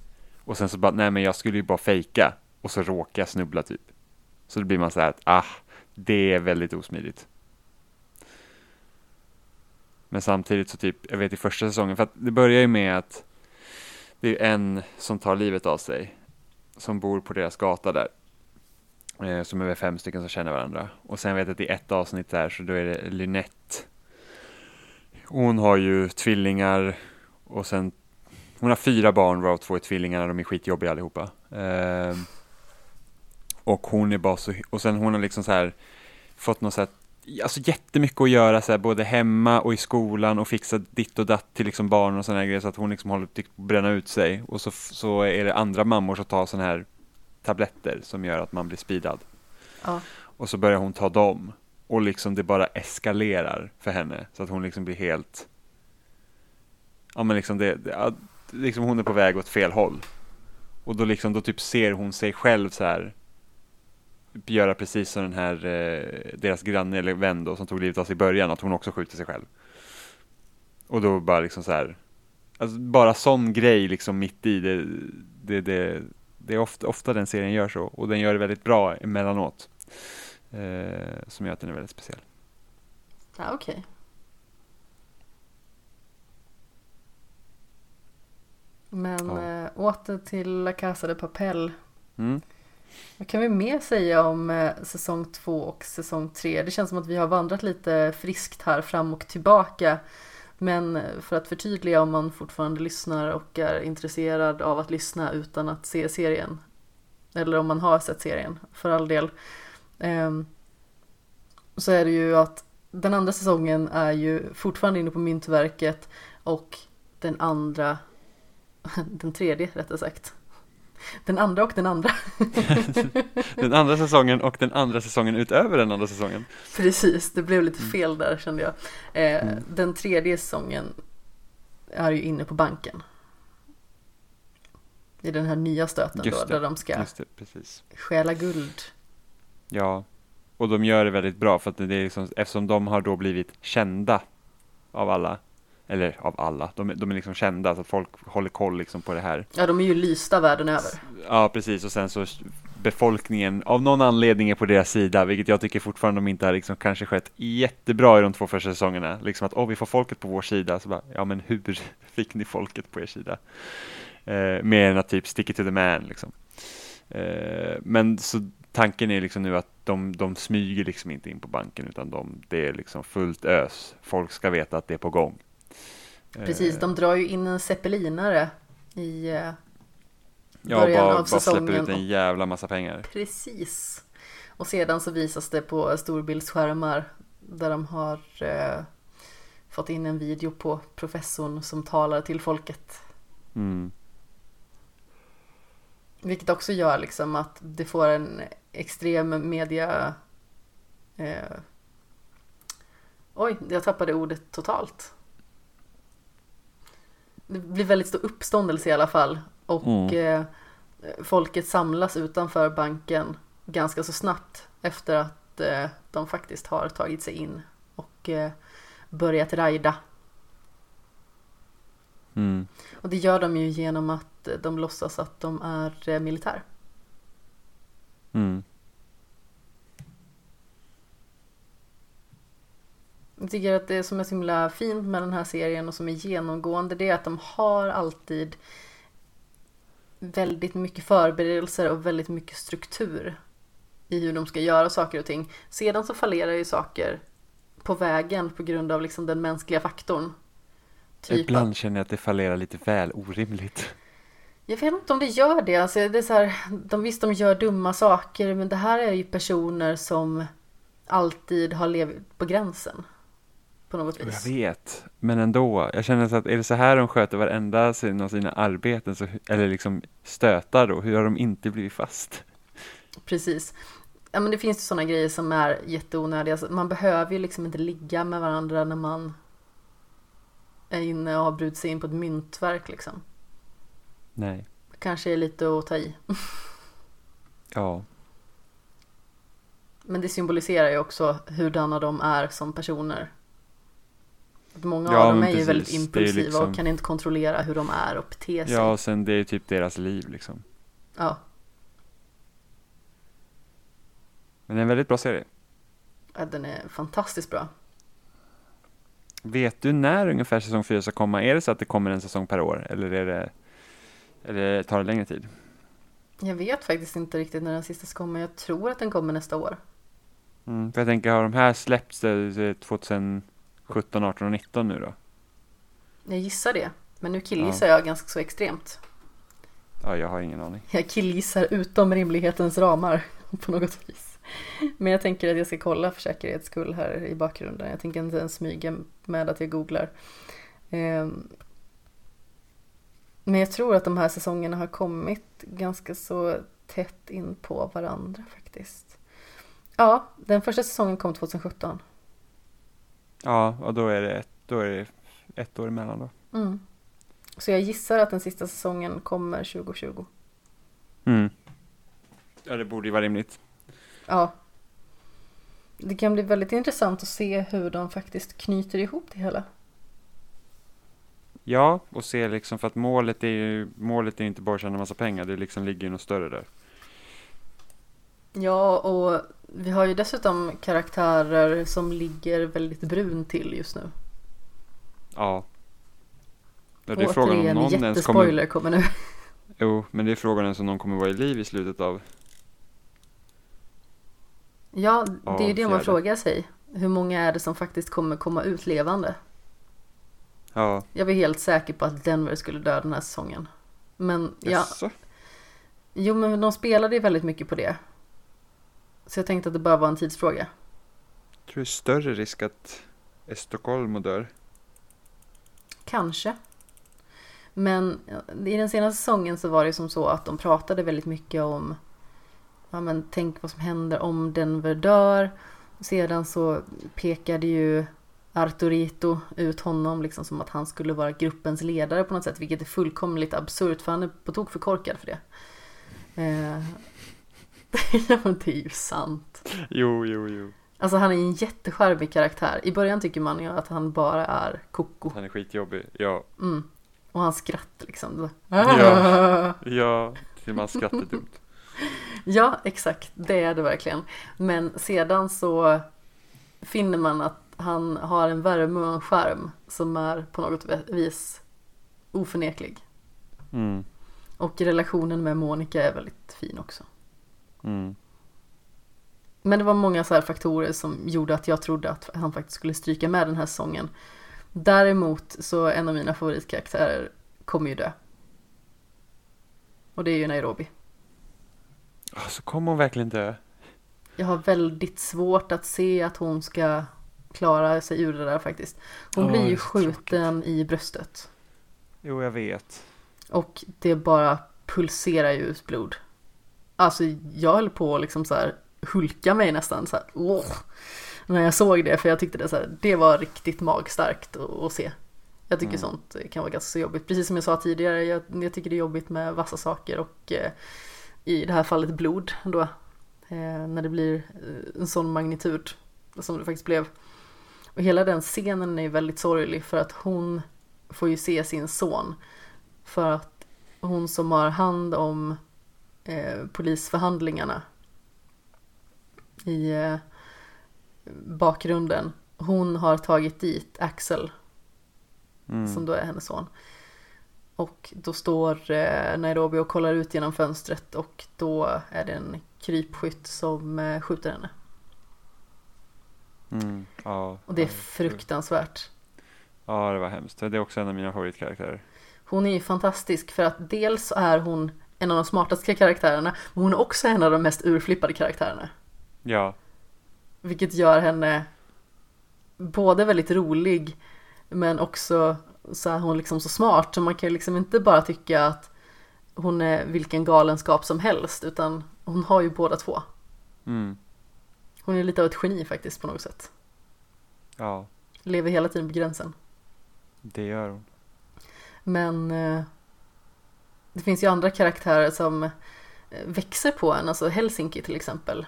Och sen så bara, nej men jag skulle ju bara fejka. Och så råkar jag snubbla typ. Så det blir man så här att, ah, det är väldigt osmidigt. Men samtidigt så typ, jag vet i första säsongen, för att det börjar ju med att det är en som tar livet av sig. Som bor på deras gata där. Eh, som är fem stycken som känner varandra. Och sen vet jag att i ett avsnitt där så då är det Lynette. Hon har ju tvillingar och sen hon har fyra barn, varav två är tvillingar, de är skitjobbiga allihopa. Eh, och hon är bara så, och sen hon har liksom så här fått något så här, alltså jättemycket att göra så här, både hemma och i skolan och fixa ditt och datt till liksom barn och såna här grejer, så att hon liksom håller på att bränna ut sig. Och så, så är det andra mammor som tar såna här tabletter som gör att man blir speedad. Ja. Och så börjar hon ta dem. Och liksom det bara eskalerar för henne. Så att hon liksom blir helt... Ja men liksom det... det ja, liksom hon är på väg åt fel håll. Och då liksom då typ ser hon sig själv så här... Göra precis som den här... Eh, deras granne eller vän då, som tog livet av sig i början. Att hon också skjuter sig själv. Och då bara liksom så här... Alltså bara sån grej liksom mitt i. Det, det, det, det är ofta, ofta den serien gör så. Och den gör det väldigt bra emellanåt. Eh, som gör att den är väldigt speciell. Ja, okej. Okay. Men ja. Äh, åter till La Casa de Papel. Mm. Vad kan vi mer säga om äh, säsong två och säsong tre? Det känns som att vi har vandrat lite friskt här fram och tillbaka. Men för att förtydliga, om man fortfarande lyssnar och är intresserad av att lyssna utan att se serien. Eller om man har sett serien, för all del. Um, så är det ju att den andra säsongen är ju fortfarande inne på myntverket, och den andra den tredje rättare sagt den andra och den andra den andra säsongen och den andra säsongen utöver den andra säsongen. Precis, det blev lite fel där kände jag. eh, mm. Den tredje säsongen är ju inne på banken i den här nya stöten just då, det. Där de ska just det, precis. Stjäla guld. Ja, och de gör det väldigt bra, för att det är liksom, eftersom de har då blivit kända av alla, eller av alla, de, de är liksom kända så att folk håller koll liksom på det här. Ja, de är ju lysta världen över. Ja, precis, och sen så befolkningen av någon anledning är på deras sida, vilket jag tycker fortfarande de inte har liksom kanske skett jättebra i de två första säsongerna. Liksom att, åh, oh, vi får folket på vår sida, så bara, ja men hur fick ni folket på er sida? Eh, mer än att typ stick it to the man liksom. Eh, men så tanken är liksom nu att de, de smyger liksom inte in på banken, utan de, det är liksom fullt ös. Folk ska veta att det är på gång. Precis, de drar ju in en zeppelinare i början ja, bara, av säsongen. Ja, bara släpper ut en jävla massa pengar. Precis. Och sedan så visas det på storbildsskärmar där de har eh, fått in en video på professorn som talar till folket. Mm. Vilket också gör liksom att det får en extrem media... Eh... Oj, jag tappade ordet totalt. Det blir väldigt stor uppståndelse i alla fall. Och mm. eh, folket samlas utanför banken ganska så snabbt efter att eh, de faktiskt har tagit sig in och eh, börjat rajda. Mm. Och det gör de ju genom att de låtsas att de är militär. Mm. Jag tycker att det som är så himla fint med den här serien och som är genomgående, det är att de har alltid väldigt mycket förberedelser och väldigt mycket struktur i hur de ska göra saker och ting. Sedan så fallerar ju saker på vägen på grund av liksom den mänskliga faktorn. Typ ibland att... känner jag att det fallerar lite väl orimligt. Jag vet inte om det gör det. Alltså, det är så här, de, visst, de gör dumma saker, men det här är ju personer som alltid har levt på gränsen. På något vis. Jag vet, men ändå. Jag känner så att, är det så här de sköter varenda av sina arbeten, så, eller liksom stötar då? Hur har de inte blivit fast? Precis. Ja, men det finns ju sådana grejer som är jätteonödiga. Man behöver ju liksom inte ligga med varandra när man är inne och har brudit sig in på ett myntverk liksom. Nej. Kanske är lite att ta i. Ja. Men det symboliserar ju också hurdana de är som personer. Att många ja, av dem är precis. ju väldigt impulsiva liksom... och kan inte kontrollera hur de är och beter sig. Ja, och sen det är ju typ deras liv liksom. Ja. Men det är en väldigt bra serie. Ja, den är fantastiskt bra. Vet du när ungefär säsong fyra ska komma? Är det så att det kommer en säsong per år? Eller, är det, eller tar det längre tid? Jag vet faktiskt inte riktigt när den sista ska komma. Jag tror att den kommer nästa år. Mm, för jag tänker, har de här släppts tjugosjutton, arton och nitton nu då? Jag gissar det. Men nu killgissar ja. jag ganska så extremt. Ja, jag har ingen aning. Jag killgissar utom rimlighetens ramar på något vis. Men jag tänker att jag ska kolla för säkerhets skull här i bakgrunden. Jag tänker inte ens smyga med att jag googlar. Men jag tror att de här säsongerna har kommit ganska så tätt in på varandra faktiskt. Ja, den första säsongen kom tjugosjutton. Ja, och då är det ett, då är det ett år emellan då. Mm. Så jag gissar att den sista säsongen kommer tjugotjugo. Mm. Ja, det borde ju vara rimligt. Ja. Det kan bli väldigt intressant att se hur de faktiskt knyter ihop det hela. Ja, och se liksom, för att målet är ju målet är inte bara att tjäna massa pengar, det liksom ligger ju något större där. Ja, och vi har ju dessutom karaktärer som ligger väldigt brun till just nu. Ja. Det är frågan om någon ens kommer... kommer nu. Jo, men det är frågan ens om någon kommer vara i liv i slutet av... Ja, det av är ju det man fjärde. frågar sig. Hur många är det som faktiskt kommer komma ut levande? Ja. Jag var helt säker på att Denver skulle dö den här säsongen. Men ja. Jo, men de spelade ju väldigt mycket på det. Så jag tänkte att det bara var en tidsfråga. Jag tror det är större risk att Stockholm dör. Kanske. Men i den senaste säsongen så var det som så att de pratade väldigt mycket om ja, men tänk vad som händer om Denver dör. Och sedan så pekade ju Arturito ut honom liksom som att han skulle vara gruppens ledare på något sätt, vilket är fullkomligt absurt för han är på tok för korkad för det. Eh... det är ju sant. Jo, jo, jo. Alltså han är en jätteskärmig karaktär. I början tycker man ju att han bara är koko. Han är skitjobbig, ja. Mm. Och han skratt liksom. Ja, ja, till man skrattar dumt. Ja, exakt. Det är det verkligen. Men sedan så finner man att han har en värme och en skärm som är på något vis oförneklig. Mm. Och relationen med Monica är väldigt fin också. Mm. Men det var många så här faktorer som gjorde att jag trodde att han faktiskt skulle stryka med den här säsongen. Däremot så en av mina favoritkaraktärer kommer ju dö. Och det är ju Nairobi. Så kommer hon verkligen dö? Jag har väldigt svårt att se att hon ska klara sig ur det där faktiskt. Hon oh, blir ju skjuten i bröstet. Jo, jag vet. Och det bara pulserar ju ut blod. Alltså jag höll på liksom så här hulka mig nästan så här. Åh. När jag såg det, för jag tyckte det så här, det var riktigt magstarkt att se. Jag tycker mm. sånt kan vara ganska så jobbigt. Precis som jag sa tidigare, jag, jag tycker det är jobbigt med vassa saker och eh, i det här fallet blod då. Eh, när det blir eh, en sån magnitud som det faktiskt blev. Och hela den scenen är ju väldigt sorglig för att hon får ju se sin son. För att hon som har hand om eh, polisförhandlingarna i... Eh, bakgrunden. Hon har tagit dit Axel mm. som då är hennes son. Och då står eh, Nairobi och kollar ut genom fönstret och då är det en krypskytt som eh, skjuter henne. Mm. Ja, och det är fruktansvärt. Ja, det var hemskt. Det är också en av mina favoritkaraktärer. Hon är ju fantastisk för att dels är hon en av de smartaste karaktärerna, men hon är också en av de mest urflippade karaktärerna. Ja. Vilket gör henne både väldigt rolig men också så här, hon liksom så smart. Så man kan ju liksom inte bara tycka att hon är vilken galenskap som helst, utan hon har ju båda två. Mm. Hon är lite av ett geni faktiskt på något sätt. Ja. Lever hela tiden på gränsen. Det gör hon. Men det finns ju andra karaktärer som växer på en. Alltså Helsinki till exempel.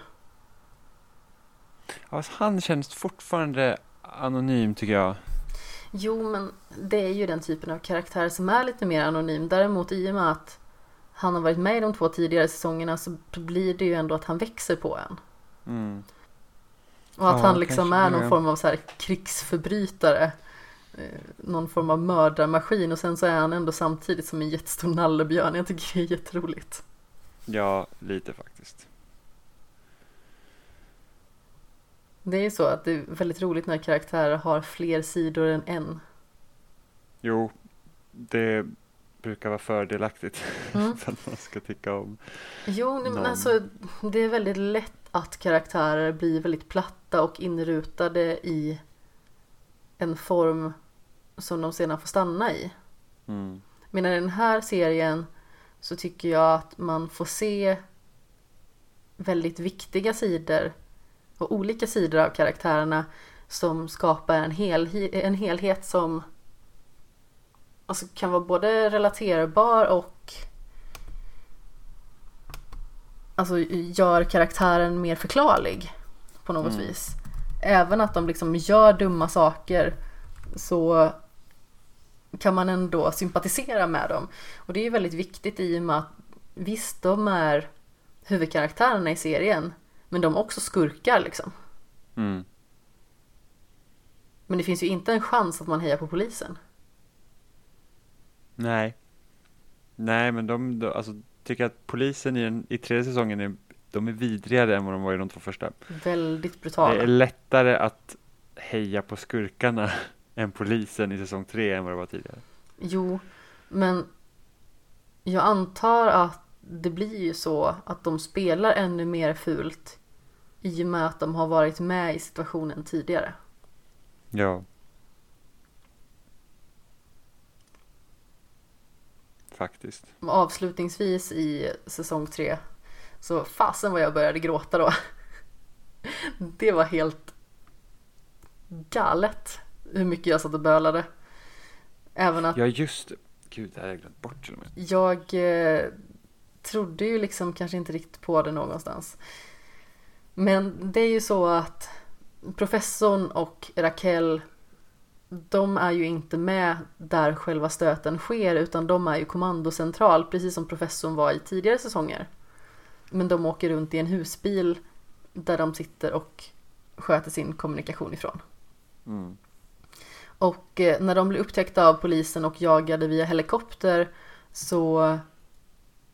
Alltså, han känns fortfarande anonym tycker jag. Jo, men det är ju den typen av karaktär som är lite mer anonym. Däremot i och med att han har varit med i de två tidigare säsongerna så blir det ju ändå att han växer på en. Mm. Och att ja, han liksom är någon det. form av så här krigsförbrytare. Någon form av mördarmaskin. Och sen så är han ändå samtidigt som en jättestor nallebjörn. Jag tycker det är jätteroligt. Ja, lite faktiskt. Det är ju så att det är väldigt roligt när karaktärer har fler sidor än en. Jo, det brukar vara fördelaktigt mm. så att man ska tycka om. Jo, men någon. Alltså det är väldigt lätt att karaktärer blir väldigt platta och inrutade i en form som de senare får stanna i. Mm. Men i den här serien så tycker jag att man får se väldigt viktiga sidor och olika sidor av karaktärerna som skapar en, hel, en helhet som alltså kan vara både relaterbar och alltså gör karaktären mer förklarlig på något mm. vis. Även att de liksom gör dumma saker så kan man ändå sympatisera med dem. Och det är ju väldigt viktigt i och med att visst, de är huvudkaraktärerna i serien, men de också skurkar liksom. Mm. Men det finns ju inte en chans att man hejar på polisen. Nej. Nej, men de, de alltså, tycker att polisen i, den, i tredje säsongen är, de är vidrigare än vad de var i de två första. Väldigt brutala. Det är lättare att heja på skurkarna än polisen i säsong tre än vad det var tidigare. Jo, men jag antar att det blir ju så att de spelar ännu mer fult i och med att de har varit med i situationen tidigare. Ja. Faktiskt. Avslutningsvis i säsong tre så fasen var jag började gråta då. Det var helt galet hur mycket jag satt och bölade. Även att... Ja, just det. Gud, det här har jag glömt bort. Jag eh, trodde ju liksom kanske inte riktigt på det någonstans. Men det är ju så att professorn och Raquel, de är ju inte med där själva stöten sker, utan de är ju kommandocentral, precis som professorn var i tidigare säsonger. Men de åker runt i en husbil där de sitter och sköter sin kommunikation ifrån. Mm. Och när de blir upptäckta av polisen och jagade via helikopter så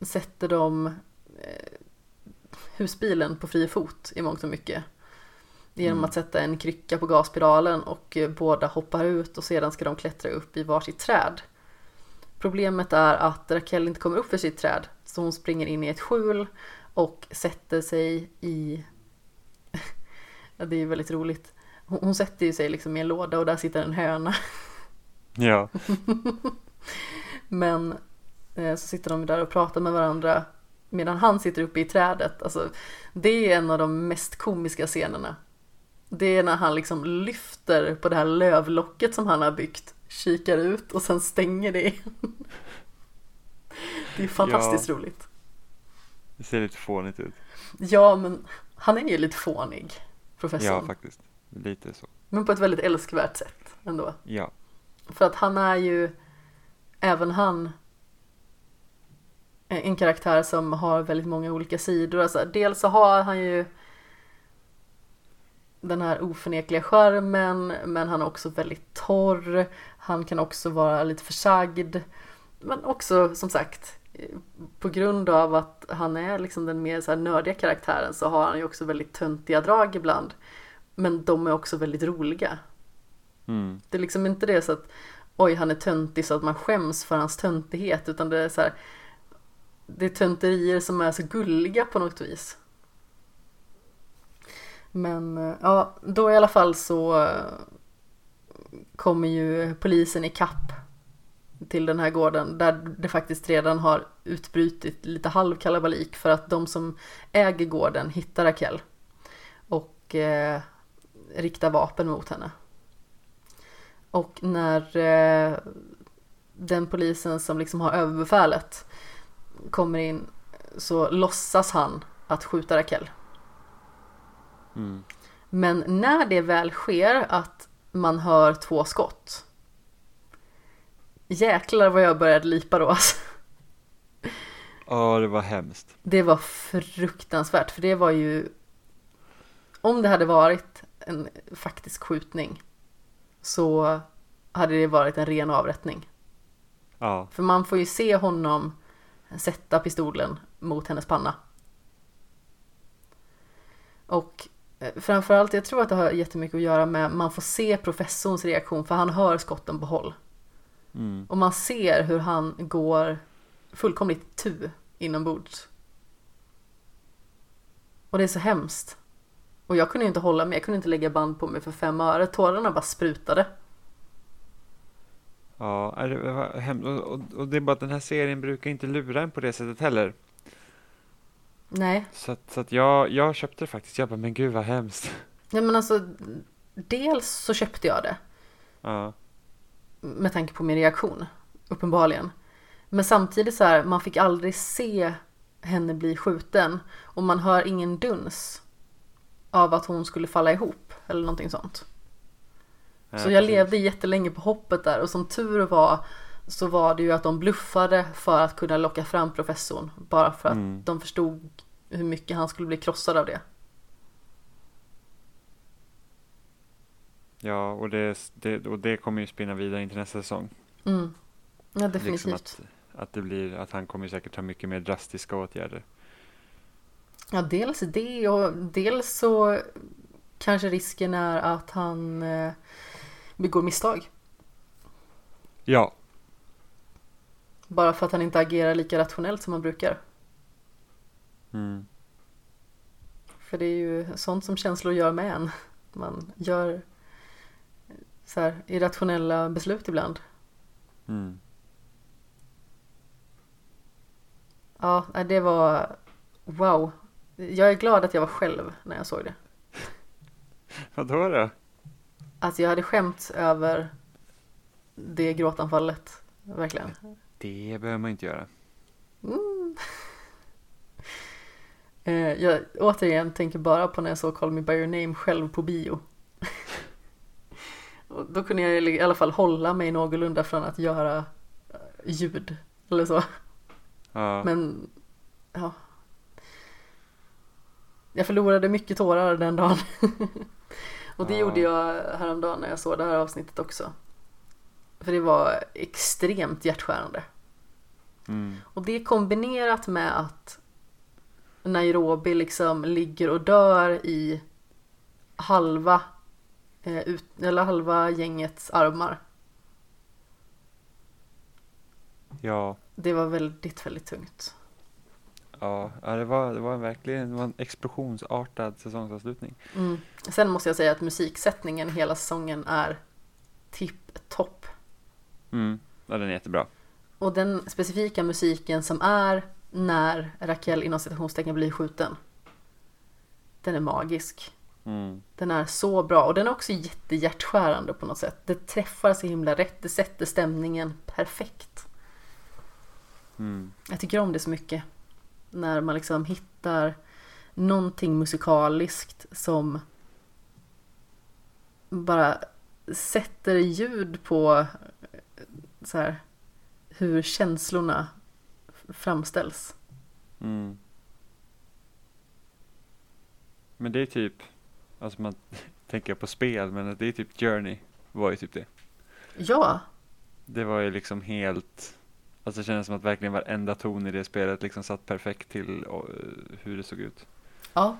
sätter de husbilen på fri fot i mångt och mycket. Genom mm. att sätta en krycka på gaspedalen och båda hoppar ut och sedan ska de klättra upp i varsitt träd. Problemet är att Raquel inte kommer upp för sitt träd, så hon springer in i ett skjul och sätter sig i... ja, det är väldigt roligt. Hon sätter ju sig liksom i en låda och där sitter en höna. Ja. Men eh, så sitter de där och pratar med varandra medan han sitter uppe i trädet. Alltså, det är en av de mest komiska scenerna. Det är när han liksom lyfter på det här lövlocket som han har byggt, kikar ut och sen stänger det igen. Det är fantastiskt ja. roligt. Det ser lite fånigt ut. Ja, men han är ju lite fånig, professorn. Ja, faktiskt. Lite så. Men på ett väldigt älskvärt sätt ändå. Ja. För att han är ju, även han, en karaktär som har väldigt många olika sidor. Alltså, dels så har han ju den här oförnekliga skärmen, men han är också väldigt torr. Han kan också vara lite försagd. Men också, som sagt, på grund av att han är liksom den mer så här nördiga karaktären så har han ju också väldigt töntiga drag ibland. Men de är också väldigt roliga. Mm. Det är liksom inte det så att oj, han är töntig så att man skäms för hans töntighet, utan det är så här, det är tönterier som är så gulliga på något vis. Men ja, då i alla fall så kommer ju polisen i kapp till den här gården där det faktiskt redan har utbrutit lite halvkalabalik, för att de som äger gården hittar Raquel och eh, riktar vapen mot henne. Och när eh, den polisen som liksom har överbefälet kommer in så låtsas han att skjuta Raquel. Mm. Men när det väl sker att man hör två skott Jäklar vad jag började lipa då alltså. Ja, det var hemskt. Det var fruktansvärt, för det var ju, om det hade varit en faktisk skjutning så hade det varit en ren avrättning. Ja. För man får ju se honom sätta pistolen mot hennes panna. Och framförallt, jag tror att det har jättemycket att göra med, man får se professorns reaktion, för han hör skotten på håll. Mm. Och man ser hur han går fullkomligt tu inombords. Och det är så hemskt. Och jag kunde ju inte hålla mig, jag kunde inte lägga band på mig för fem öre. Tårarna bara sprutade. Ja, det var hemskt. Och, och det är bara att den här serien brukar inte lura en på det sättet heller. Nej. Så, så att jag, jag köpte det faktiskt. Jag bara, men gud vad hemskt. Nej, men alltså, dels så köpte jag det. Ja. Med tanke på min reaktion, uppenbarligen. Men samtidigt så här, man fick aldrig se henne bli skjuten. Och man hör ingen duns av att hon skulle falla ihop eller någonting sånt. Ja, så jag precis. levde jättelänge på hoppet där. Och som tur var så var det ju att de bluffade för att kunna locka fram professorn. Bara för att mm. de förstod hur mycket han skulle bli krossad av det. Ja, och det, det, och det kommer ju spinna vidare in till nästa säsong. Mm. Ja, definitivt. Liksom att, att, det blir, att han kommer säkert ha mycket mer drastiska åtgärder. Ja, dels det, och dels så kanske risken är att han eh, begår misstag. Ja. Bara för att han inte agerar lika rationellt som han brukar. Mm. För det är ju sånt som känslor gör med en. Man gör så här irrationella beslut ibland. Mm. Ja, det var wow. Jag är glad att jag var själv när jag såg det. Vadå då? Alltså jag hade skämts över det gråtanfallet, verkligen. Det behöver man inte göra. Mm. Jag återigen tänker bara på när jag såg Call Me By Your Name själv på bio. Och då kunde jag i alla fall hålla mig någorlunda från att göra ljud eller så. Ja. Men ja. Jag förlorade mycket tårar den dagen. Och det ja. gjorde jag häromdagen när jag såg det här avsnittet också. För det var extremt hjärtskärande. Mm. Och det kombinerat med att Nairobi liksom ligger och dör i halva eh, ut, eller halva gängets armar. Ja. Det var väldigt, väldigt tungt. Ja, det var, det var verkligen det var en explosionsartad säsongsavslutning. Mm. Sen måste jag säga att musiksättningen hela säsongen är tipptopp. Mm, ja, den är jättebra. Och den specifika musiken som är när Raquel inom citationstecken blir skjuten, den är magisk. Mm. Den är så bra. Och den är också jättehjärtskärande på något sätt. Det träffar så himla rätt. Det sätter stämningen perfekt. Mm. Jag tycker om det så mycket. När man liksom hittar någonting musikaliskt som bara sätter ljud på så här, hur känslorna framställs. Mm. Men det är typ, alltså man tänker på spel, men det är typ Journey var ju typ det. Ja. Det var ju liksom helt, alltså det kändes som att verkligen varenda ton i det spelet liksom satt perfekt till hur det såg ut. Ja.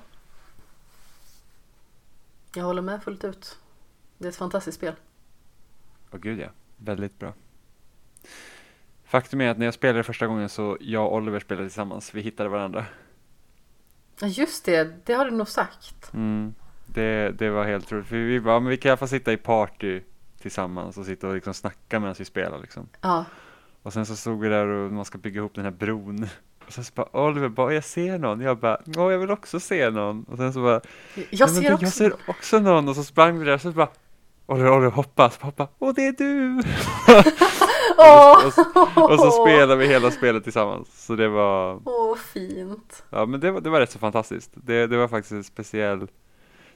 Jag håller med fullt ut. Det är ett fantastiskt spel. Åh gud ja, väldigt bra. Faktum är att när jag spelade första gången så jag och Oliver spelade tillsammans. Vi hittade varandra. Ja just det, det har du nog sagt. Mm, det, det var helt roligt. För vi bara, men vi kan i alla fall sitta i party tillsammans och sitta och liksom snacka medan vi spelar liksom. Ja. Och sen så stod vi där och man ska bygga ihop den här bron. Och sen så bara, Oliver bara, jag ser någon. Jag bara, åh jag vill också se någon. Och sen så bara, jag ser, också. jag ser också någon. Och så sprang vi där och så bara, Oliver, Oliver, hoppa. Så bara, åh det är du! och, och, och, och så spelade vi hela spelet tillsammans. Så det var... Åh, fint. Ja, men det var, det var rätt så fantastiskt. Det, det var faktiskt en speciell...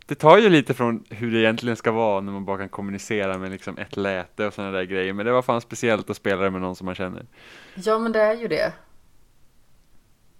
det tar ju lite från hur det egentligen ska vara när man bara kan kommunicera med liksom ett läte och såna där grejer. Men det var fan speciellt att spela det med någon som man känner. Ja, men det är ju det.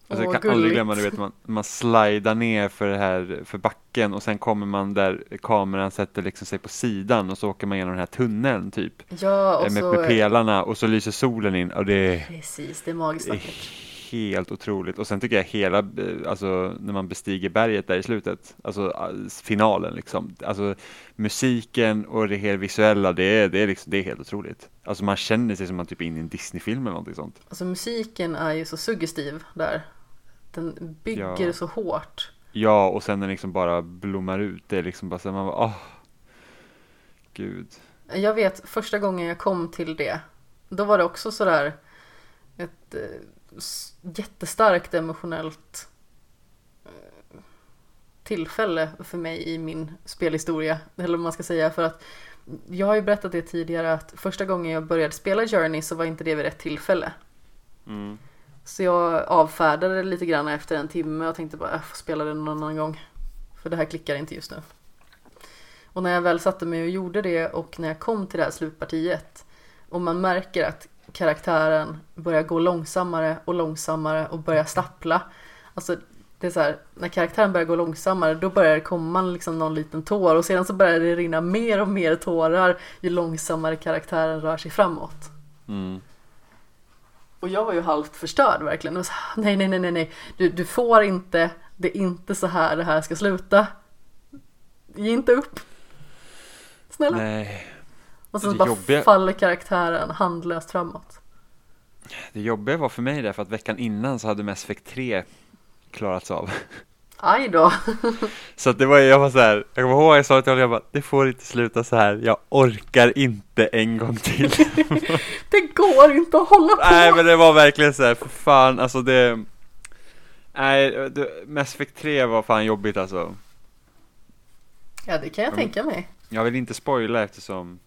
Alltså, jag kan gulligt. aldrig glömma, du vet, man, man slidar ner för, det här, för backen och sen kommer man där kameran sätter liksom sig på sidan och så åker man genom den här tunneln typ. Ja, och med, så... med pelarna och så lyser solen in. Och det, precis, det är magiskt. Det är helt otroligt. Och sen tycker jag hela, alltså när man bestiger berget där i slutet, alltså finalen liksom. Alltså musiken och det helt visuella, det är, det är, liksom, det är helt otroligt. Alltså man känner sig som man typ är in i en Disney-film eller någonting sånt. Alltså musiken är ju så suggestiv där. Den bygger ja. så hårt. Ja, och sen den liksom bara blommar ut. Det är liksom bara så man bara, åh, gud. Jag vet, första gången jag kom till det, då var det också så där ett eh, jättestarkt emotionellt eh, tillfälle för mig i min spelhistoria. Eller man ska säga, för att jag har ju berättat det tidigare att första gången jag började spela Journey så var inte det vid rätt tillfälle. Mm. Så jag avfärdade lite grann efter en timme och tänkte bara, jag får spela det någon annan gång. För det här klickar inte just nu. Och när jag väl satte mig och gjorde det och när jag kom till det här slutpartiet och man märker att karaktären börjar gå långsammare och långsammare och börjar stappla. Alltså det är så här, när karaktären börjar gå långsammare då börjar det komma liksom någon liten tår och sedan så börjar det rinna mer och mer tårar ju långsammare karaktären rör sig framåt. Mm. Och jag var ju halvt förstörd verkligen. Och så, nej, nej, nej, nej. Du, du får inte. Det är inte så här det här ska sluta. Ge inte upp. Snälla. Nej. Och så det bara jobbiga... faller karaktären handlöst framåt. Det jobbiga var för mig därför att veckan innan så hade Mass Effect tre klarats av. Aj då. Så att det var, jag var så här. Jag kommer ihåg jag sa till honom, det får inte sluta så här. Jag orkar inte en gång till. Det går inte att hålla på. Nej, men det var verkligen så här, för fan, alltså det. Nej, Mass Effect tre var fan jobbigt alltså. Ja, det kan jag, jag tänka mig. Jag vill inte spoila eftersom.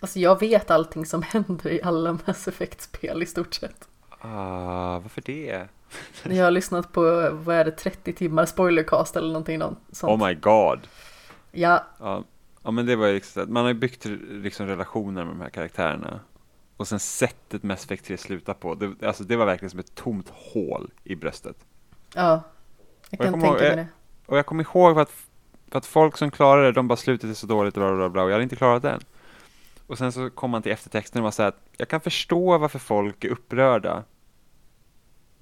Alltså jag vet allting som händer i alla Mass Effect-spel i stort sett. Ah, varför det? Jag har lyssnat på, vad är det, trettio timmar spoilercast eller någonting sånt. Oh my god. Ja. Ja, ja men det var ju liksom, man har ju byggt liksom relationer med de här karaktärerna. Och sen sättet Mass Effect tre slutar på. Det, alltså det var verkligen som ett tomt hål i bröstet. Ja, jag kan jag tänka ihåg, mig det. Och jag kommer ihåg för att, för att folk som klarade det, de bara slutet är så dåligt och bla bla bla. Och jag hade inte klarat den. Och sen så kom man till eftertexten och var så här att jag kan förstå varför folk är upprörda.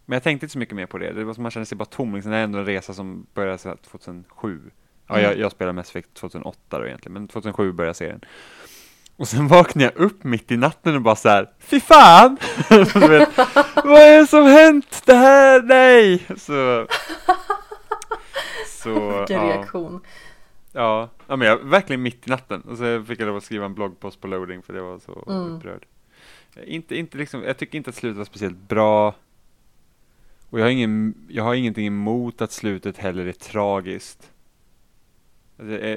Men jag tänkte inte så mycket mer på det. Det var som man kände sig bara tom. Liksom. Det är ändå en resa som började tjugohundrasju. Ja, mm. jag, jag spelade Mass Effect tjugohundraåtta då egentligen. Men tjugohundrasju började jag se den. Och sen vaknade jag upp mitt i natten och bara så här, fy fan! Vet, vad är det som hänt? Det här, nej! Så... så vilken ja. reaktion. Ja, ja men jag, verkligen mitt i natten. Och så fick jag då skriva en bloggpost på Loading för det var så mm. upprörd. Inte, inte liksom, jag tycker inte att slutet var speciellt bra. Och jag har, ingen, jag har ingenting emot att slutet heller är tragiskt.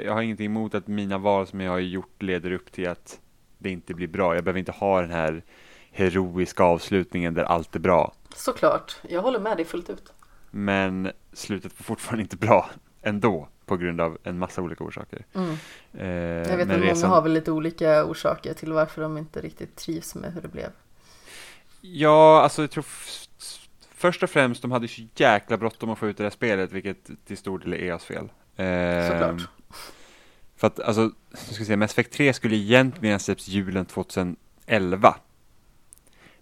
Jag har ingenting emot att mina val som jag har gjort leder upp till att det inte blir bra. Jag behöver inte ha den här heroiska avslutningen där allt är bra. Såklart, jag håller med dig fullt ut. Men slutet var fortfarande inte bra ändå på grund av en massa olika orsaker. Mm. Eh, jag vet att många resan... har väl lite olika orsaker till varför de inte riktigt trivs med hur det blev. Ja, alltså jag tror... Först och främst, de hade så jäkla bråttom att få ut det här spelet, vilket till stor del är E A:s fel. Eh, Såklart. För att, alltså, ska säga, Mass Effect tre skulle egentligen släpps julen tjugoelva.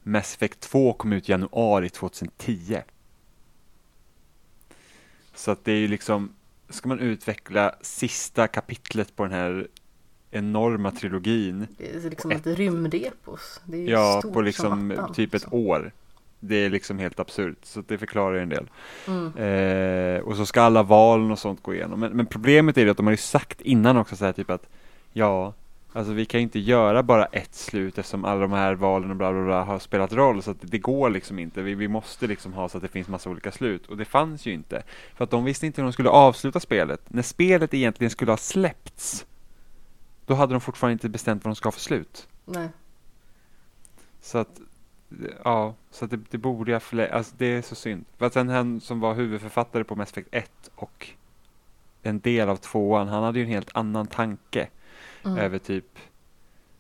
Mass Effect två kom ut januari tjugotio. Så att det är ju liksom, ska man utveckla sista kapitlet på den här enorma trilogin. Det är liksom ett, ett rymdepos. Det är ju ja, stort på liksom vattan, typ ett så. År. Det är liksom helt absurt. Så det förklarar ju en del. Mm. Eh, och så ska alla valen och sånt gå igenom. Men, men problemet är ju att de har ju sagt innan också så här typ att ja, alltså vi kan inte göra bara ett slut eftersom alla de här valen och bla bla bla har spelat roll. Så att det går liksom inte. Vi, vi måste liksom ha så att det finns massa olika slut. Och det fanns ju inte. För att de visste inte hur de skulle avsluta spelet. När spelet egentligen skulle ha släppts, då hade de fortfarande inte bestämt vad de ska ha för slut. Nej. Så att ja, så det, det borde jag förlä- alltså det är så synd. För att sen han som var huvudförfattare på Mass Effect ett och en del av tvåan. Han hade ju en helt annan tanke mm. över typ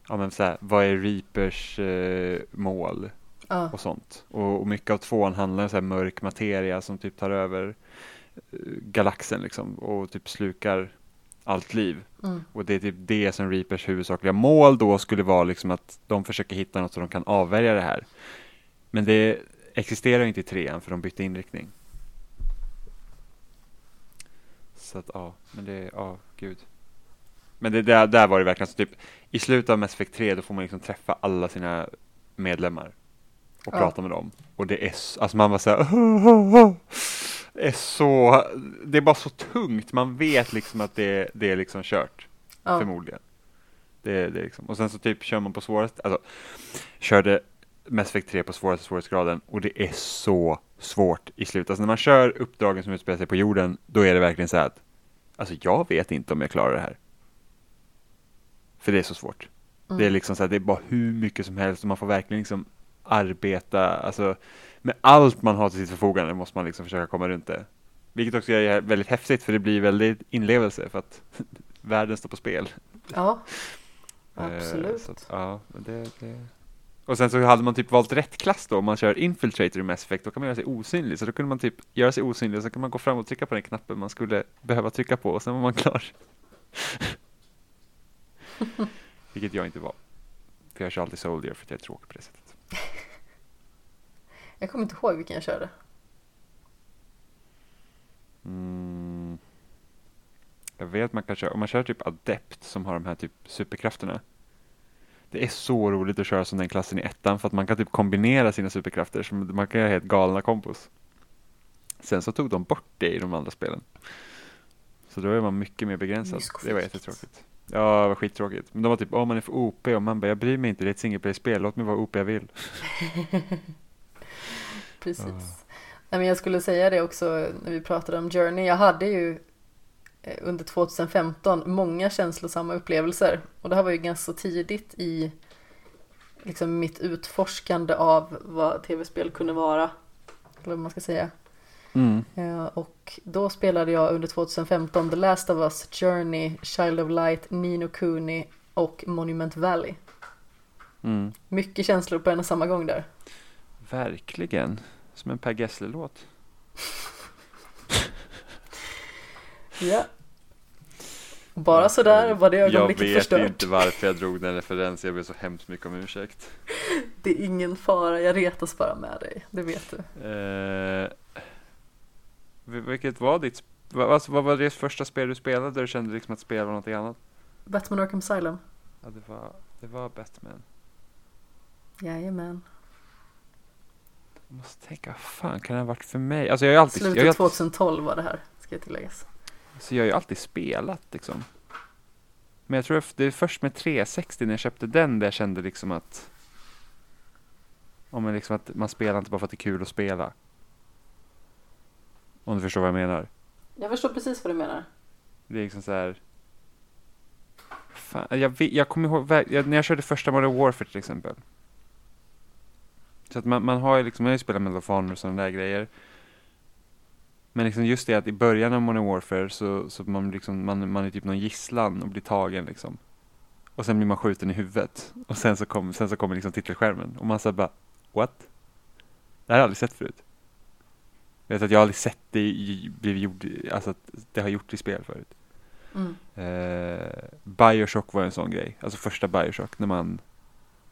ja, men så här, vad är Reapers eh, mål uh. och sånt. Och, och mycket av tvåan handlar om så här mörk materia som typ tar över eh, galaxen liksom, och typ slukar allt liv. Mm. Och det är typ det som Reapers huvudsakliga mål då skulle vara liksom, att de försöker hitta något så de kan avvärja det här. Men det existerar inte i trean för de bytte inriktning. Så att ja, men det, ja, gud. Men det där, där var det verkligen så typ, i slutet av Mass Effect tre då får man liksom träffa alla sina medlemmar och ja. prata med dem. Och det är, alltså man var så här, oh, oh, oh. Det är så, det är bara så tungt. Man vet liksom att det, det är liksom kört. Ja. Förmodligen. Det, det är liksom. Och sen så typ kör man på svårast, alltså körde Mass Effect tre på svåraste svårighetsgraden, och det är så svårt i slutet. Alltså när man kör uppdragen som utspelar sig på jorden, då är det verkligen så här att, alltså jag vet inte om jag klarar det här. För det är så svårt. Mm. Det är liksom så här, det är bara hur mycket som helst, och man får verkligen liksom arbeta, alltså med allt man har till sitt förfogande måste man liksom försöka komma runt det. Vilket också är väldigt häftigt, för det blir väldigt inlevelse för att världen står på spel. Ja, absolut. Så att, ja, men det, det... Och sen så hade man typ valt rätt klass då, om man kör Infiltrator i Mass Effect, då kan man göra sig osynlig. Så då kunde man typ göra sig osynlig, och så kan man gå fram och trycka på den knappen man skulle behöva trycka på, och sen var man klar. Vilket jag inte var. För jag kör alltid Soldier för att jag är tråkig på det sättet. Jag kommer inte ihåg vilken jag körde. Mm. Jag vet att man kan köra, om man kör typ Adept som har de här typ superkrafterna. Det är så roligt att köra som den klassen i ettan, för att man kan typ kombinera sina superkrafter, så man kan göra helt galna kompos. Sen så tog de bort det i de andra spelen. Så då är man mycket mer begränsad. Det var jättetråkigt. Ja, det var skittråkigt. Men de var typ, åh oh, man är för O P, och man bara, jag bryr mig inte, det är ett singleplay-spel, låt mig vara O P jag vill. Precis. Oh. Nej, men jag skulle säga det också när vi pratade om Journey. Jag hade ju under tjugo femton många känslosamma upplevelser, och det här var ju ganska tidigt i liksom mitt utforskande av vad tv-spel kunde vara, eller vad man ska säga. Mm. Och då spelade jag under tjugo femton The Last of Us, Journey, Child of Light, Nino Kuni och Monument Valley. Mm. Mycket känslor på en och samma gång där. Verkligen, som en Per Gessle-låt. Ja. Bara så där var det ögonblicket förstört. Jag vet inte varför jag drog den referensen. Jag ber så hemskt mycket om ursäkt. Det är ingen fara, jag retas bara med dig. Det vet du. Eh, vilket var ditt... Alltså, vad var det första spel du spelade där du kände liksom att spela var något annat? Batman Arkham Asylum. Ja, det var, det var Batman. Jajamän. Jag måste tänka, fan kan det ha varit för mig? Alltså, jag har alltid... Slutet jag har tjugo tolv var det här. Så jag har ju alltid spelat liksom. Men jag tror att det är först med tre sextio när jag köpte den där jag kände liksom att, om man liksom att man spelar inte bara för att det är kul att spela. Om du förstår vad jag menar. Jag förstår precis vad du menar. Det är liksom så här. Fan, jag, jag kommer ihåg jag, när jag körde första Modern Warfare till exempel. Så att man, man har ju liksom, jag har ju spelat med telefoner och sådana där grejer. Men liksom just det att i början av Modern Warfare så, så man, liksom, man, man är typ någon gisslan och blir tagen liksom. Och sen blir man skjuten i huvudet. Och sen så, kom, sen så kommer liksom titelskärmen. Och man säger bara, what? Det har jag aldrig sett förut. Jag vet att jag aldrig sett det blivit gjort, alltså att det har gjort i spel förut. Mm. Eh, Bioshock var en sån grej. Alltså första Bioshock när man,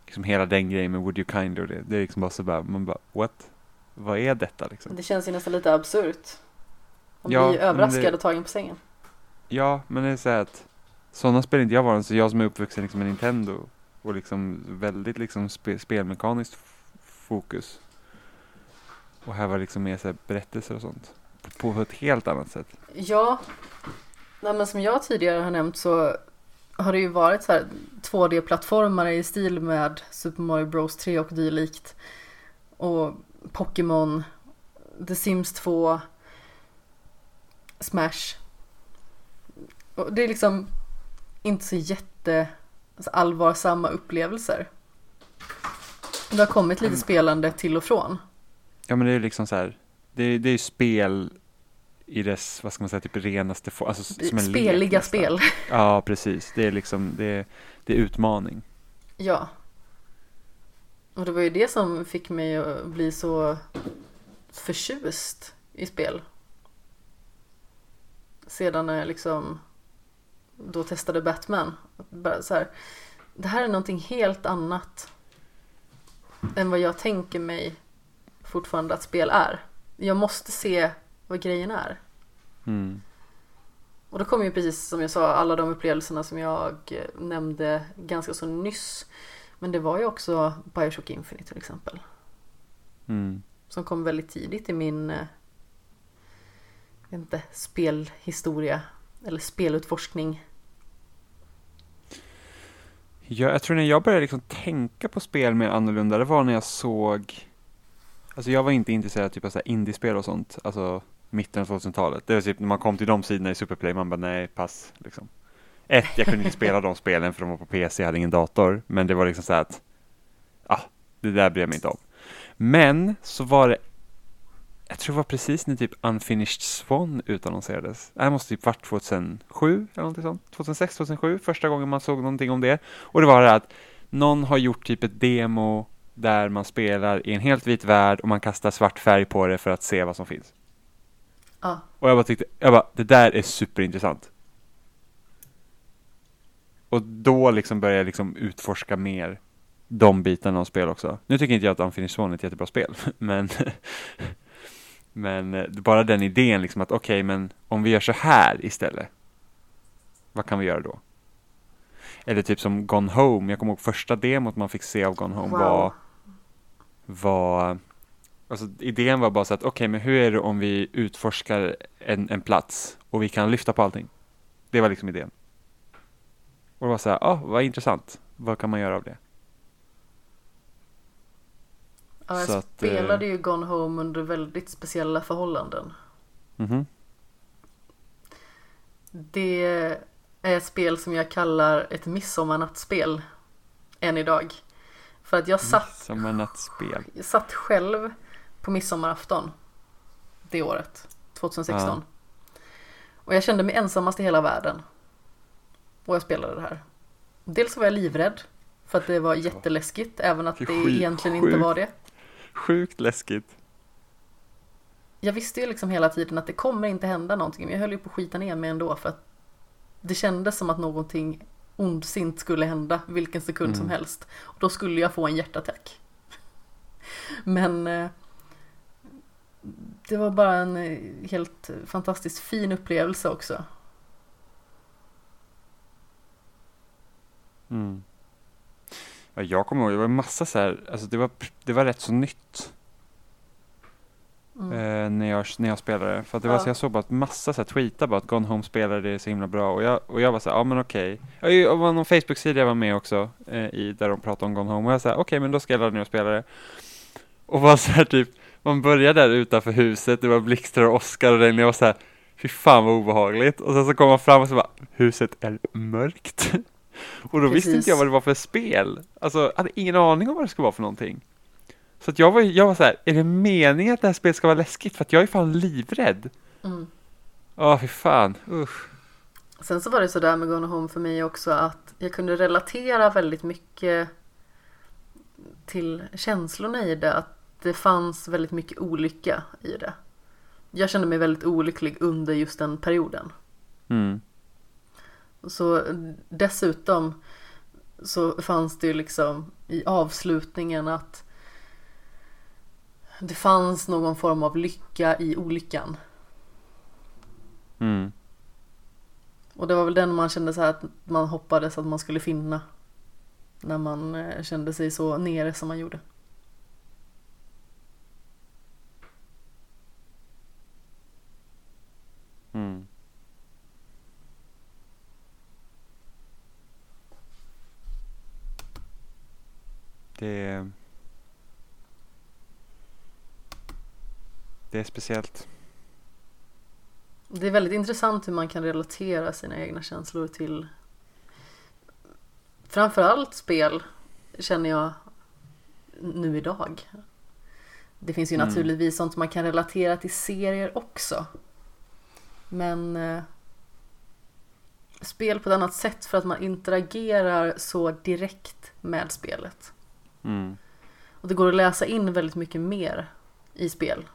liksom hela den grejen med Would You Kind och det. Det är liksom bara så bara, man bara, what? Vad är detta liksom? Det känns ju nästan lite absurt. Man ja, blir överraskad det... och tagen på sängen. Ja, men det är så här att sådana spel inte jag var, så jag som är uppvuxen liksom med Nintendo och liksom väldigt liksom spe- spelmekaniskt f- fokus. Och här var liksom mer så här berättelser och sånt på, på ett helt annat sätt. Ja. Nej, men som jag tidigare har nämnt så har det ju varit så här två D-plattformar i stil med Super Mario Bros tre och dylikt. Och Pokémon, The Sims två, Smash. Och det är liksom inte så jätte alltså allvarsamma upplevelser. Det har kommit lite spelande till och från. Ja, men det är ju liksom så här, det är, det är ju spel i dess, vad ska man säga, typ renaste form, alltså som en speliga lek, spel. Ja, precis. Det är liksom det är, det är utmaning. Ja. Och det var ju det som fick mig att bli så förtjust i spel. Sedan när jag liksom då testade Batman, bara så här, det här är någonting helt annat än vad jag tänker mig fortfarande att spel är. Jag måste se vad grejen är. Mm. Och då kommer ju precis som jag sa alla de upplevelserna som jag nämnde ganska så nyss. Men det var ju också Bioshock Infinite till exempel. Mm. Som kom väldigt tidigt i min inte, spelhistoria eller spelutforskning. Ja, jag tror när jag började liksom tänka på spel mer annorlunda, det var när jag såg... Alltså jag var inte intresserad av typ av så här indiespel och sånt. Alltså mitten av tjugohundratalet. Det var typ när man kom till de sidorna i Superplay, man bara nej, pass liksom. Ett, jag kunde inte spela de spelen för de var på P C, jag hade ingen dator. Men det var liksom så här att, ah, det där bryr jag mig inte om. Men så var det, jag tror det var precis när typ Unfinished Swan utannonserades. Det måste typ vart tjugohundrasju eller någonting sånt. tjugohundrasex tjugohundrasju, första gången man såg någonting om det. Och det var det att någon har gjort typ ett demo där man spelar i en helt vit värld och man kastar svart färg på det för att se vad som finns. Ja. Och jag bara tyckte, jag bara, det där är superintressant. Och då liksom började jag liksom utforska mer de bitarna av spel också. Nu tycker inte jag att Unfinished Swan är ett jättebra spel. Men, men bara den idén liksom att okej, okay, men om vi gör så här istället. Vad kan vi göra då? Eller typ som Gone Home. Jag kommer ihåg första demot man fick se av Gone Home wow. var... var alltså, idén var bara så att okej, okay, men hur är det om vi utforskar en, en plats och vi kan lyfta på allting? Det var liksom idén. Och det var så här, ja, ah, vad intressant. Vad kan man göra av det? Ja, jag så spelade att, ju Gone Home under väldigt speciella förhållanden. Mm-hmm. Det är ett spel som jag kallar ett midsommarnattspel än idag. För att jag satt, jag satt själv på midsommarafton det året, tjugohundrasexton. Ja. Och jag kände mig ensammast i hela världen. Och jag spelade det här. Dels var jag livrädd för att det var jätteläskigt, även att det sjuk, egentligen sjuk, inte var det. Sjukt läskigt. Jag visste ju liksom hela tiden att det kommer inte hända någonting, men jag höll ju på att skita ner mig ändå för att det kändes som att någonting ondsint skulle hända vilken sekund mm. som helst. Och då skulle jag få en hjärtattack. Men eh, det var bara en helt fantastiskt fin upplevelse också. Mm. Ja, jag kommer ihåg, det var en massa så här, alltså det var, det var rätt så nytt mm. eh, när, jag, när jag spelade. För att det ja. var så jag såg bara att massa så här tweetar bara att Gone Home spelade det så himla bra. Och jag, och jag var så här, ja men okej. Okay. Det var någon Facebook-sida jag var med också eh, i, där de pratade om Gone Home. Och jag sa, okej okay, men då ska jag ladda ner och spela det. Och var så här typ, man började där utanför huset, det var blixtar och Oscar och den. Jag var så här, fy fan vad obehagligt. Och sen så kom man fram och så bara, huset är mörkt. Och då Precis. visste inte jag vad det var för spel. Alltså, jag hade ingen aning om vad det skulle vara för någonting. Så att jag var, jag var så här, är det meningen att det här spelet ska vara läskigt? För att jag är fan livrädd. Ja, mm. oh, fy fan. Usch. Sen så var det så där med Gone Home för mig också att jag kunde relatera väldigt mycket till känslorna i det. Att det fanns väldigt mycket olycka i det. Jag kände mig väldigt olycklig under just den perioden. Mm. Så dessutom så fanns det ju liksom i avslutningen att det fanns någon form av lycka i olyckan. Mm. Och det var väl den man kände så här att man hoppades att man skulle finna när man kände sig så nere som man gjorde. Mm. Det, det är speciellt. Det är väldigt intressant hur man kan relatera sina egna känslor till framförallt spel, känner jag nu idag. Det finns ju mm. naturligtvis sånt man kan relatera till serier också. Men eh, spel på ett annat sätt för att man interagerar så direkt med spelet. Mm. Och det går att läsa in väldigt mycket mer i spel.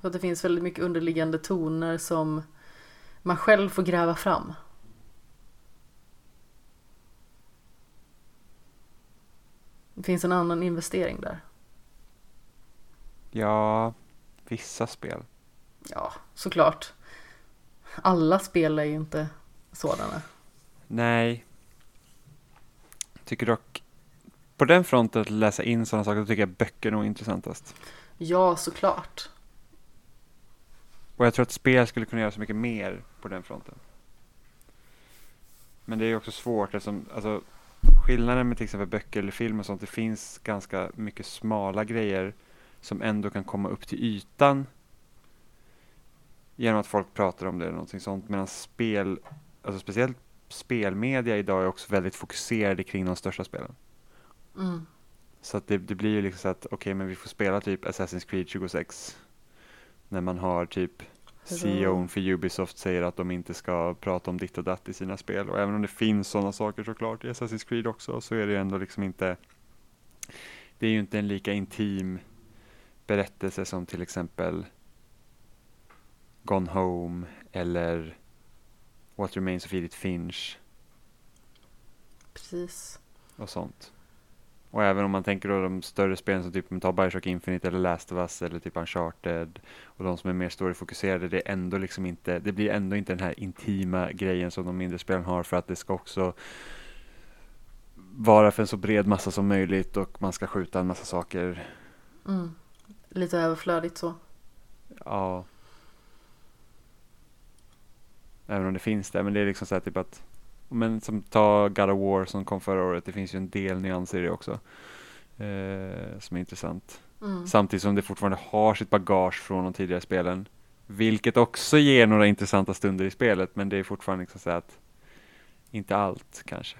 Och det finns väldigt mycket underliggande toner som man själv får gräva fram. Det finns en annan investering där. Ja, vissa spel. Ja, såklart. Alla spel är ju inte sådana. Nej. Tycker dock på den fronten att läsa in sådana saker tycker jag böcker nog är intressantast. Ja, såklart. Och jag tror att spel skulle kunna göra så mycket mer på den fronten. Men det är ju också svårt eftersom, alltså, skillnaden med till exempel böcker eller film och sånt, det finns ganska mycket smala grejer som ändå kan komma upp till ytan genom att folk pratar om det eller någonting sånt. Medan spel, alltså speciellt spelmedia idag är också väldigt fokuserade kring de största spelen. Mm. Så att det, det blir ju liksom så att okej, okay, men vi får spela typ Assassin's Creed tjugosex när man har typ C E O:n för Ubisoft säger att de inte ska prata om ditt och datt i sina spel. Och även om det finns sådana saker såklart i Assassin's Creed också, så är det ju ändå liksom inte, det är ju inte en lika intim berättelse som till exempel Gone Home eller What Remains of Edith Finch. Precis. Och sånt. Och även om man tänker då de större spelen som typ tar Bioshock Infinite eller Last of Us eller typ Uncharted och de som är mer storyfokuserade, det är ändå liksom inte, det blir ändå inte den här intima grejen som de mindre spelen har, för att det ska också vara för en så bred massa som möjligt och man ska skjuta en massa saker. Mm. Lite överflödigt så. Ja. Även om det finns där, men det är liksom så här typ att, men som ta God of War som kom förra året, det finns ju en del nyanser i det också eh, som är intressant. Mm. Samtidigt som det fortfarande har sitt bagage från de tidigare spelen, vilket också ger några intressanta stunder i spelet, men det är fortfarande liksom så att inte allt kanske.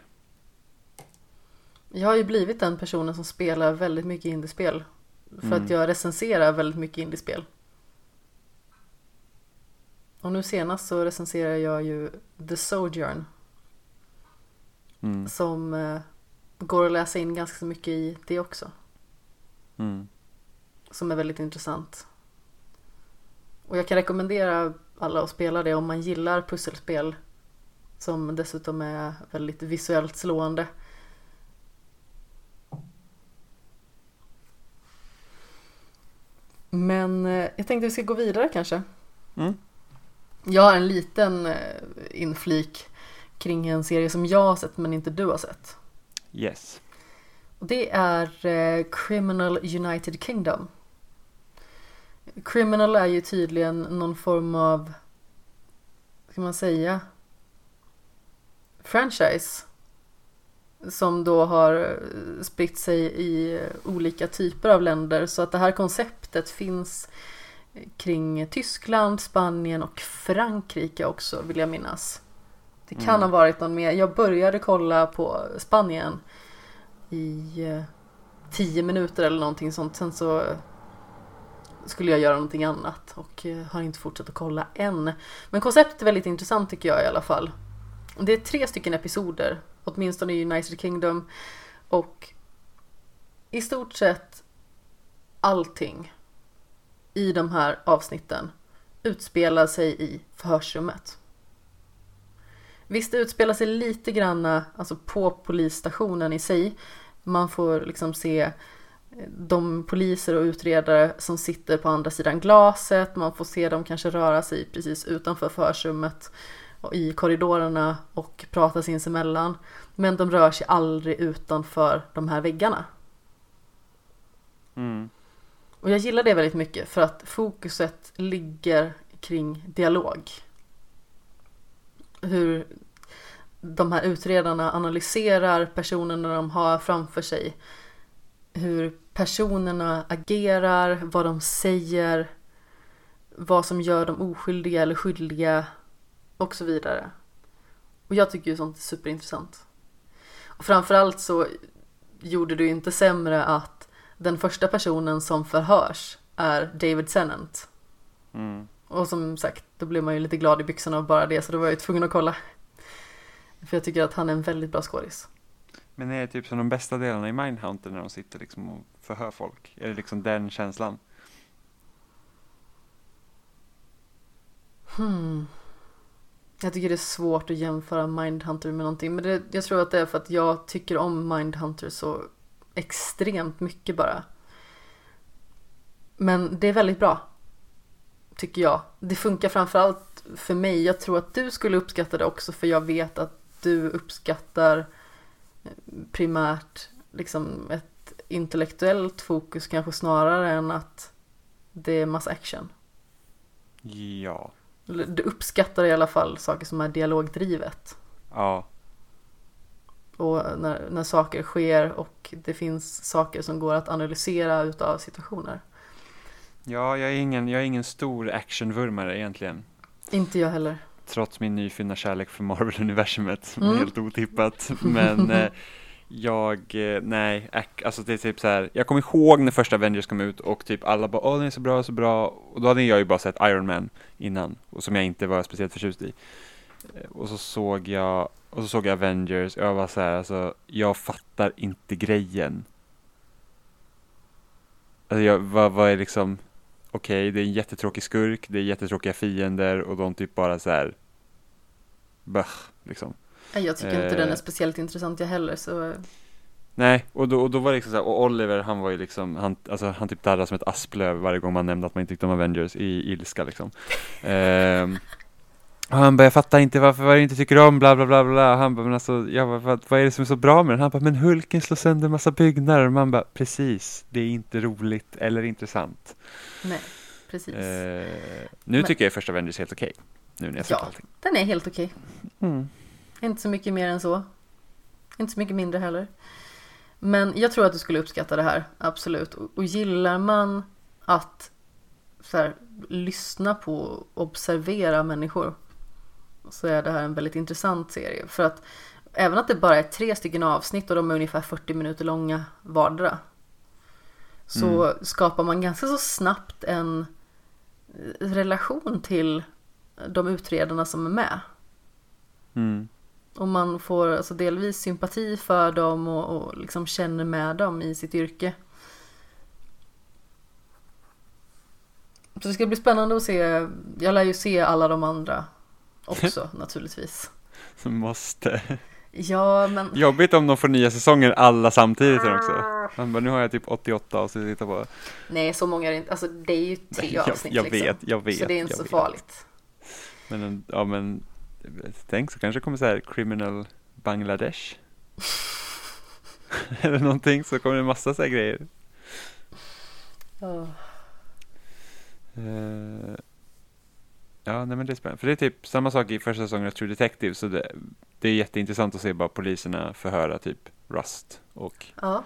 Jag har ju blivit den personen som spelar väldigt mycket indiespel för mm. att jag recenserar väldigt mycket indiespel. Och nu senast så recenserar jag ju The Sojourn. Mm. Som eh, går att läsa in ganska mycket i det också. Mm. Som är väldigt intressant. Och jag kan rekommendera alla att spela det om man gillar pusselspel som dessutom är väldigt visuellt slående. Men eh, jag tänkte vi ska gå vidare kanske. Mm. Jag har en liten eh, inflik kring en serie som jag har sett men inte du har sett. Yes. Och det är eh, Criminal United Kingdom. Criminal är ju tydligen någon form av, ska man säga, franchise som då har spritt sig i olika typer av länder, så att det här konceptet finns kring Tyskland, Spanien och Frankrike också, vill jag minnas. Det kan mm. ha varit någon mer. Jag började kolla på Spanien i tio minuter eller någonting sånt. Sen så skulle jag göra någonting annat och har inte fortsatt att kolla än. Men konceptet är väldigt intressant tycker jag i alla fall. Det är tre stycken episoder, åtminstone i United Kingdom. Och i stort sett allting i de här avsnitten utspelar sig i förhörsrummet. Visst, det utspelar sig lite granna alltså på polisstationen i sig. Man får liksom se de poliser och utredare som sitter på andra sidan glaset. Man får se dem kanske röra sig precis utanför förhörsrummet och i korridorerna och prata sinsemellan. Men de rör sig aldrig utanför de här väggarna. Mm. Och jag gillar det väldigt mycket för att fokuset ligger kring dialog. Hur de här utredarna analyserar personerna de har framför sig. Hur personerna agerar, vad de säger, vad som gör dem oskyldiga eller skyldiga och så vidare. Och jag tycker ju sånt är superintressant. Och framförallt så gjorde det ju inte sämre att den första personen som förhörs är David Tennant. Mm. Och som sagt, då blev man ju lite glad i byxorna av bara det, så då var jag ju tvungen att kolla. För jag tycker att han är en väldigt bra skådis. Men det är typ som de bästa delarna i Mindhunter när de sitter liksom och förhör folk. Är det liksom den känslan? Hmm. Jag tycker det är svårt att jämföra Mindhunter med någonting. Men det, jag tror att det är för att jag tycker om Mindhunter så extremt mycket bara. Men det är väldigt bra, tycker jag. Det funkar framförallt för mig. Jag tror att du skulle uppskatta det också, för jag vet att du uppskattar primärt liksom ett intellektuellt fokus kanske snarare än att det är massa action. Ja. Du uppskattar i alla fall saker som är dialogdrivet. Ja. Och när, när saker sker och det finns saker som går att analysera utav situationer. Ja, jag är ingen, jag är ingen stor actionvurmare egentligen. Inte jag heller. Trots min nyfunna kärlek för Marvel-universumet. Mm. Helt otippat. Men eh, jag... Nej, alltså det är typ så här. Jag kommer ihåg när första Avengers kom ut och typ alla bara, åh, den är så bra, så bra. Och då hade jag ju bara sett Iron Man innan. Och som jag inte var speciellt förtjust i. Och så såg jag... Och så såg jag Avengers och jag var så här, alltså, jag fattar inte grejen. Alltså, jag, vad, vad är liksom... Okej, okay, det är en jättetråkig skurk, det är jättetråkiga fiender och de typ bara så här... Böh, liksom. Jag tycker eh, inte den är speciellt intressant jag heller, så... Nej, och då, och då var det liksom så här... Och Oliver, han var ju liksom... Han, alltså, han typ darrade som ett asplöv varje gång man nämnde att man inte tyckte om Avengers i ilska, liksom. eh, och han bara, jag fattar inte varför jag inte tycker om, bla bla bla bla. Han bara, men alltså, jag bara, vad, vad är det som är så bra med den? Han bara, men Hulken slår sönder en massa byggnader. Och man bara, precis, det är inte roligt eller intressant. Nej, precis. Eh, nu men, tycker jag första Avengers är helt okej. Nu när jag ja, allting. Den är helt okej. Mm. Inte så mycket mer än så. Inte så mycket mindre heller. Men jag tror att du skulle uppskatta det här, absolut. Och, och gillar man att så här, lyssna på och observera människor, så är det här en väldigt intressant serie. För att även att det bara är tre stycken avsnitt och de är ungefär fyrtio minuter långa vardera, så mm. skapar man ganska så snabbt en relation till de utredarna som är med. Mm. Och man får alltså delvis sympati för dem och, och liksom känner med dem i sitt yrke. Så det ska bli spännande att se. Jag lär ju se alla de andra också, naturligtvis. Så måste. Ja, men... Jobbigt om de får nya säsonger alla samtidigt också. Man bara, nu har jag typ åttioåtta och så tittar på... Nej, så många är det inte. Alltså, det är ju tre jag, avsnitt. Jag liksom. vet, jag vet. Så det är inte så vet. farligt. Men, ja, men... Tänk så kanske kommer så här Criminal Bangladesh. Eller någonting, så kommer det en massa så här grejer. Oh. Uh... Ja, nej, men det är spännande. För det är typ samma sak i första säsongen av True Detective, så det, det är jätteintressant att se bara poliserna förhöra typ Rust och ja,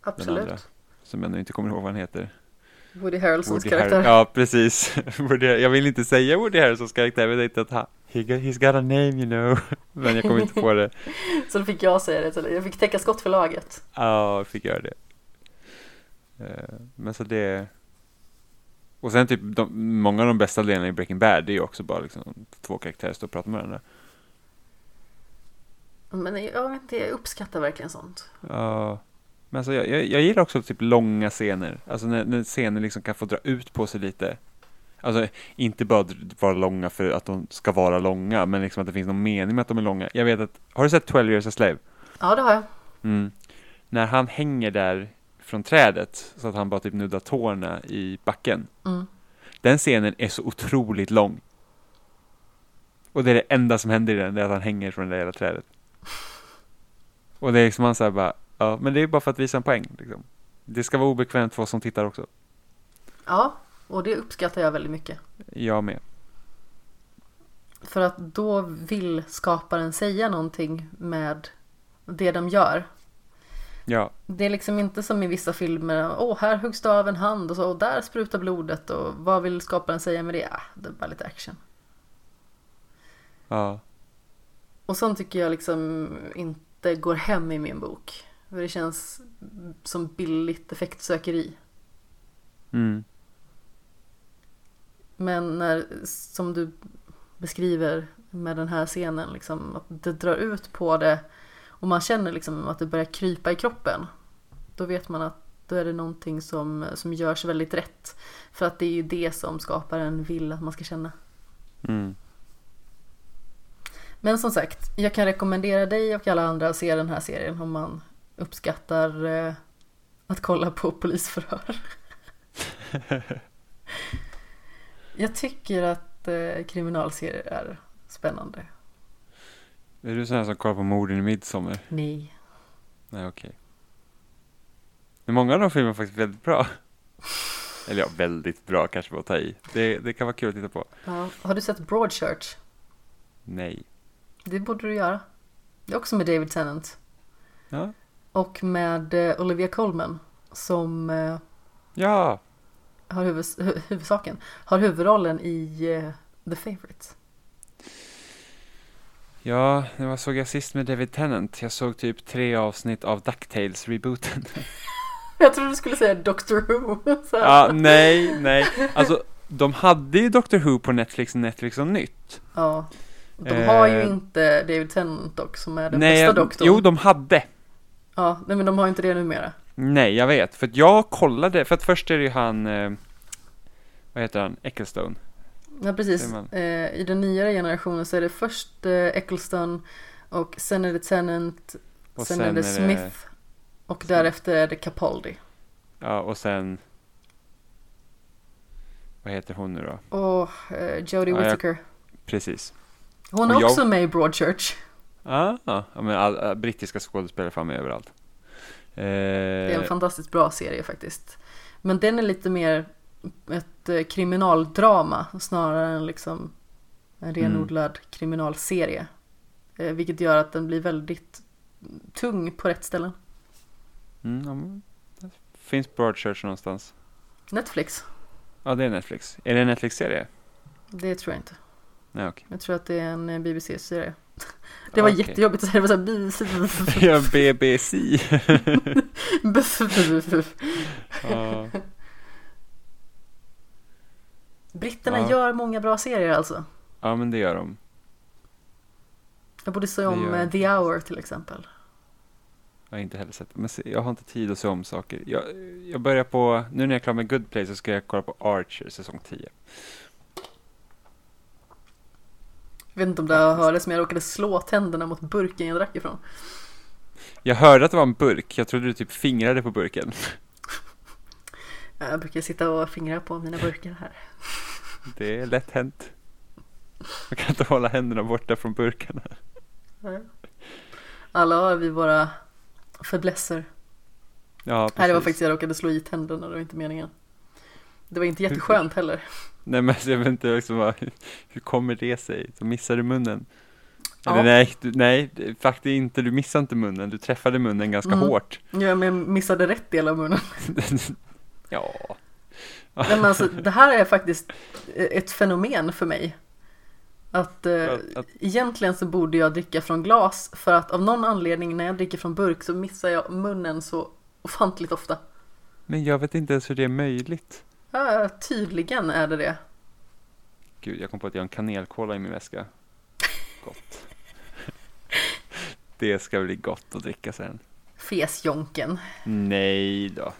absolut. Den andra, som jag nu inte kommer ihåg vad han heter. Woody Harrelsons Woody karaktär. Har- ja, precis. Woody, jag vill inte säga Woody Harrelsons karaktär, men jag vet inte att he, he's got a name, you know. Men jag kommer inte på det. Så då fick jag säga det. Jag fick täcka skott för laget. Ja, jag fick göra det. Men så det... Och sen typ de, många av de bästa delarna i Breaking Bad, det är ju också bara liksom två karaktärer står och pratar med varandra. Men jag vet inte, jag uppskattar verkligen sånt. Ja, men alltså jag, jag, jag gillar också typ långa scener. Alltså när, när scener liksom kan få dra ut på sig lite. Alltså inte bara vara långa för att de ska vara långa, men liksom att det finns någon mening med att de är långa. Jag vet att, har du sett twelve years a slave? Ja, det har jag. Mm. När han hänger där från trädet så att han bara typ nuddar tårna i backen. Mm. Den scenen är så otroligt lång. Och det är det enda som händer i den, det är att han hänger från det där hela trädet. Och det är liksom han så här bara, ja, men det är bara för att visa en poäng liksom. Det ska vara obekvämt för oss som tittar också. Ja, och det uppskattar jag väldigt mycket. Jag med. För att då vill skaparen säga någonting med det de gör. Ja. Det är liksom inte som i vissa filmer, åh, här huggs det av en hand och så, och där sprutar blodet, och vad vill skaparen säga med det? Äh, det är bara lite action. Ja. Och sånt tycker jag liksom inte går hem i min bok. För det känns som billigt effektsökeri. Mm. Men när, som du beskriver med den här scenen, liksom, att det drar ut på det och man känner liksom att det börjar krypa i kroppen, då vet man att då är det någonting som, som görs väldigt rätt. För att det är ju det som skaparen vill att man ska känna. Mm. Men som sagt, jag kan rekommendera dig och alla andra att se den här serien om man uppskattar eh, att kolla på polisförhör. Jag tycker att eh, kriminalserier är spännande. Är du sån här som kollar på morden i midsommar? Nej. Nej, okej. Okay. Men många av de filmerna är faktiskt väldigt bra. Eller ja, väldigt bra kanske på att ta i. Det, det kan vara kul att titta på. Ja. Har du sett Broadchurch? Nej. Det borde du göra. Det är också med David Tennant. Ja. Och med eh, Olivia Colman som eh, ja. har huvud, hu- huvudsaken. Har huvudrollen i eh, The Favourite. Ja, vad såg jag sist med David Tennant? Jag såg typ tre avsnitt av DuckTales-rebooten. Jag trodde du skulle säga Doctor Who. Så. Ja, nej, nej. Alltså, de hade ju Doctor Who på Netflix och Netflix och nytt. Ja, de har eh, ju inte David Tennant dock, som är den nej, bästa doktorn. Jo, de hade. Ja, nej, men de har inte det numera. Nej, jag vet. För att jag kollade, för att först är det ju han, eh, vad heter han, Ecclestone. Ja, precis. Eh, I den nyare generationen så är det först eh, Eccleston och sen är det Tennant, och sen, sen är det Smith. Det... Och därefter är det Capaldi. Ja, och sen... Vad heter hon nu då? Och uh, Jodie ja, Whittaker. Jag... Precis. Hon är och också jag... med i Broadchurch. Ah, ja, men all, all, brittiska skådespelare fan med överallt. Eh... Det är en fantastiskt bra serie faktiskt. Men den är lite mer ett eh, kriminaldrama snarare än liksom en renodlad mm. kriminalserie. Eh, vilket gör att den blir väldigt tung på rätt ställen. Mm, ja, finns Broadchurch någonstans? Netflix. Ja, det är Netflix. Är det en Netflix-serie? Det tror jag inte. Nej, okay. Jag tror att det är en B B C-serie. Det var okay. Jättejobbigt att säga. Det var såhär... Ja, B B C. ah. Britterna ah. gör många bra serier alltså. Ja, men det gör de. Jag borde se om gör... The Hour till exempel. Jag har inte heller sett, men jag har inte tid att se om saker. Jag, jag börjar på, nu när jag är klar med Good Place så ska jag kolla på Archer säsong tio. Jag vet inte om det hördes, men jag råkade slå tänderna mot burken jag drack ifrån. Jag hörde att det var en burk, jag trodde du typ fingrade på burken. Jag brukar sitta och fingra på mina burkar här. Det är lätt hänt. Jag kan inte hålla händerna borta från burkarna. Alla har vi våra... Förblässer. Ja, nej, det var faktiskt jag råkade slå i tänderna, det var inte meningen. Det var inte jätteskönt heller. Nej, men jag vet inte liksom bara, hur kommer det sig? Så missade du munnen? Ja. Eller, nej, du, nej, faktiskt inte, du missade inte munnen, du träffade munnen ganska mm. hårt. Ja, men jag missade rätt del av munnen. Ja. Nej, men alltså, det här är faktiskt ett fenomen för mig. Att, eh, att, att egentligen så borde jag dricka från glas, för att av någon anledning när jag dricker från burk så missar jag munnen så ofantligt ofta. Men jag vet inte ens hur det är möjligt. Ja, tydligen är det det. Gud, jag kom på att jag har en kanelkola i min väska. Gott. Det ska bli gott att dricka sen. Fesjonken. Nej då.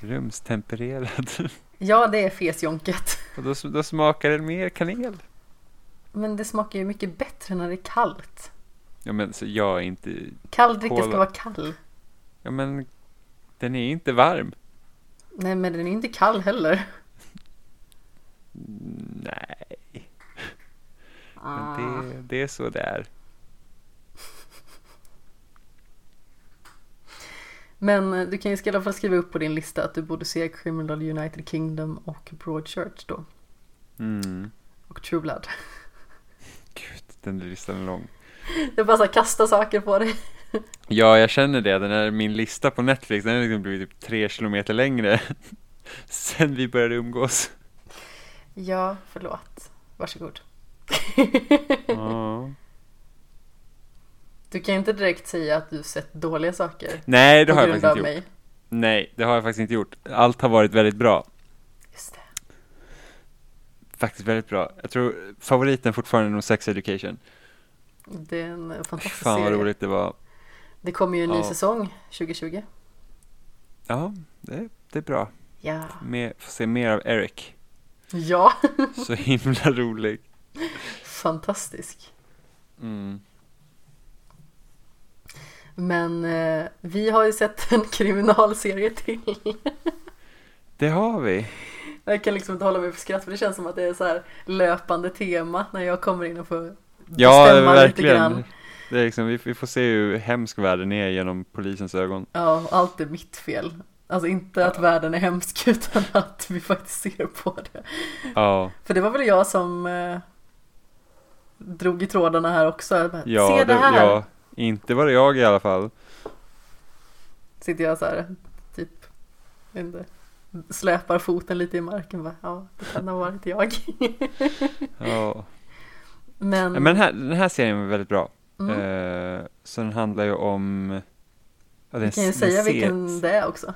Rumstempererad. Ja, det är fesjonket. Och då, då smakar det mer kanel. Men det smakar ju mycket bättre när det är kallt. Ja, men så jag är inte... Kall dricka ska vara kall. Ja, men den är inte varm. Nej, men den är inte kall heller. Nej. Ah. Men det, det är så där. Men du kan ju i alla fall skriva upp på din lista att du borde se Criminal United Kingdom och Broadchurch då. Mm. Och True Blood. Gud, den listan är lång. Det är bara så här, kasta saker på dig. Ja, jag känner det. Den här, min lista på Netflix, den har liksom blivit typ tre kilometer längre sen vi började umgås. Ja, förlåt. Varsågod. Ja. Du kan inte direkt säga att du sett dåliga saker. Nej, det har jag faktiskt inte gjort. Mig. Nej, det har jag faktiskt inte gjort. Allt har varit väldigt bra. Just det. faktiskt väldigt bra. Jag tror favoriten fortfarande är nog Sex Education. Det är en fantastisk serie. Fan vad roligt det var. Det kommer ju en ny ja. säsong tjugo tjugo. Ja, det, det är bra. Ja. Mer, får se mer av Eric. Ja. Så himla rolig. Fantastisk. Mm. Men eh, vi har ju sett en kriminalserie till. Det har vi. Jag kan liksom inte hålla mig för skratt, för det känns som att det är så här löpande tema när jag kommer in och får ja, bestämma lite grann. Det är liksom, vi, vi får se hur hemsk världen är genom polisens ögon. Ja, allt är mitt fel. Alltså inte ja. att världen är hemsk, utan att vi faktiskt ser på det. Ja. För det var väl jag som eh, drog i trådarna här också. Bara, ja, se det, det här! Ja. Inte var det jag i alla fall. Sitter jag så här, typ, inte, släpar foten lite i marken. Bara, ja, det kan ha varit jag. ja. Men, Men den, här, den här serien var väldigt bra. Mm. Uh, så den handlar ju om... Ja, vi kan ju säga vilken det är också.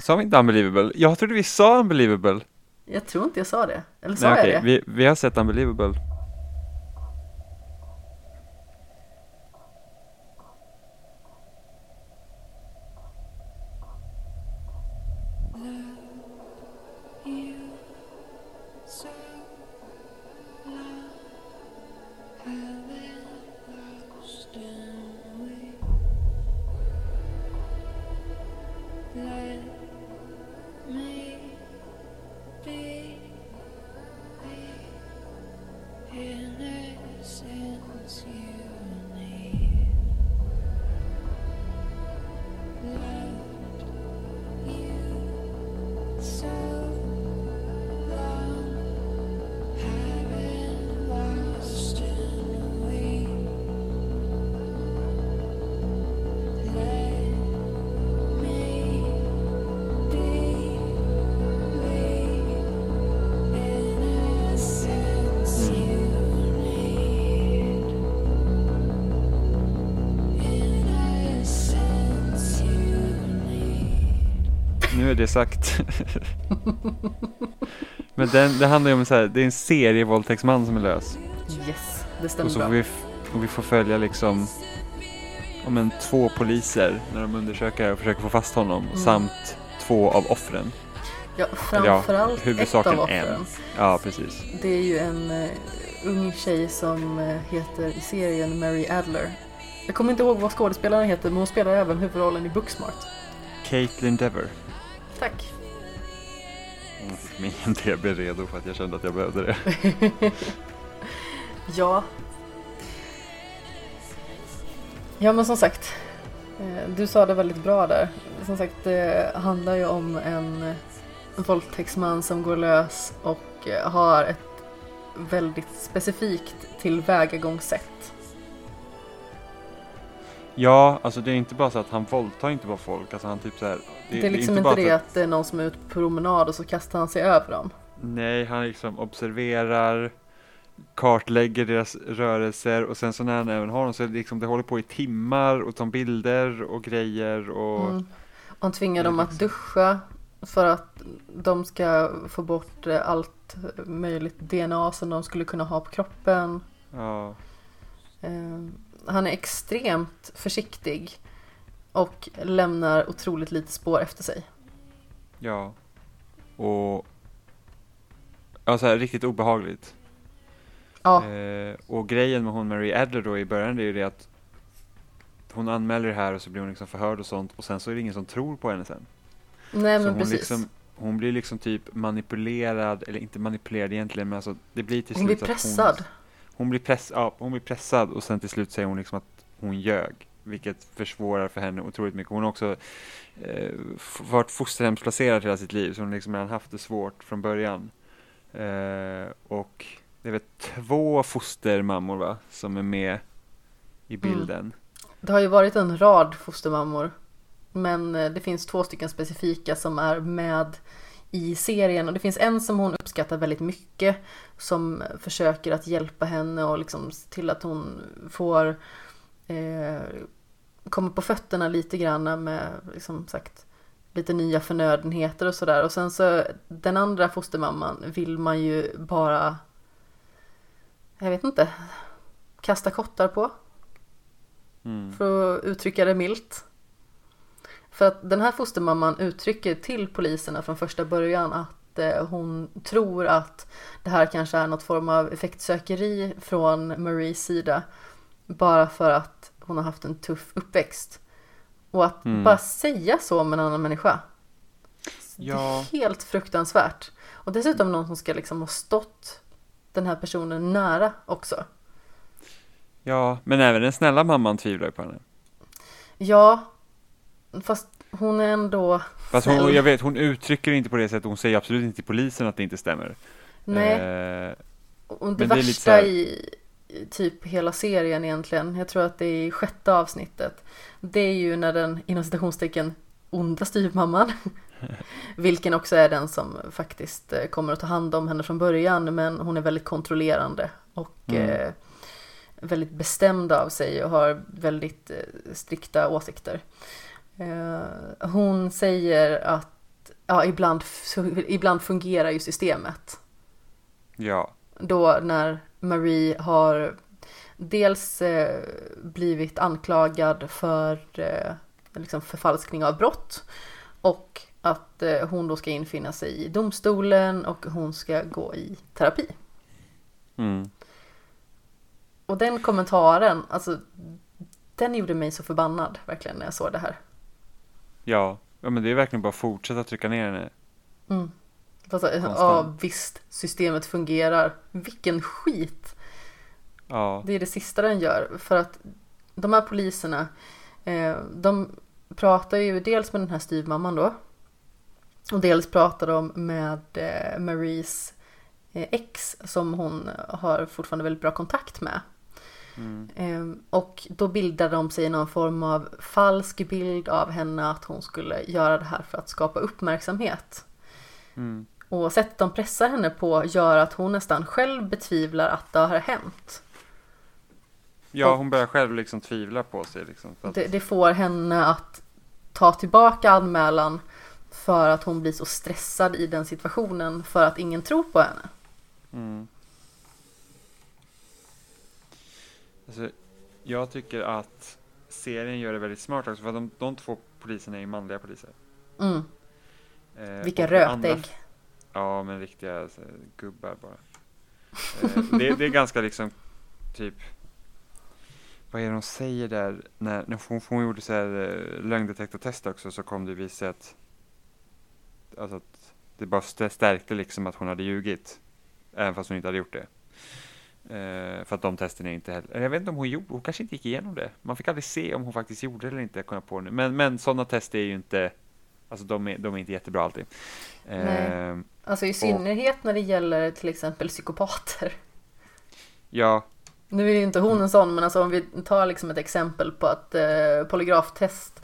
Sa vi inte Unbelievable? Jag trodde vi sa Unbelievable. Jag tror inte jag sa det. Eller sa Nej, jag okay. det? Vi, vi har sett Unbelievable. Det sagt. Men den, det handlar ju om så här, det är en serievåldtäktsman som är lös. Yes, det stämmer. Och så får vi, och vi får följa liksom om en två poliser när de undersöker och försöker få fast honom mm. samt två av offren. Ja, framförallt ja, ett av offren. En. Ja, precis. Det är ju en uh, ung tjej som uh, heter i serien Mary Adler. Jag kommer inte ihåg vad skådespelaren heter, men hon spelar även huvudrollen i Booksmart. Caitlin Dever. Tack. Men jag blev redo för att jag kände att jag behövde det. ja. Ja, men som sagt. Du sa det väldigt bra där. Som sagt, det handlar ju om en våldtäktsman som går lös och har ett väldigt specifikt tillvägagångssätt. Ja, alltså det är inte bara så att han våldtar inte bara folk, alltså han typ så här, det, det är liksom det är inte, inte det att, att det är någon som är ute på promenad och så kastar han sig över dem. Nej, han liksom observerar, kartlägger deras rörelser och sen så när han även har dem så är det liksom det håller på i timmar och tar bilder och grejer och... Mm. Och han tvingar dem att duscha för att de ska få bort allt möjligt D N A som de skulle kunna ha på kroppen. Ja. Ehm. Han är extremt försiktig och lämnar otroligt lite spår efter sig. Ja. Och ja, så här, riktigt obehagligt. Ja. Eh, och grejen med hon Mary Adler då i början det är ju det att hon anmäler det här och så blir hon liksom förhörd och sånt och sen så är det ingen som tror på henne sen. Nej, så men hon precis. Liksom, hon blir liksom typ manipulerad eller inte manipulerad egentligen men alltså det blir till slut hon blir pressad. Att hon, Hon blir, press, ja, hon blir pressad och sen till slut säger hon liksom att hon ljög. Vilket försvårar för henne otroligt mycket. Hon har också eh, f- varit fosterhemsplacerad hela sitt liv. Så hon liksom har haft det svårt från början. Eh, och det är väl två fostermammor va? Som är med i bilden. Mm. Det har ju varit en rad fostermammor. Men det finns två stycken specifika som är med i serien och det finns en som hon uppskattar väldigt mycket som försöker att hjälpa henne och liksom till att hon får eh, komma på fötterna lite grann med liksom sagt lite nya förnödenheter och sådär. Och sen så den andra fostermamman vill man ju bara, jag vet inte, kasta kottar på. Mm. För att uttrycka det milt. För att den här fostermamman uttrycker till poliserna från första början att eh, hon tror att det här kanske är något form av effektsökeri från Maries sida. Bara för att hon har haft en tuff uppväxt. Och att mm. bara säga så om en annan människa. Ja. Det är helt fruktansvärt. Och dessutom någon som ska liksom ha stått den här personen nära också. Ja, men även den snälla mamman tvivlar på henne. Ja, fast hon är ändå fast hon, jag vet, hon uttrycker inte på det sättet. Hon säger absolut inte till polisen att det inte stämmer. Nej. Eh, och det, det värsta här... i typ hela serien egentligen, jag tror att det är i sjätte avsnittet, det är ju när den, inom citationstecken, onda styvmamman vilken också är den som faktiskt kommer att ta hand om henne från början, men hon är väldigt kontrollerande och mm. eh, väldigt bestämd av sig och har väldigt eh, strikta åsikter. Eh, hon säger att ja, ibland, ibland fungerar ju systemet. Ja. Då när Marie har dels eh, blivit anklagad för eh, liksom förfalskning av brott och att eh, hon då ska infinna sig i domstolen och hon ska gå i terapi. Mm. Och den kommentaren, alltså den gjorde mig så förbannad verkligen när jag såg det här. Ja, ja men det är verkligen bara att fortsätta trycka ner henne. Mm. Alltså, ja visst, systemet fungerar. Vilken skit. Ja. Det är det sista den gör. För att de här poliserna, eh, de pratar ju dels med den här styvmamman då. Och dels pratar de med eh, Maries eh, ex som hon har fortfarande väldigt bra kontakt med. Mm. Eh, och då bildar de sig någon form av falsk bild av henne att hon skulle göra det här för att skapa uppmärksamhet. Mm. Och sättet de pressar henne på gör att hon nästan själv betvivlar att det har hänt. Ja, och hon börjar själv liksom tvivla på sig. Liksom, för att... det, det får henne att ta tillbaka anmälan för att hon blir så stressad i den situationen för att ingen tror på henne. Mm. Alltså, jag tycker att serien gör det väldigt smart också för att de, de två poliserna är ju manliga poliser. Mm. Eh, Vilka rötägg. Ja, men riktiga alltså, gubbar bara. Eh, det, det är ganska liksom typ vad är det de säger där när, när hon, hon gjorde så här lögndetektortest också så kom det vis att alltså att det bara stärkte liksom att hon hade ljugit även fast hon inte hade gjort det. Eh, för att de testerna inte heller. Jag vet inte om hon gjorde, hon kanske inte gick igenom det. Man fick aldrig se om hon faktiskt gjorde det eller inte kunna på nu. Men men sådana tester är ju inte alltså de är, de är inte jättebra alltid. Nej. Eh, alltså i synnerhet och, när det gäller till exempel psykopater. Ja. Nu är det inte hon en sån, men alltså om vi tar liksom ett exempel på att eh, polygraftest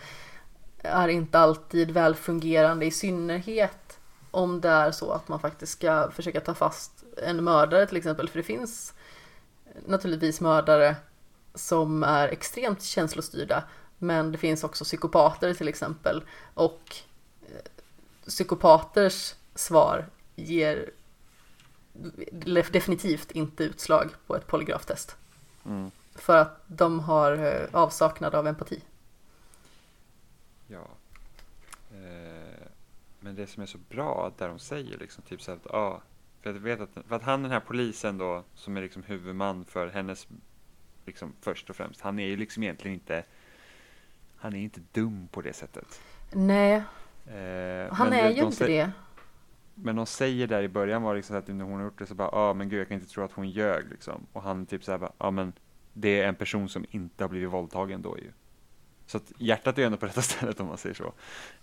är inte alltid välfungerande i synnerhet om det är så att man faktiskt ska försöka ta fast en mördare till exempel. För det finns naturligtvis mördare som är extremt känslostyrda. Men det finns också psykopater till exempel. Och psykopaters svar ger definitivt inte utslag på ett polygraftest. Mm. För att de har avsaknad av empati. Ja. Eh, men det som är så bra där de säger liksom typ så att ah, för jag vet att för att han den här polisen då som är liksom huvudman för hennes liksom först och främst han är ju liksom egentligen inte han är inte dum på det sättet. Nej. Eh, han är ju inte det. Men hon säger där i början var liksom att när hon har gjort det så bara, ja ah, men gud jag kan inte tro att hon ljög liksom. Och han typ så här bara, ja ah, men det är en person som inte har blivit våldtagen då ju. Så att hjärtat är ändå på detta stället om man säger så.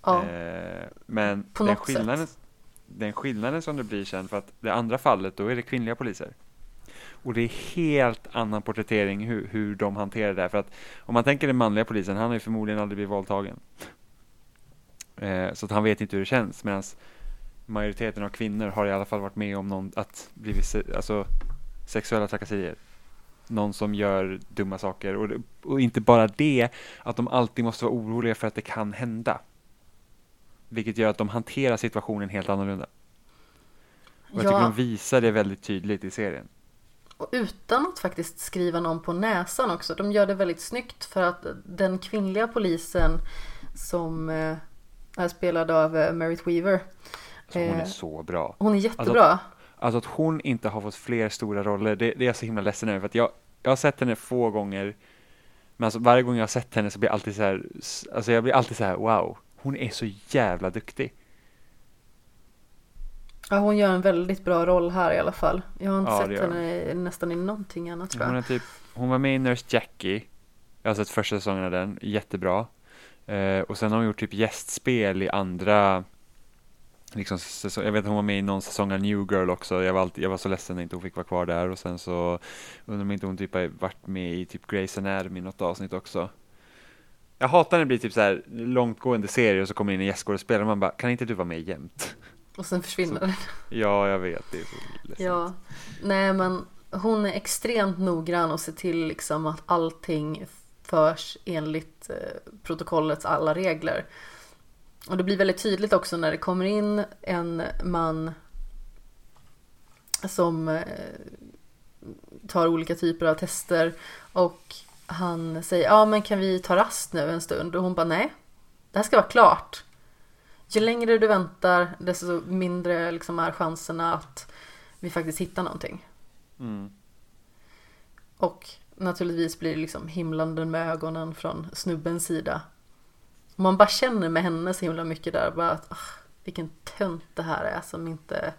Ja. Eh, men på den skillnaden, den skillnaden som det blir känd för att det andra fallet då är det kvinnliga poliser. Och det är helt annan porträttering hur, hur de hanterar det här. För att om man tänker den manliga polisen, han har ju förmodligen aldrig blivit våldtagen. Eh, så att han vet inte hur det känns. Medan majoriteten av kvinnor har i alla fall varit med om någon att blivit se- alltså, sexuella trakasserier. Någon som gör dumma saker. Och, och inte bara det, att de alltid måste vara oroliga för att det kan hända. vilket gör att de hanterar situationen helt annorlunda. Och jag ja. tycker de visar det väldigt tydligt i serien. Och utan att faktiskt skriva någon på näsan också. De gör det väldigt snyggt, för att den kvinnliga polisen som är spelad av Merritt Weaver. Alltså hon är så bra. Hon är jättebra. Alltså att, alltså att hon inte har fått fler stora roller, det, det är jag så himla ledsen över. För att jag, jag har sett henne få gånger. Men alltså varje gång jag har sett henne så blir jag alltid så här, alltså jag blir alltid så här, wow, hon är så jävla duktig. Ja, hon gör en väldigt bra roll här i alla fall. Jag har inte ja, sett henne i, nästan i någonting annat, tror jag. Hon, är typ, hon var med i Nurse Jackie. Jag har sett första säsongen av den. Jättebra. Eh, och sen har hon gjort typ gästspel i andra liksom, säsong. Jag vet att hon var med i någon säsong av New Girl också. Jag var, alltid, jag var så ledsen när inte hon fick vara kvar där. Och sen så undrar om inte hon typ har varit med i typ Grey's Anatomy i något avsnitt också. Jag hatar när det blir typ så här långtgående serier och så kommer in en gästskådespelare och man bara, kan inte du vara med jämt? Och sen försvinner den. Ja, jag vet. Det är så ledsen. Ja. Nej, men hon är extremt noggrann och ser till liksom att allting förs enligt eh, protokollets alla regler. Och det blir väldigt tydligt också när det kommer in en man som eh, tar olika typer av tester och han säger, ja men kan vi ta rast nu en stund? Och hon bara, nej, det här ska vara klart. Ju längre du väntar, desto mindre liksom är chanserna att vi faktiskt hittar någonting. Mm. Och naturligtvis blir det liksom himlanden med ögonen från snubbens sida. Man bara känner med henne så himla mycket där. Bara att, oh, vilken tönt det här är som inte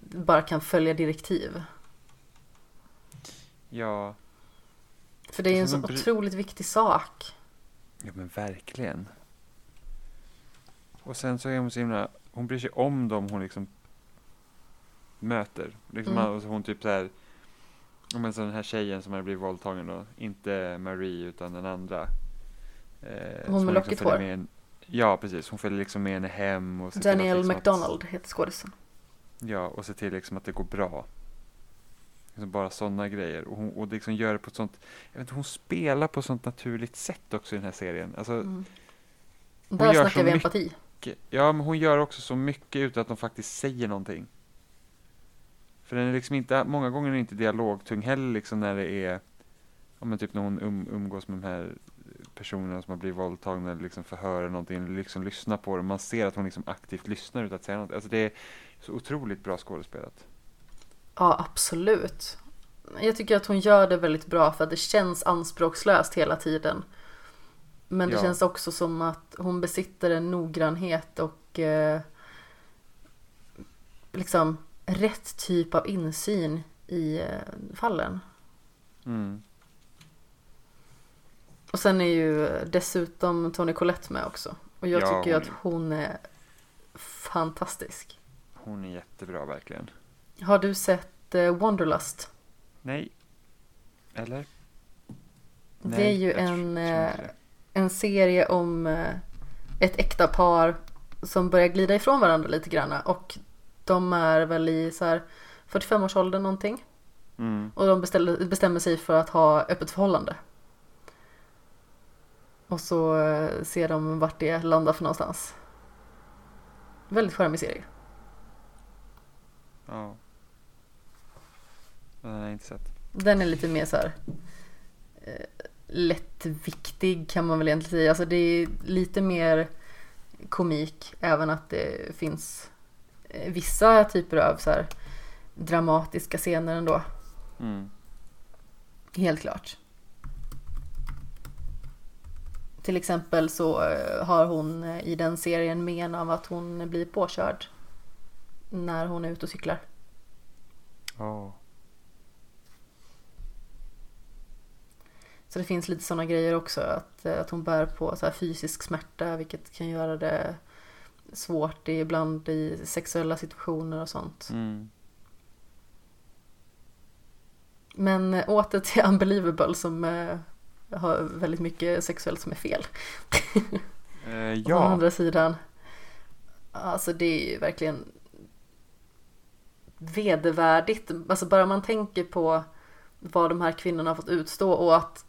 bara kan följa direktiv. Ja. För det är ju en så br- otroligt viktig sak. Ja, men verkligen. Och sen så är hon så himla, hon bryr sig om dem hon liksom möter. Liksom mm. Hon typ så här, om en sån här tjejen som har blivit våldtagen då, inte Marie utan den andra. Eh, hon med lockigt hår. Liksom ja, precis. Hon följer liksom med henne hem. Och Danielle liksom McDonald att, heter skådisen. Ja, och ser till liksom att det går bra. Liksom bara sådana grejer. Och hon och liksom gör det på ett sånt, jag vet inte, hon spelar på ett sånt naturligt sätt också i den här serien. Alltså, mm. Hon där snackar vi empati. Ja, men hon gör också så mycket utan att de faktiskt säger någonting. För den är liksom inte, många gånger är det inte dialogtung heller liksom när det är, ja men typ när hon um, umgås med de här personerna som har blivit våldtagna eller liksom förhör någonting eller liksom lyssnar på dem. Man ser att hon liksom aktivt lyssnar utan att säga något. Alltså det är så otroligt bra skådespelat. Ja, absolut. Jag tycker att hon gör det väldigt bra för att det känns anspråkslöst hela tiden. Men det ja. känns också som att hon besitter en noggrannhet och eh, liksom rätt typ av insyn i eh, fallen. Mm. Och sen är ju dessutom Toni Collette med också. Och jag ja, tycker ju hon... att hon är fantastisk. Hon är jättebra verkligen. Har du sett eh, Wanderlust? Nej. Eller? Nej, det är ju en... En serie om ett äkta par som börjar glida ifrån varandra lite grann. Och de är väl i så här fyrtiofem-årsåldern någonting. Mm. Och de beställer, bestämmer sig för att ha öppet förhållande. Och så ser de vart det landar för någonstans. Väldigt charmig serie. Ja. Den har jag inte sett. Den är lite mer så här... Eh, lättviktig kan man väl egentligen säga. Alltså det är lite mer komik, även att det finns vissa typer av så här dramatiska scener ändå. Mm. Helt klart. Till exempel så har hon i den serien men av att hon blir påkörd när hon är ute och cyklar. Oh. Så det finns lite sådana grejer också, att, att hon bär på så här fysisk smärta, vilket kan göra det svårt ibland i sexuella situationer och sånt. Mm. Men åter till Unbelievable som äh, har väldigt mycket sexuellt som är fel. Eh, ja. Å andra sidan, alltså det är ju verkligen vedervärdigt. Alltså bara man tänker på vad de här kvinnorna har fått utstå och att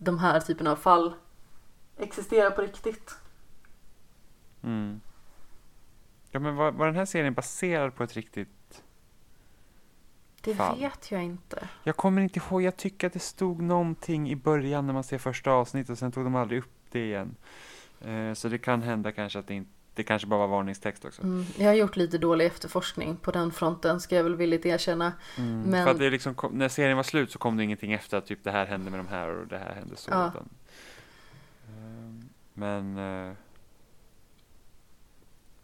de här typen av fall existerar på riktigt. Mm. Ja, men var, var den här serien baserad på ett riktigt det fall? Vet jag inte. Jag kommer inte ihåg. Jag tycker att det stod någonting i början när man ser första avsnittet och sen tog de aldrig upp det igen. Eh, så det kan hända kanske att det inte det kanske bara var varningstext också. Mm. Jag har gjort lite dålig efterforskning på den fronten, ska jag väl villigt erkänna. Mm. Men... För att det liksom kom, när serien var slut så kom det ingenting efter att typ det här hände med de här och det här hände så. Ja. Utan... Men... Uh...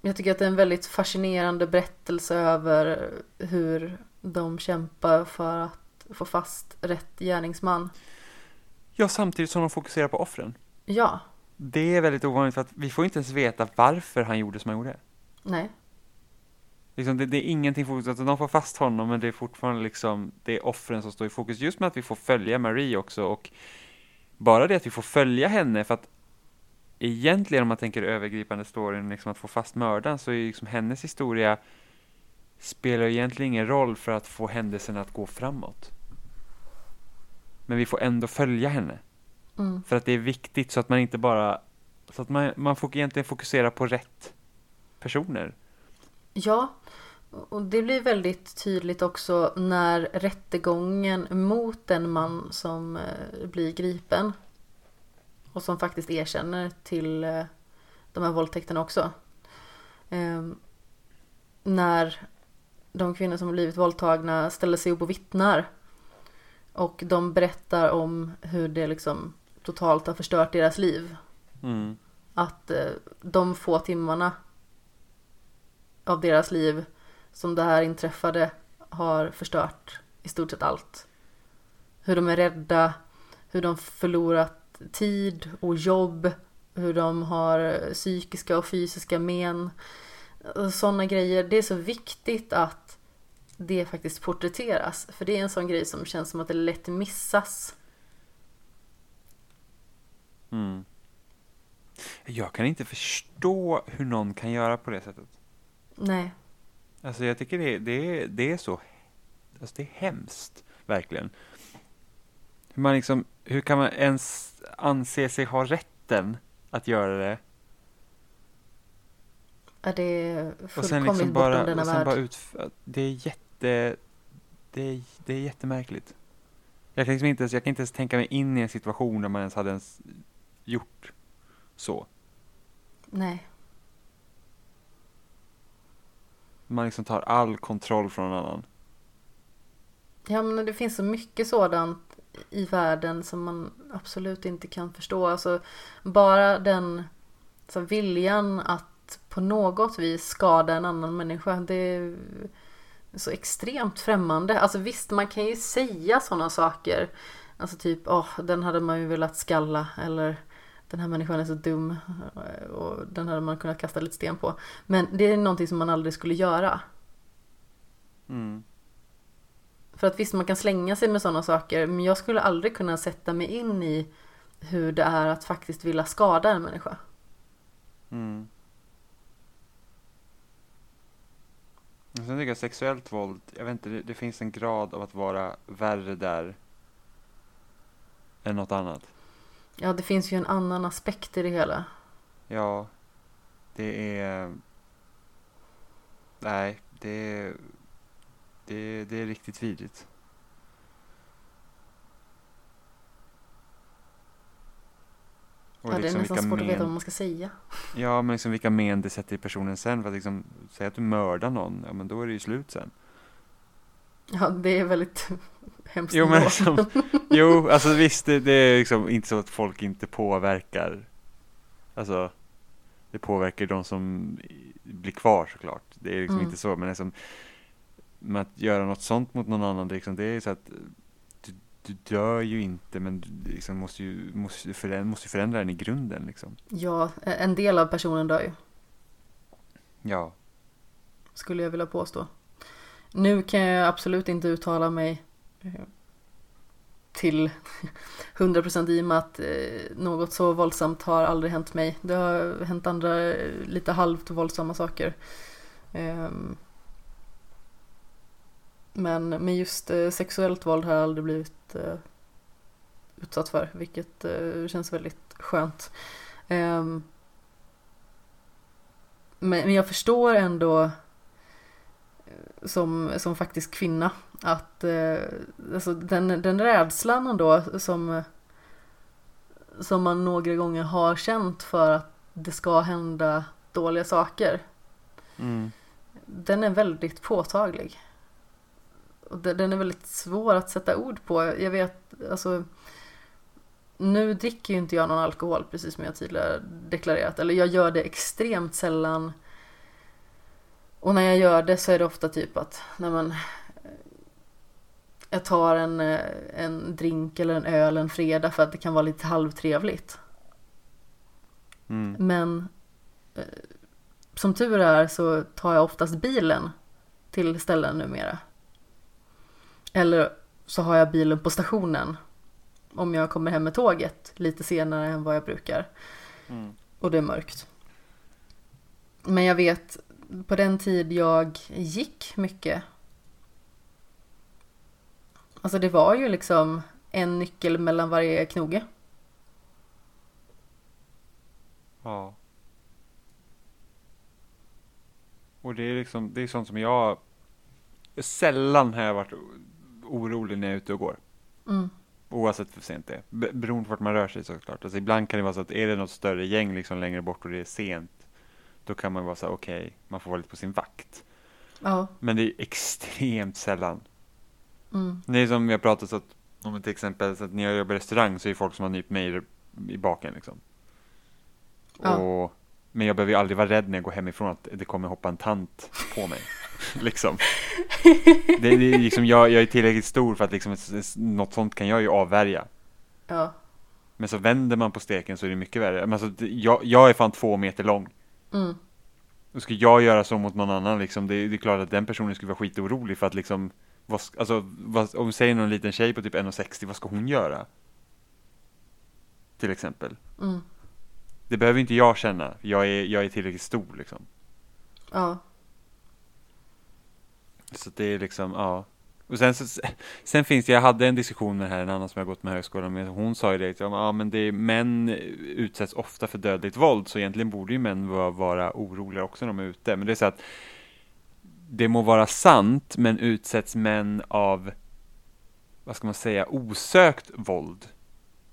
Jag tycker att det är en väldigt fascinerande berättelse över hur de kämpar för att få fast rätt gärningsman. Ja, samtidigt som de fokuserar på offren. Ja. Det är väldigt ovanligt för att vi får inte ens veta varför han gjorde som han gjorde. Nej. Liksom det, det är ingenting fokus, att de får fast honom, men det är fortfarande liksom det är offren som står i fokus. Just med att vi får följa Marie också, och bara det att vi får följa henne, för att egentligen om man tänker övergripande storyn liksom att få fast mördaren, så är liksom hennes historia spelar egentligen ingen roll för att få händelsen att gå framåt. Men vi får ändå följa henne. Mm. För att det är viktigt så att man inte bara så att man, man får egentligen fokusera på rätt personer. Ja, och det blir väldigt tydligt också när rättegången mot den man som blir gripen och som faktiskt erkänner till de här våldtäkterna också. Ehm, när de kvinnor som har blivit våldtagna ställer sig upp och vittnar, och de berättar om hur det liksom totalt har förstört deras liv. Mm. Att de få timmarna av deras liv som det här inträffade har förstört i stort sett allt. Hur de är rädda, hur de förlorat tid och jobb, hur de har psykiska och fysiska men. Sådana grejer. Det är så viktigt att det faktiskt porträtteras. För det är en sån grej som känns som att det lätt missas. Mm. Jag kan inte förstå hur någon kan göra på det sättet. Nej. Alltså jag tycker det, det, det är så... Alltså det är hemskt, verkligen. Hur, man liksom, hur kan man ens anse sig ha rätten att göra det? Ja, det är och sen liksom bara, denna och sen bara ut, det är jätte det är, det är jättemärkligt. Jag kan liksom inte ens, jag kan inte ens tänka mig in i en situation där man ens hade ens gjort så. Nej. Man liksom tar all kontroll från någon annan. Ja, men det finns så mycket sådant i världen som man absolut inte kan förstå. Alltså bara den så viljan att på något vis skada en annan människa, det är så extremt främmande. Alltså visst, man kan ju säga sådana saker, alltså typ, åh, oh, den hade man ju velat skalla, eller den här människan är så dum och den hade man kunnat kasta lite sten på, men det är någonting som man aldrig skulle göra. Mm. För att visst, man kan slänga sig med sådana saker, men jag skulle aldrig kunna sätta mig in i hur det är att faktiskt vilja skada en människa. Mm. Sen tycker jag sexuellt våld, jag vet inte, det, det finns en grad av att vara värre där än något annat. Ja, det finns ju en annan aspekt i det hela. Ja, det är... Nej, det är... Det, det är riktigt vidrigt. Och ja, liksom det är nästan svårt men... att veta vad man ska säga. Ja, men liksom vilka men det sätter i personen sen. För att liksom, säga att du mördar någon, ja, men då är det ju slut sen. Ja, det är väldigt hemskt. Jo, men liksom, jo alltså visst, det, det är liksom inte så att folk inte påverkar. Alltså, det påverkar de som blir kvar såklart. Det är liksom mm. inte så, men liksom, med att göra något sånt mot någon annan, det, liksom, det är så att... Du dör ju inte, men du liksom måste ju måste förändra, måste förändra den i grunden. Liksom. Ja, en del av personen dör ju. Ja. Skulle jag vilja påstå. Nu kan jag absolut inte uttala mig till hundra procent i och med att något så våldsamt har aldrig hänt mig. Det har hänt andra lite halvt våldsamma saker. Men med just sexuellt våld har jag aldrig blivit utsatt för, vilket känns väldigt skönt. Men jag förstår ändå som, som faktiskt kvinna att eh, alltså den, den rädslan ändå som, som man några gånger har känt för att det ska hända dåliga saker. Mm. Den är väldigt påtaglig. Och den är väldigt svår att sätta ord på. Jag vet, alltså nu dricker ju inte jag någon alkohol, precis som jag tidigare deklarerat. Eller jag gör det extremt sällan. Och när jag gör det så är det ofta typ att när man, jag tar en, en drink eller en öl en fredag för att det kan vara lite halvtrevligt. Mm. Men som tur är så tar jag oftast bilen till ställen numera. Eller så har jag bilen på stationen om jag kommer hem med tåget lite senare än vad jag brukar. Mm. Och det är mörkt. Men jag vet, på den tid jag gick mycket, alltså det var ju liksom en nyckel mellan varje knoge. Ja. Och det är liksom, det är sånt som jag sällan har varit orolig när jag är ute och går. Mm. Oavsett hur sent det är. B- beroende på vart man rör sig såklart. Alltså ibland kan det vara så att är det något större gäng liksom längre bort och det är sent, då kan man vara så här, okej, okay, man får vara lite på sin vakt. Ja. Men det är extremt sällan. Mm. Det är som jag pratat så att, om till exempel så att när jag jobbar i restaurang så är folk som har nypt mig i baken liksom. Ja. Och, men jag behöver ju aldrig vara rädd när jag går hemifrån att det kommer hoppa en tant på mig. Liksom. Det, det, liksom jag, jag är tillräckligt stor för att liksom, något sånt kan jag ju avvärja. Ja. Men så vänder man på steken så är det mycket värre. Men alltså, jag, jag är fan två meter lång. Mm. Och ska jag göra så mot någon annan liksom, det, det är klart att den personen skulle vara skitorolig för att liksom, vad, alltså, vad, om vi säger någon liten tjej på typ en komma sextio, vad ska hon göra? Till exempel. Mm. Det behöver inte jag känna. Jag är, jag är tillräckligt stor liksom. Ja. Så det är liksom, ja. Och sen, så, sen finns det, jag hade en diskussion med här, en annan som jag gått med högskolan med. Hon sa ju det, ja men det är, män utsätts ofta för dödligt våld. Så egentligen borde ju män vara, vara oroliga också när de är ute. Men det är så att det må vara sant, men utsätts män av, vad ska man säga, osökt våld.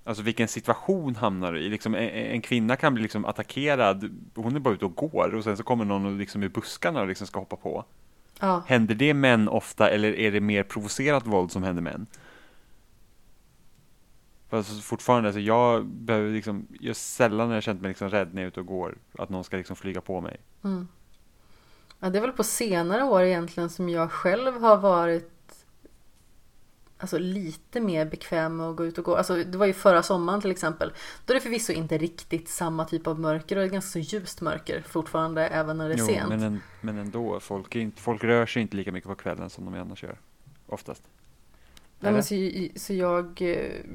Alltså vilken situation hamnar du i? Liksom, en, en kvinna kan bli liksom attackerad. Hon är bara ute och går. Och sen så kommer någon liksom i buskarna och liksom ska hoppa på. Ja. Händer det män ofta eller är det mer provocerat våld som händer män? Alltså, fortfarande, alltså, jag behöver liksom, jag sällan har jag känt mig liksom rädd när jag är ute och går. Att någon ska liksom flyga på mig. Mm. Ja, det är väl på senare år egentligen som jag själv har varit alltså lite mer bekväm med att gå ut och gå. Alltså det var ju förra sommaren till exempel. Då är det förvisso inte riktigt samma typ av mörker. Och det är ganska så ljust mörker fortfarande även när det är jo, sent. Men, en, men ändå, folk, är inte, folk rör sig inte lika mycket på kvällen som de annars gör. Oftast. Nej, men så, så jag,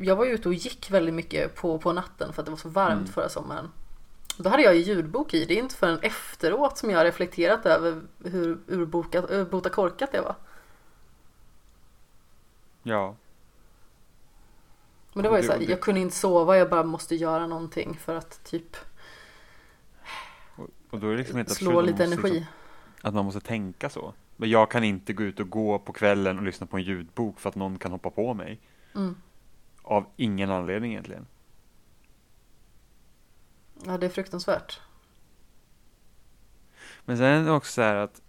jag var ju ute och gick väldigt mycket på, på natten för att det var så varmt mm. förra sommaren. Då hade jag ju ljudbok i. Det är inte förrän efteråt som jag har reflekterat över hur urbokat, urbota korkat det var. Ja. Men det var ju så här, jag kunde inte sova, jag bara måste göra någonting för att typ och, och då är det liksom inte slå lite energi. Liksom, att man måste tänka så. Men jag kan inte gå ut och gå på kvällen och lyssna på en ljudbok för att någon kan hoppa på mig. Mm. Av ingen anledning egentligen. Ja, det är fruktansvärt. Men sen är det också så här att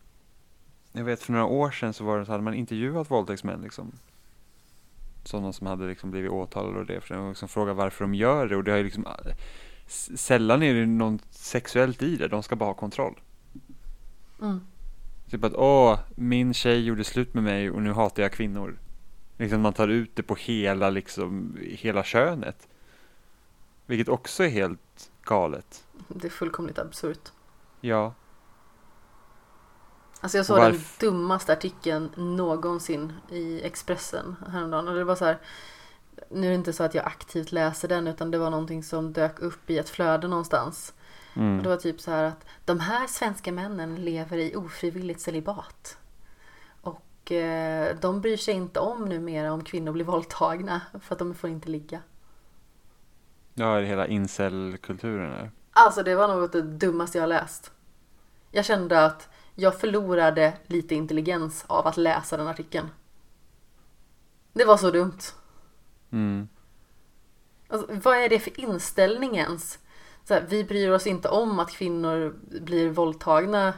jag vet för några år sedan så, var det, så hade man intervjuat våldtäktsmän liksom. Sådana som hade liksom blivit åtalade och det. För de liksom frågar varför de gör det. Och det har liksom, sällan är det något sexuellt i det. De ska bara ha kontroll. Mm. Typ att, åh, min tjej gjorde slut med mig och nu hatar jag kvinnor. Liksom man tar ut det på hela, liksom, hela könet. Vilket också är helt galet. Det är fullkomligt absurt. Ja. Alltså jag såg den dummaste artikeln någonsin i Expressen häromdagen. Och det var så här, nu är det inte så att jag aktivt läser den utan det var någonting som dök upp i ett flöde någonstans. Mm. Och det var typ så här att de här svenska männen lever i ofrivilligt celibat. Och eh, de bryr sig inte om numera om kvinnor blir våldtagna för att de får inte ligga. Ja, det är hela incel-kulturen här. Alltså det var något det dummaste jag har läst. Jag kände att jag förlorade lite intelligens av att läsa den artikeln. Det var så dumt. Mm. Alltså, vad är det för inställning ens? Så här, vi bryr oss inte om att kvinnor blir våldtagna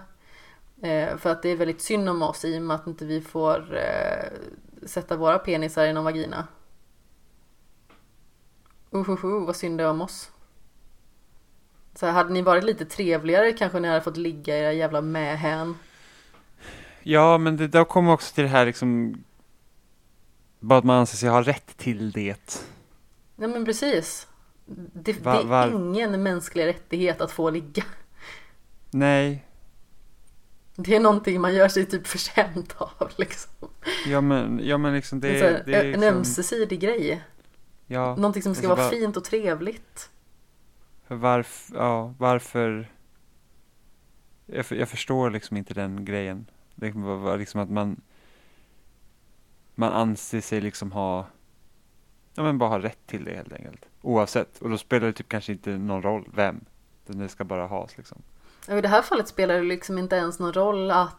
eh, för att det är väldigt synd om oss i och med att inte vi får eh, sätta våra penisar i någon vagina. Uhuhu, vad synd det är om oss. Så här, hade ni varit lite trevligare kanske ni hade fått ligga i era jävla mähän. Ja, men det då kommer också till det här liksom bara att man anser sig ha rätt till det. Nej, men precis. Det, va, det är va... ingen mänsklig rättighet att få ligga. Nej. Det är någonting man gör sig typ förtjänt av liksom. Ja, men, ja, men liksom det, det är, det är liksom... en ömsesidig grej. Ja. Någonting som ska alltså, vara va... fint och trevligt. Varför, ja, varför jag, jag förstår liksom inte den grejen. Det var liksom att man man anser sig liksom ha ja men bara ha rätt till det helt enkelt. Oavsett, och då spelar det typ kanske inte någon roll vem. Det ska bara has liksom. Ja, i det här fallet spelar det liksom inte ens någon roll att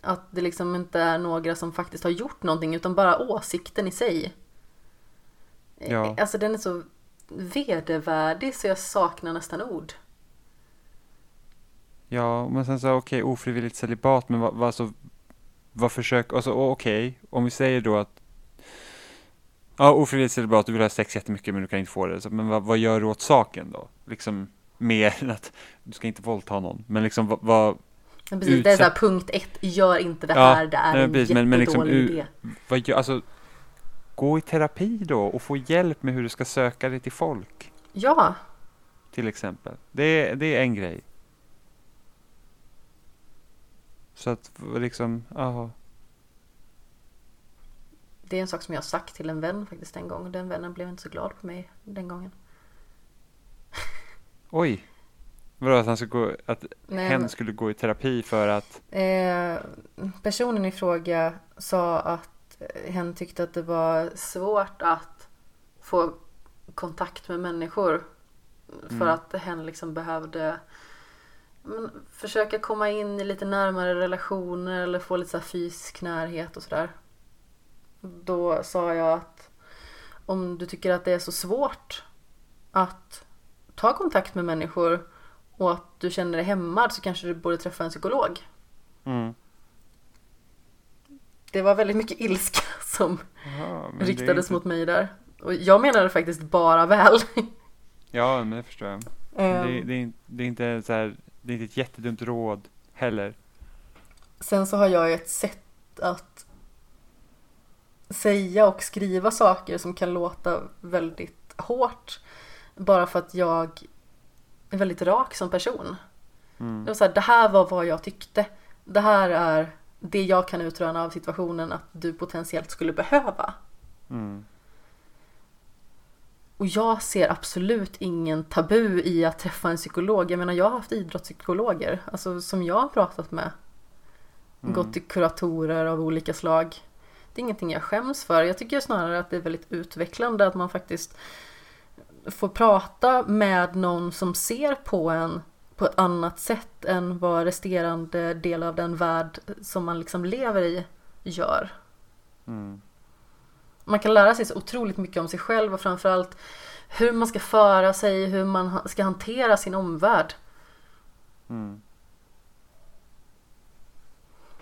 att det liksom inte är några som faktiskt har gjort någonting utan bara åsikten i sig. Ja. Alltså den är så vedervärdig så jag saknar nästan ord. Ja, men sen så okej, okay, ofrivilligt celibat, men vad, vad, så, vad försök, alltså okej, okay, om vi säger då att ja, ofrivilligt celibat, du vill ha sex jättemycket men du kan inte få det, så, men vad, vad gör du åt saken då? Liksom mer än att du ska inte våldta någon, men liksom vad, vad precis, utsätt... det är såhär punkt ett, gör inte det här, ja, det är nej, en precis, men, men liksom, idé. Vad gör, alltså gå i terapi då och få hjälp med hur du ska söka dig till folk. Ja. Till exempel. Det är, det är en grej. Så att liksom, aha. Det är en sak som jag har sagt till en vän faktiskt en gång. Den vännen blev inte så glad på mig den gången. Oj. Vadå att han skulle gå, att nej, hen skulle gå i terapi för att... Eh, personen i fråga sa att hen tyckte att det var svårt att få kontakt med människor för mm. att hen liksom behövde men, försöka komma in i lite närmare relationer eller få lite så här fysisk närhet och sådär. Då sa jag att om du tycker att det är så svårt att ta kontakt med människor och att du känner dig hämmad så kanske du borde träffa en psykolog. Mm. Det var väldigt mycket ilska som Aha, riktades inte... mot mig där. Och jag menade faktiskt bara väl. Ja, men det förstår jag. Um... Det, det, det, är inte så här, det är inte ett jättedumt råd heller. Sen så har jag ett sätt att säga och skriva saker som kan låta väldigt hårt. Bara för att jag är väldigt rak som person. Mm. Det var så här, det här var vad jag tyckte. Det här är... det jag kan utröna av situationen att du potentiellt skulle behöva. Mm. Och jag ser absolut ingen tabu i att träffa en psykolog. Jag menar, jag har haft idrottspsykologer alltså, som jag har pratat med. Mm. Gått till kuratorer av olika slag. Det är ingenting jag skäms för. Jag tycker snarare att det är väldigt utvecklande att man faktiskt får prata med någon som ser på en på ett annat sätt än vad resterande del av den värld som man liksom lever i gör. Mm. Man kan lära sig så otroligt mycket om sig själv och framförallt hur man ska föra sig, hur man ska hantera sin omvärld. Mm.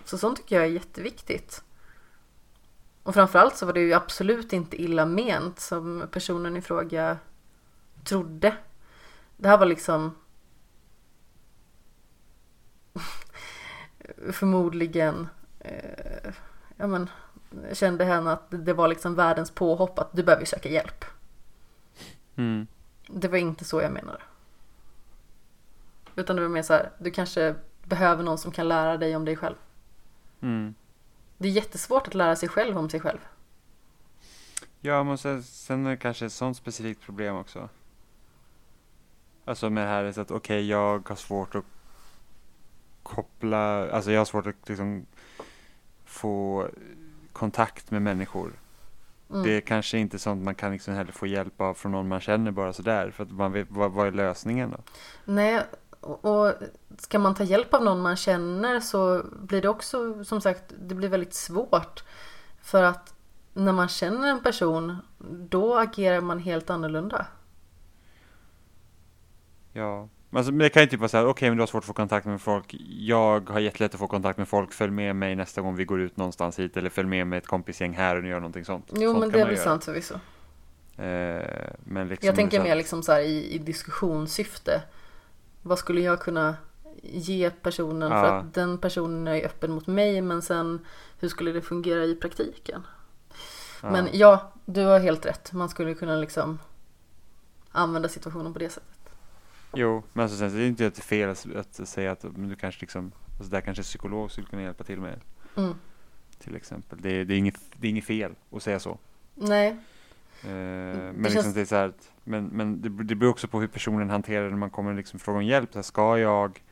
Så sånt tycker jag är jätteviktigt. Och framförallt så var det ju absolut inte illa ment som personen i fråga trodde. Det här var liksom förmodligen eh, ja men, kände hen att det var liksom världens påhopp att du behöver söka hjälp. Mm. Det var inte så jag menade. Utan det var mer så här, du kanske behöver någon som kan lära dig om dig själv. Mm. Det är jättesvårt att lära sig själv om sig själv. Ja, men sen, sen är det kanske ett sånt specifikt problem också. Alltså med det här är så att okej, okay, jag har svårt att koppla, alltså jag har svårt att liksom få kontakt med människor. Mm. Det är kanske inte sånt man kan liksom heller få hjälp av från någon man känner bara sådär, för att man vet vad, vad är lösningen då? Nej, Och ska man ta hjälp av någon man känner så blir det också, som sagt, det blir väldigt svårt. För att när man känner en person, då agerar man helt annorlunda. Ja, alltså, men det kan ju typ vara så här, okej okay, men du har svårt att få kontakt med folk. Jag har jättelätt att få kontakt med folk. Följ med mig nästa gång vi går ut någonstans hit. Eller följ med mig ett kompisgäng här och gör någonting sånt. Jo, sånt men det är väl sant förvisso. Eh, men liksom, jag tänker så här... mer liksom så här i, i diskussionssyfte. Vad skulle jag kunna ge personen ja. För att den personen är öppen mot mig, men sen hur skulle det fungera i praktiken? Ja. Men ja, du har helt rätt. Man skulle kunna liksom använda situationen på det sättet. Jo, men alltså, sen så är det inte helt fel att säga att men du kanske liksom, alltså där kanske psykolog skulle kunna hjälpa till med. Mm. Till exempel. Det, det, är inget, det är inget fel att säga så. Nej. Uh, men det, liksom känns... det är så här att, men, men det, det beror också på hur personen hanterar det när man kommer liksom fråga om hjälp. Så här, ska jag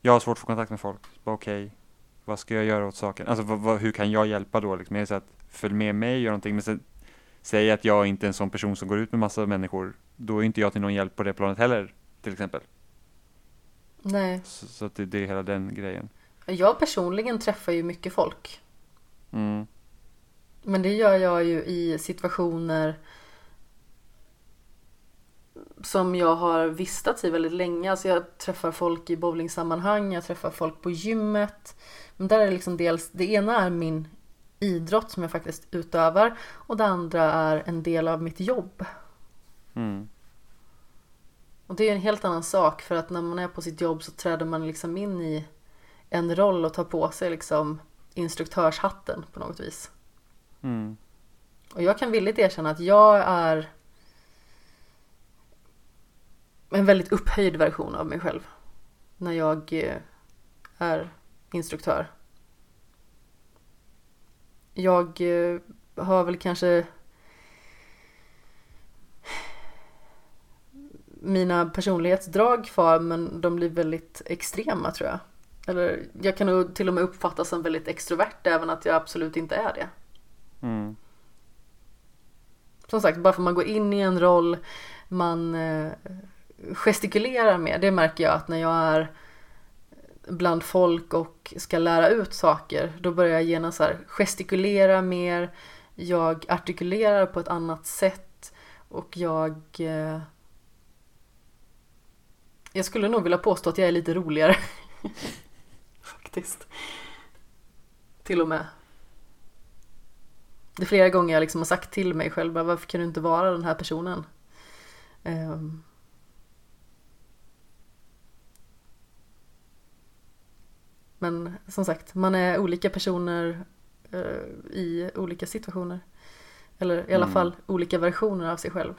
jag har svårt att få kontakt med folk. Okej, okay, vad ska jag göra åt saken? Alltså vad, vad, hur kan jag hjälpa då? Liksom, är det så att följ med mig och gör någonting, men sen säg att jag inte är en sån person som går ut med massa människor. Då är inte jag till någon hjälp på det planet heller, till exempel. Nej. Så, så att det, det är hela den grejen. Jag personligen träffar ju mycket folk. Mm. Men det gör jag ju i situationer som jag har vistats i väldigt länge. Alltså jag träffar folk i bowlingsammanhang, jag träffar folk på gymmet. Men där är det liksom dels, det ena är min idrott som jag faktiskt utövar och det andra är en del av mitt jobb. Mm. Och det är en helt annan sak, för att när man är på sitt jobb så träder man liksom in i en roll och tar på sig liksom instruktörshatten på något vis. Mm. Och jag kan villigt erkänna att jag är en väldigt upphöjd version av mig själv när jag är instruktör. Jag har väl kanske mina personlighetsdrag kvar, men de blir väldigt extrema, tror jag. Eller jag kan nog till och med uppfattas som väldigt extrovert, även att jag absolut inte är det. Mm. Som sagt, bara för man går in i en roll man gestikulerar med, det märker jag att när jag är bland folk och ska lära ut saker, då börjar jag genast så här gestikulera mer, jag artikulerar på ett annat sätt och jag jag skulle nog vilja påstå att jag är lite roligare faktiskt, till och med. Det är flera gånger jag liksom har sagt till mig själv, varför kan du inte vara den här personen? Um. Men som sagt, man är olika personer uh, i olika situationer. Eller i mm. alla fall olika versioner av sig själv.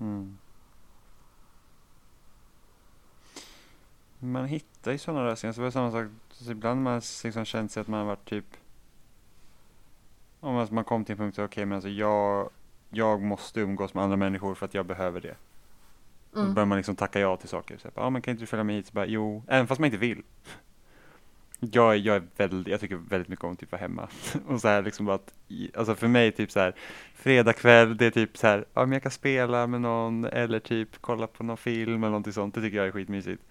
Mm. Man hittar ju sådana där scener. Så var det samma sak, så ibland man liksom känt sig att man har varit typ... Om man kom till en punkt så okej, men alltså jag, jag måste umgås med andra människor för att jag behöver det. Mm. Då börjar man liksom tacka ja till saker. Så bara, ah, men kan inte du följa mig hit? Så bara, jo, även fast man inte vill. Jag, jag, är väldigt, jag tycker väldigt mycket om typ att vara hemma. Och så här liksom bara att, alltså för mig typ så här, fredag kväll, det är typ så här, ja ah, men jag kan spela med någon eller typ kolla på någon film eller någonting sånt. Det tycker jag är skitmysigt.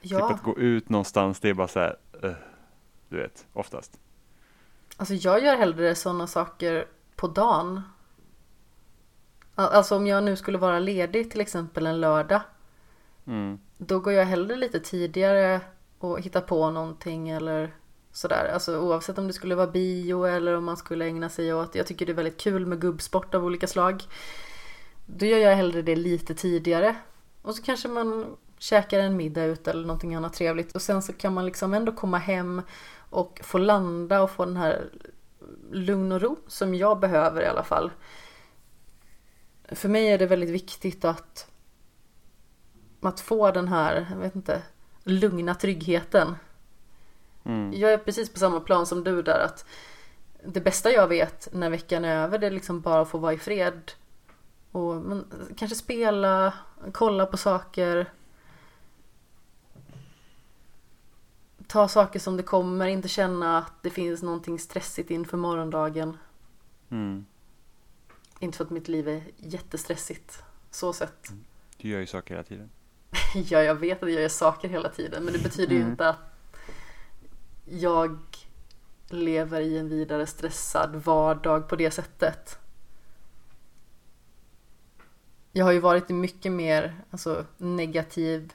Ja. Typ att gå ut någonstans, det är bara så här, uh, du vet, oftast. Alltså jag gör hellre sådana saker på dagen. Alltså om jag nu skulle vara ledig till exempel en lördag. Mm. Då går jag hellre lite tidigare och hittar på någonting eller sådär. Alltså oavsett om det skulle vara bio eller om man skulle ägna sig åt. Jag tycker det är väldigt kul med gubbsport av olika slag. Då gör jag hellre det lite tidigare. Och så kanske man käkar en middag ut eller någonting annat trevligt. Och sen så kan man liksom ändå komma hem och få landa och få den här lugn och ro som jag behöver i alla fall. För mig är det väldigt viktigt att, att få den här, jag vet inte, lugna tryggheten. Mm. Jag är precis på samma plan som du där, att det bästa jag vet när veckan är över, det är liksom bara att få vara i fred. Och men, kanske spela, kolla på saker. Ta saker som det kommer, inte känna att det finns någonting stressigt inför morgondagen. Mm. Inte för att mitt liv är jättestressigt, så sett. Du gör ju saker hela tiden. Ja, jag vet att jag gör saker hela tiden, men det betyder mm. ju inte att jag lever i en vidare stressad vardag på det sättet. Jag har ju varit i mycket mer alltså, negativ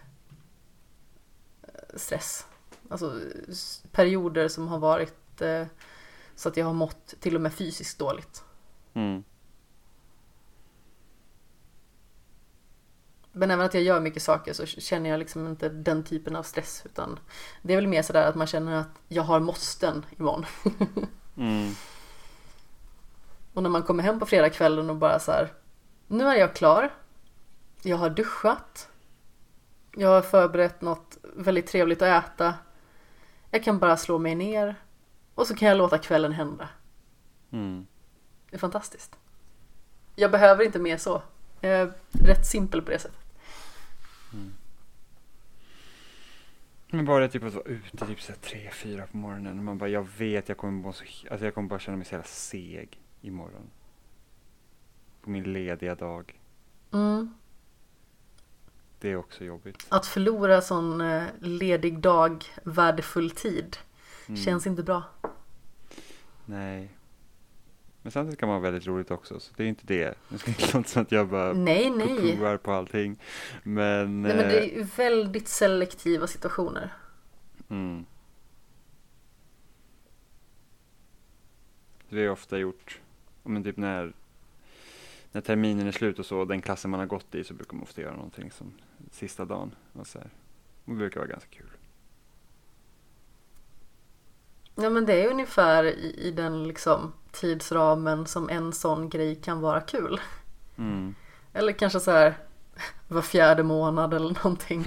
stress. Alltså perioder som har varit eh, så att jag har mått till och med fysiskt dåligt. Mm. Men även att jag gör mycket saker så känner jag liksom inte den typen av stress. Utan det är väl mer sådär att man känner att jag har måsten imorgon. mm. Och när man kommer hem på fredagskvällen och bara så här: nu är jag klar. Jag har duschat. Jag har förberett något väldigt trevligt att äta. Jag kan bara slå mig ner. Och så kan jag låta kvällen hända. Mm. Det är fantastiskt. Jag behöver inte mer så. Jag är rätt simpel på det sättet. Mm. Men bara typ att vara ute typ så här tre, fyra på morgonen. Och man bara, jag vet jag kommer, bara, alltså jag kommer bara känna mig så jävla seg imorgon. På min lediga dag. Mm. Det är också jobbigt. Att förlora sån ledig dag, värdefull tid. Mm. Känns inte bra. Nej. Men samtidigt kan man vara väldigt roligt också. Så det är inte det. Nu ska inte låta som att jag bara nej, nej. Puppar på allting. Men, nej, men det är väldigt selektiva situationer. Mm. Det har jag ofta gjort. Men typ när... När terminen är slut och så, den klassen man har gått i, så brukar man ofta göra någonting som sista dagen. Och så här. Det brukar vara ganska kul. Ja, men det är ungefär i, i den liksom tidsramen som en sån grej kan vara kul. Mm. Eller kanske så här var fjärde månad eller någonting.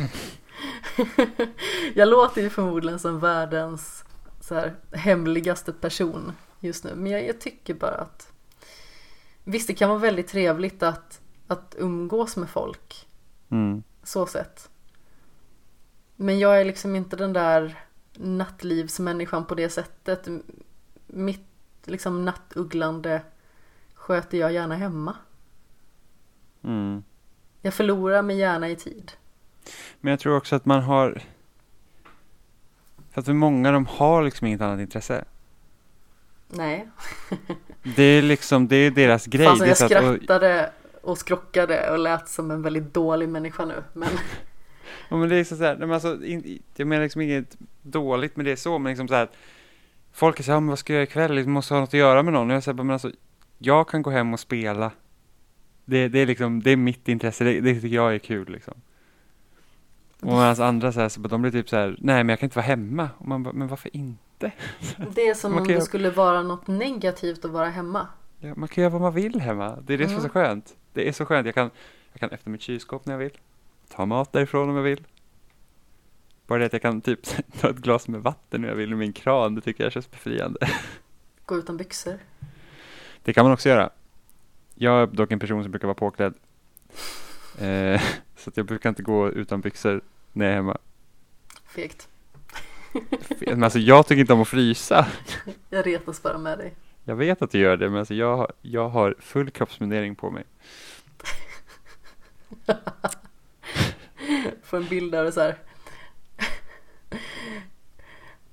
Jag låter ju förmodligen som världens så här, hemligaste person just nu. Men jag, jag tycker bara att visst, det kan vara väldigt trevligt att, att umgås med folk. Mm. Så sett. Men jag är liksom inte den där nattlivsmänniskan på det sättet. Mitt liksom nattugglande sköter jag gärna hemma. Mm. Jag förlorar mig gärna i tid. Men jag tror också att man har... För att för många de har liksom inget annat intresse. Nej. Det är liksom, det är deras grej. Alltså, jag skrattade och skrockade och lät som en väldigt dålig människa nu. Men, ja, men det är så här, men alltså, in, jag menar liksom inget dåligt med det är så, men liksom så här, folk är så här, vad ska jag göra ikväll? Liksom, måste ha något att göra med någon. Och jag säger, men alltså, jag kan gå hem och spela. Det, det är liksom, det är mitt intresse. Det, det tycker jag är kul liksom. Och medan alltså andra så här, så de blir typ så här, nej men jag kan inte vara hemma. Och man bara, men varför inte? Det är som om det skulle vara något negativt att vara hemma. Ja, man kan göra vad man vill hemma. Det är det som mm. är så skönt. Det är så skönt. Jag kan, jag kan öppna mitt kylskåp när jag vill. Ta mat därifrån om jag vill. Bara det att jag kan typ ta ett glas med vatten när jag vill i min kran. Det tycker jag känns befriande. Gå utan byxor. Det kan man också göra. Jag är dock en person som brukar vara påklädd. Eh, så att jag brukar inte gå utan byxor när jag är hemma. Fegt. Men alltså jag tycker inte om att frysa. Jag retas bara med dig. Jag vet att du gör det, men alltså jag, jag har full kroppsminering på mig. Får en bild av det så här.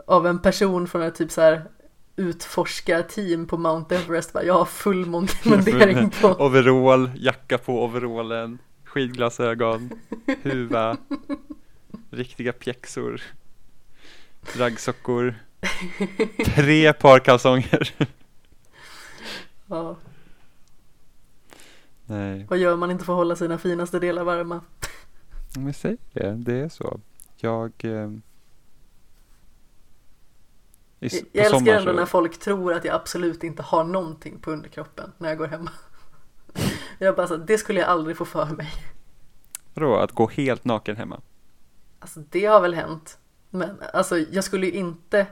Av en person från ett typ så här utforskarteam på Mount Everest. Bara, jag har full minering på. Overall, jacka på overallen, skidglasögon, huva, riktiga pjäxor. Raggsockor. Tre par kalsonger. Ja. Nej. Vad gör man inte för att hålla sina finaste delar varma? Men säg det, det är så. Jag eh, Jag, jag älskar ändå så, när folk tror att jag absolut inte har någonting på underkroppen när jag går hemma. Jag bara så, det skulle jag aldrig få för mig. Vadå, att gå helt naken hemma? Alltså det har väl hänt. Men alltså jag skulle ju inte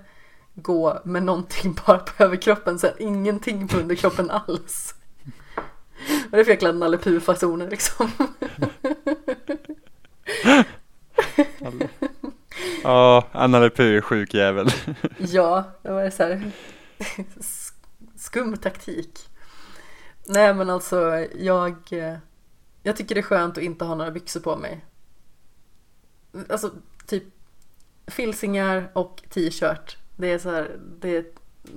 gå med någonting bara på överkroppen, så ingenting på underkroppen alls. Och det är för jag klädde Nalle Puh-fasoner liksom. Ja, oh, Nalle Puh är sjuk jävel. Ja, det var så här skum taktik. Nej men alltså jag Jag tycker det är skönt att inte ha några byxor på mig. Alltså typ filsingar och t-shirt. Det är så här, det är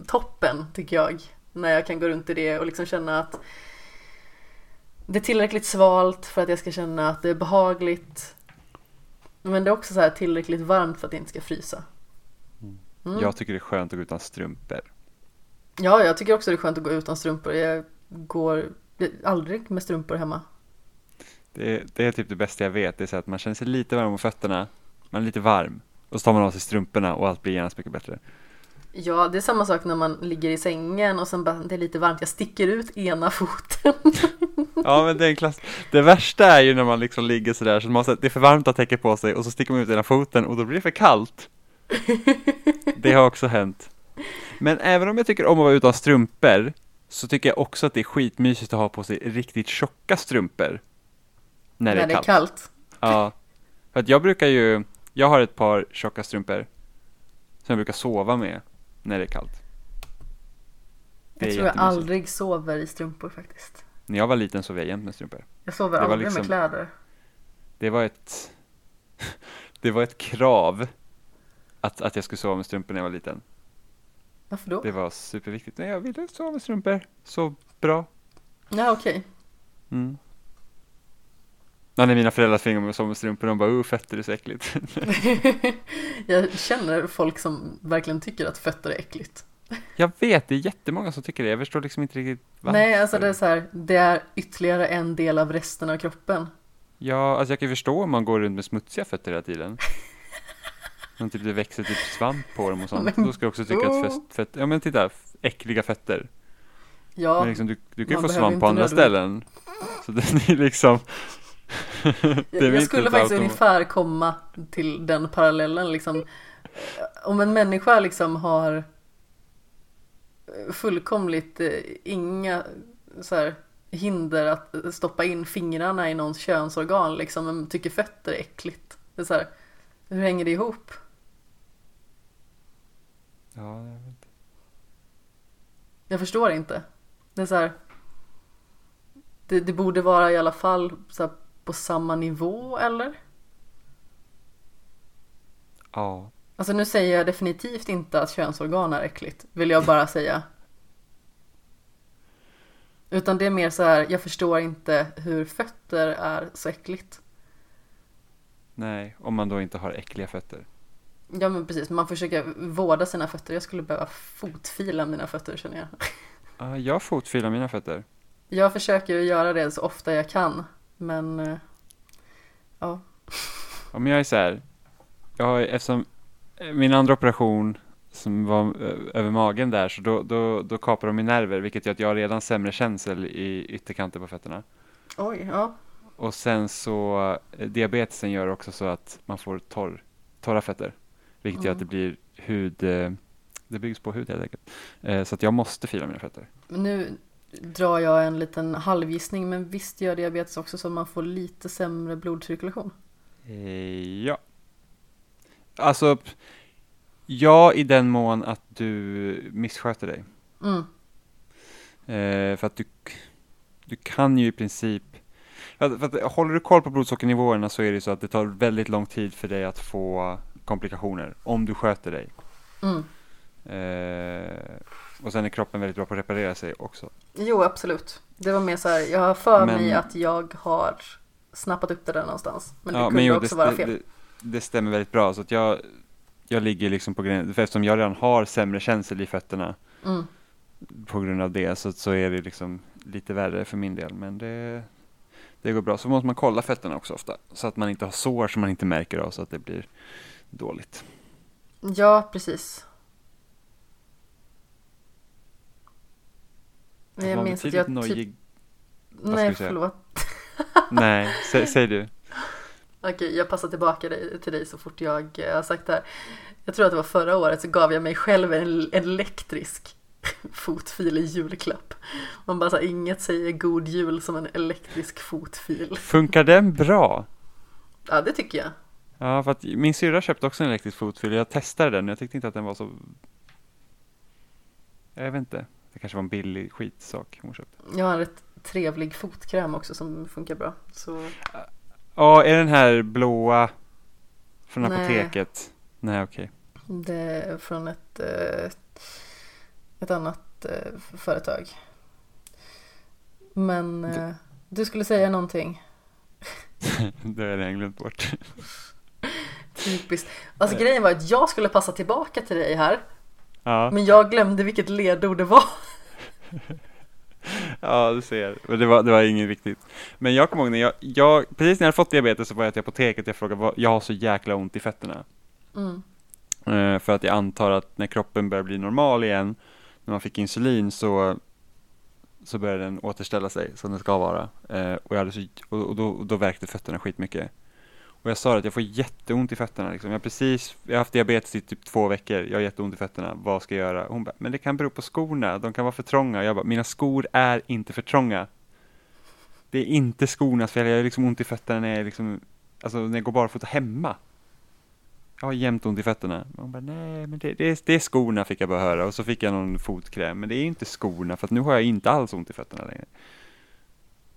toppen tycker jag. När jag kan gå runt i det och liksom känna att det är tillräckligt svalt för att jag ska känna att det är behagligt. Men det är också så här tillräckligt varmt för att det inte ska frysa. Mm. Jag tycker det är skönt att gå utan strumpor. Ja, jag tycker också det är skönt att gå utan strumpor. Jag går aldrig med strumpor hemma. Det är, det är typ det bästa jag vet. Det är så att man känner sig lite varm om fötterna. Man är lite varm. Och så tar man av sig strumporna och allt blir genast mycket bättre. Ja, det är samma sak när man ligger i sängen och sen bara, det är lite varmt, jag sticker ut ena foten. Ja, men det är en klass. Det värsta är ju när man liksom ligger sådär, så man säger, det är för varmt att täcka på sig och så sticker man ut ena foten och då blir det för kallt. Det har också hänt. Men även om jag tycker om att vara utan strumpor så tycker jag också att det är skitmysigt att ha på sig riktigt tjocka strumpor. När det, när är, det kallt. är kallt. Ja, för att jag brukar ju, jag har ett par tjocka strumpor som jag brukar sova med. När det är kallt. Det jag är tror jag aldrig sover i strumpor faktiskt. När jag var liten sov jag jämt med strumpor. Jag sover det aldrig liksom, med kläder. Det var ett det var ett krav att, att jag skulle sova med strumpor när jag var liten. Varför då? Det var superviktigt. Nej, jag ville sova med strumpor. Så bra. Ja, okej. Okay. Mm. När mina föräldrar tvingade mig att sova med strumpor, de bara, oh, fötter är så äckligt. Jag känner folk som verkligen tycker att fötter är äckligt. Jag vet, det är jättemånga som tycker det. Jag förstår liksom inte riktigt varför. Nej, alltså det är så här, det är ytterligare en del av resten av kroppen. Ja, alltså jag kan ju förstå om man går runt med smutsiga fötter hela tiden. Men typ det växer typ svamp på dem och sånt. Men då ska jag också tycka oh. att fötter, ja men titta, äckliga fötter. Ja. Men liksom, du, du kan ju få svamp på andra ställen. Så det är liksom... Jag skulle faktiskt autom- ungefär komma till den parallellen liksom. Om en människa liksom har fullkomligt eh, inga så här, hinder att stoppa in fingrarna i någons könsorgan liksom, men tycker fötter är äckligt, det är så här, hur hänger det ihop? Ja, jag vet inte. Jag förstår inte. Det är så här, det, det borde vara i alla fall så här, på samma nivå, eller? Ja. Alltså nu säger jag definitivt inte att könsorgan är äckligt, vill jag bara säga. Utan det är mer så här, jag förstår inte hur fötter är så äckligt. Nej, om man då inte har äckliga fötter. Ja, men precis. Man försöker vårda sina fötter. Jag skulle behöva fotfila mina fötter, känner jag. Ja, jag fotfilar mina fötter. Jag försöker göra det så ofta jag kan. Men, ja. Om jag är så här, jag har, eftersom min andra operation som var över magen där, så då, då, då kapar de min nerver, vilket gör att jag har redan sämre känsel i ytterkanter på fötterna. Oj, ja. Och sen så, diabetesen gör också så att man får torr, torra fötter, vilket mm. gör att det blir hud, det byggs på hud helt enkelt. Så att jag måste fila mina fötter. Men nu... drar jag en liten halvgissning, men visst gör diabetes också så man får lite sämre blodcirkulation? Ja. Alltså, ja, i den mån att du missköter dig. Mm. Eh, för att du, du kan ju i princip... För att, för att, håller du koll på blodsockernivåerna så är det så att det tar väldigt lång tid för dig att få komplikationer om du sköter dig. Mm. Eh, och sen är kroppen väldigt bra på att reparera sig också. Jo, absolut. Det var mer så här, jag har för men, mig att jag har snappat upp det där någonstans. Men det ja, kunde men jo, också det, vara fel. Det, det stämmer väldigt bra. Så att jag, jag ligger liksom på grund, för eftersom jag redan har sämre känsel i fötterna mm. på grund av det, så, så är det liksom lite värre för min del. Men det, det går bra. Så måste man kolla fötterna också ofta. Så att man inte har sår som man inte märker av, så att det blir dåligt. Ja, precis. Nej, jag minns att jag nojig... typ... Nej, förlåt. Nej, sä- säg du. Okej, jag passar tillbaka dig, till dig så fort jag har sagt det här. Jag tror att det var förra året så gav jag mig själv en elektrisk fotfil i julklapp. Man bara så här, inget säger god jul som en elektrisk fotfil. Funkar den bra? Ja, det tycker jag. Ja, för att min syrra köpte också en elektrisk fotfil. Jag testade den och jag tyckte inte att den var så... Jag vet inte. Det kanske var en billig skitsak hon köpte. Jag har en rätt trevlig fotkräm också som funkar bra. Så... Ja, är den här blåa från Nej. apoteket? Nej, okej. Okay. Det är från ett, ett annat företag. Men du, du skulle säga någonting. Det är jag glömt bort. Typiskt. Alltså grejen var att jag skulle passa tillbaka till dig här. Ja. Men jag glömde vilket ledord det var. Ja, du ser. Det var, det var inget viktigt. Men jag kommer ihåg när jag, jag... Precis när jag hade fått diabetes så var jag till apoteket och jag frågade vad, jag har så jäkla ont i fötterna. Mm. Uh, för att jag antar att när kroppen börjar bli normal igen, när man fick insulin så... så började den återställa sig som den ska vara. Eh, och, jag hade så, och, och, då, och då verkade fötterna skitmycket. Och jag sa att jag får jätteont i fötterna. Liksom. Jag har precis jag har haft diabetes i typ två veckor. Jag har jätteont i fötterna. Vad ska jag göra? Hon bara, men det kan bero på skorna. De kan vara för trånga. Jag bara, mina skor är inte för trånga. Det är inte skornas fel. Jag har liksom ont i fötterna när jag, liksom, alltså, när jag går barfota hemma. Jag har jämt ont i fötterna. Hon bara, nej, men det, det, är, det är skorna fick jag bara höra. Och så fick jag någon fotkräm. Men det är inte skorna, för att nu har jag inte alls ont i fötterna längre.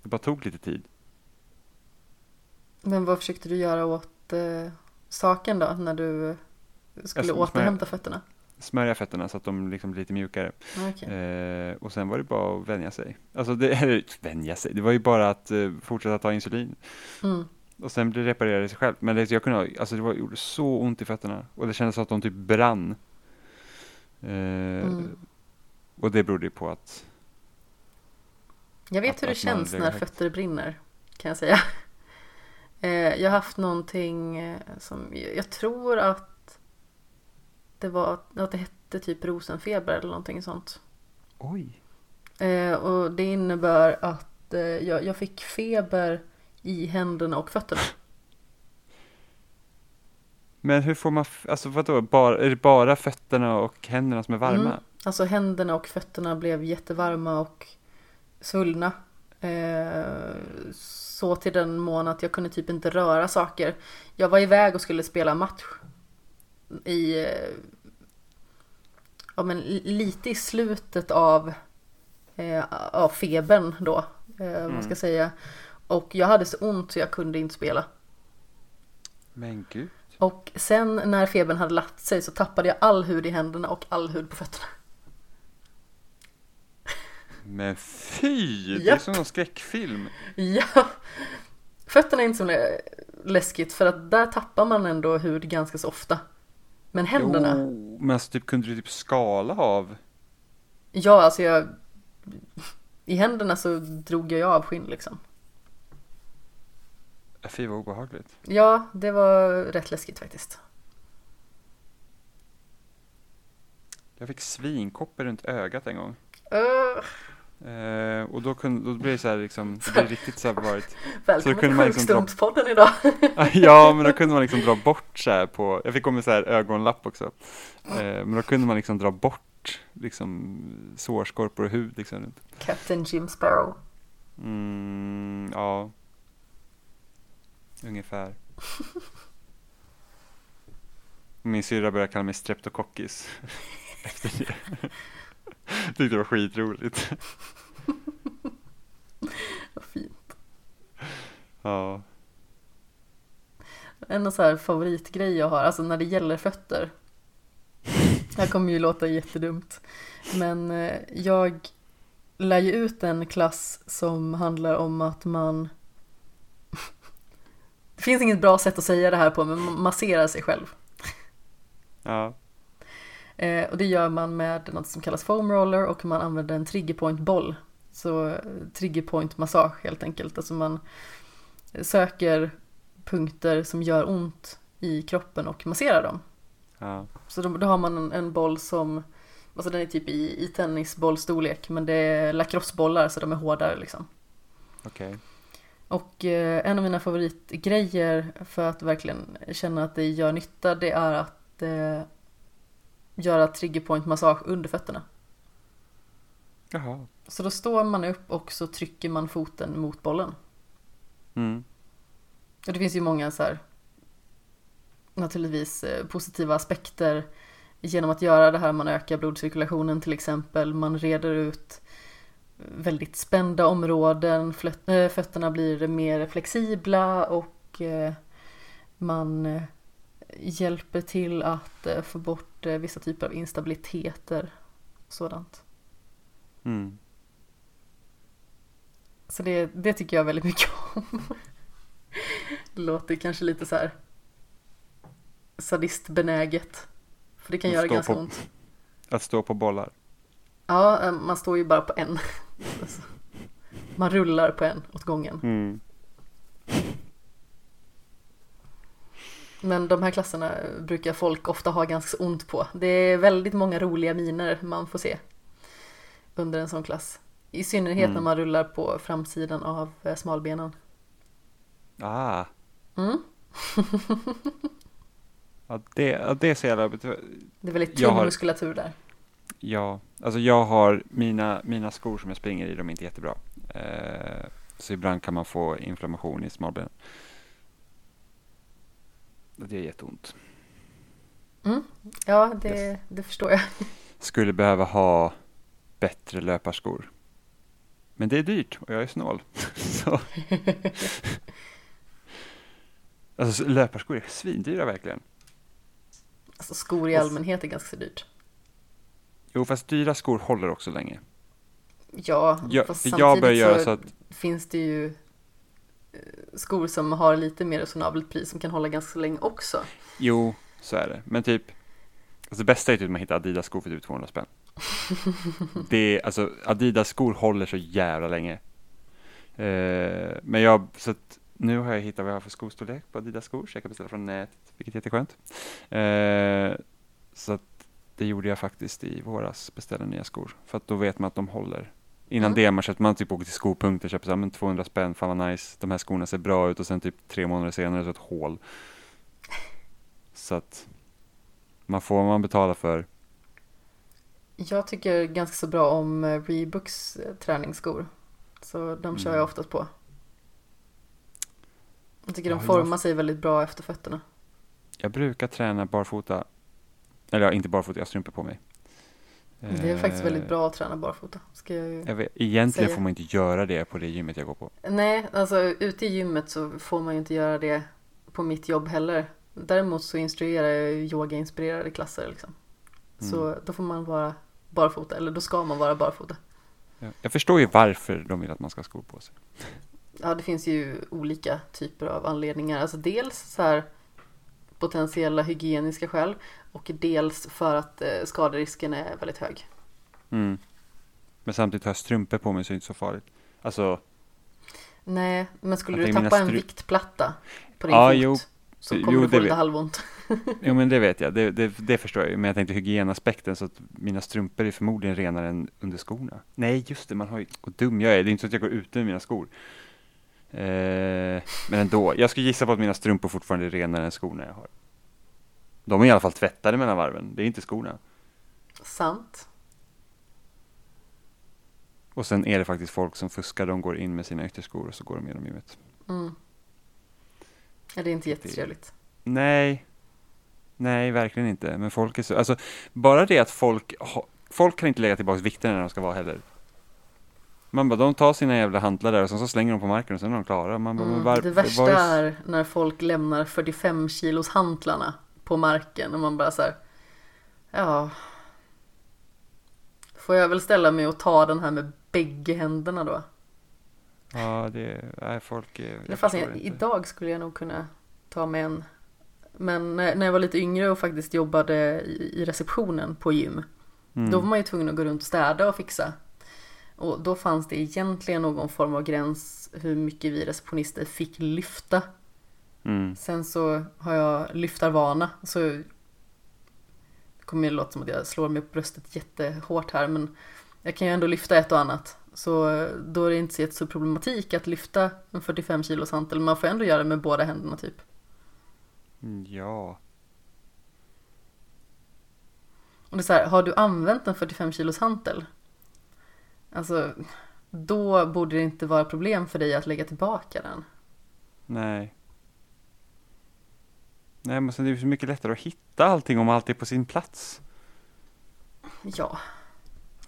Det bara tog lite tid. Men vad försökte du göra åt eh, saken då? När du skulle jag återhämta smörja, fötterna? Smörja fötterna så att de liksom blir lite mjukare. Okay. Eh, och sen var det bara att vänja sig. Alltså, det, eller, vänja sig. Det var ju bara att eh, fortsätta ta insulin. Mm. Och sen blev det reparerade sig själv. Men det, jag kunde, alltså det var, gjorde så ont i fötterna. Och det kändes som att de typ brann. Eh, mm. Och det berodde ju på att... Jag vet att, hur det känns när fötter brinner, kan jag säga. Eh, jag har haft någonting som... Jag tror att det, var, att det hette typ rosenfeber eller någonting sånt. Oj! Eh, och det innebär att eh, jag, jag fick feber... i händerna och fötterna. Men hur får man... F- alltså vadå? Bara, är det bara fötterna och händerna som är varma? Mm. Alltså händerna och fötterna blev jättevarma och svullna. Eh, så till den mån att jag kunde typ inte röra saker. Jag var iväg och skulle spela match. I... Eh, ja men lite i slutet av, eh, av febern då. Eh, mm. Vad ska jag säga... Och jag hade så ont så jag kunde inte spela. Men gud. Och sen när febern hade lagt sig så tappade jag all hud i händerna och all hud på fötterna. Men fy! Det är som en skräckfilm. Ja. Fötterna är inte så läskigt för att där tappar man ändå hud ganska så ofta. Men händerna... Jo, men alltså typ, kunde du typ skala av? Ja, alltså jag... I händerna så drog jag av skinn liksom. Fy, vad obehagligt. Ja, det var rätt läskigt faktiskt. Jag fick svinkopper runt ögat en gång. Uh. Eh, och då, kunde, då blev det så här liksom, det blev riktigt så här varit. Välkommen till sjukstumpspodden idag. Ja, men då kunde man liksom dra bort så här på, jag fick gå med så här ögonlapp också. Eh, men då kunde man liksom dra bort liksom sårskorpor och hud liksom. Captain Jim Sparrow. Mm, ja. Ungefär. Min syrra började kalla mig streptokockis. Efter det. Tyckte det var skitroligt. Vad fint. Ja. En så här favoritgrej jag har, alltså när det gäller fötter. Det här kommer ju låta jättedumt. Men jag lär ju ut en klass som handlar om att man... Det finns inget bra sätt att säga det här på, men man masserar sig själv. Ja. Eh, och det gör man med något som kallas foam roller och man använder en triggerpoint-boll. Så triggerpoint-massage helt enkelt. Alltså man söker punkter som gör ont i kroppen och masserar dem. Ja. Så då, då har man en, en boll som, alltså den är typ i, i tennisbollstorlek, men det är lacrossebollar så de är hårdare liksom. Okej. Okay. Och eh, en av mina favoritgrejer för att verkligen känna att det gör nytta, det är att eh, göra triggerpoint-massage under fötterna. Jaha. Så då står man upp och så trycker man foten mot bollen. Mm. Och det finns ju många så här, naturligtvis eh, positiva aspekter genom att göra det här. Man ökar blodcirkulationen till exempel, man reder ut väldigt spända områden, fötterna blir mer flexibla och man hjälper till att få bort vissa typer av instabiliteter och sådant. Mm. Så det, det tycker jag väldigt mycket om. Det låter kanske lite så här sadistbenäget, för det kan att göra ganska på, ont. Att stå på bollar. Ja, man står ju bara på en. Man rullar på en åt gången. Mm. Men de här klasserna brukar folk ofta ha ganska ont på. Det är väldigt många roliga miner man får se under en sån klass. I synnerhet mm. när man rullar på framsidan av smalbenen. Ah. Mm. ja, det, det ser jag. Det är väldigt tunn har... muskulatur där. Ja, alltså jag har mina, mina skor som jag springer i, de är inte jättebra. Eh, så ibland kan man få inflammation i smalbenen. Det är jätteont. Mm. Ja, det, yes. det förstår jag. Skulle behöva ha bättre löparskor. Men det är dyrt och jag är snål. så. Alltså löparskor är svindyra verkligen. Alltså skor i allmänhet är ganska dyrt. Jo, fast dyra skor håller också länge. Ja, jag, fast samtidigt jag så, så att... finns det ju skor som har lite mer resonabelt pris som kan hålla ganska länge också. Jo, så är det. Men typ, alltså det bästa är typ att man hittar Adidas-skor för typ tvåhundra spänn. det, alltså Adidas-skor håller så jävla länge. Eh, men jag, så att nu har jag hittat vad jag har för skostorlek på Adidas-skor. Så jag kan beställa från nätet, vilket är jätteskönt. Eh, så att det gjorde jag faktiskt i våras, beställde nya skor. För att då vet man att de håller. Innan mm. det man köpte man typ åker till skopunkter och köper så här, men tvåhundra spänn, fan vad nice. De här skorna ser bra ut och sen typ tre månader senare så ett hål. Så att man får vad man betalar för. Jag tycker ganska så bra om Reeboks träningsskor. Så de kör mm. jag oftast på. Jag tycker ja, de formar jag... sig väldigt bra efter fötterna. Jag brukar träna barfota. Eller inte barfota, jag strumpar på mig. Det är faktiskt väldigt bra att träna barfota. Ska jag jag vet, egentligen säga. Får man inte göra det på det gymmet jag går på. Nej, alltså ute i gymmet så får man ju inte göra det på mitt jobb heller. Däremot så instruerar jag yoga-inspirerade klasser. Liksom. Så mm. då får man vara barfota, eller då ska man vara barfota. Ja, jag förstår ju varför de vill att man ska ha skor på sig. Ja, det finns ju olika typer av anledningar. Alltså dels så här... potentiella hygieniska skäl och dels för att eh, skaderisken är väldigt hög. Mm. Men samtidigt har jag strumpor på mig så är det inte så farligt. Alltså, nej, men skulle du tappa stru... en viktplatta på din ja, fot jo, så kommer jo, du få lite halvont. Jo, men det vet jag. Det, det, det förstår jag ju. Men jag tänkte hygienaspekten så att mina strumpor är förmodligen renare än under skorna. Nej, just det. Man har ju... Vad dum jag är. Det är inte så att jag går ut med mina skor. Eh, men ändå, jag skulle gissa på att mina strumpor fortfarande är renare än skorna jag har. De är i alla fall tvättade mellan varven. Det är inte skorna. Sant. Och sen är det faktiskt folk som fuskar. De går in med sina ytterskor och så går de genom gymmet. Mm. Ja, det är inte jättetrevligt. Nej. Nej, verkligen inte. Men folk är så... Alltså, bara det att folk... Ha, folk kan inte lägga tillbaka vikten när de ska vara heller. Man bara, de tar sina jävla hantlar där och sen så slänger de på marken och sen är de klara. Man bara, mm, var, det värsta var... är när folk lämnar fyrtiofem kilos hantlarna på marken och man bara så här, ja, får jag väl ställa mig och ta den här med bägge händerna då? Ja, det är folk... Jag fast jag, idag skulle jag nog kunna ta med en, men när jag var lite yngre och faktiskt jobbade i, i receptionen på gym, mm. då var man ju tvungen att gå runt och städa och fixa. Och då fanns det egentligen någon form av gräns hur mycket vi receptionister fick lyfta. Mm. Sen så har jag lyftarvana. Så det kommer ju låta som att jag slår mig på bröstet jättehårt här. Men jag kan ju ändå lyfta ett och annat. Så då är det inte så jättestor problematik att lyfta en fyrtiofem kilos hantel. Man får ändå göra det med båda händerna typ. Ja. Och det är så här, har du använt en fyrtiofem kilos hantel? Alltså, då borde det inte vara problem för dig att lägga tillbaka den. Nej. Nej, men sen är det så mycket lättare att hitta allting om allt är på sin plats. Ja.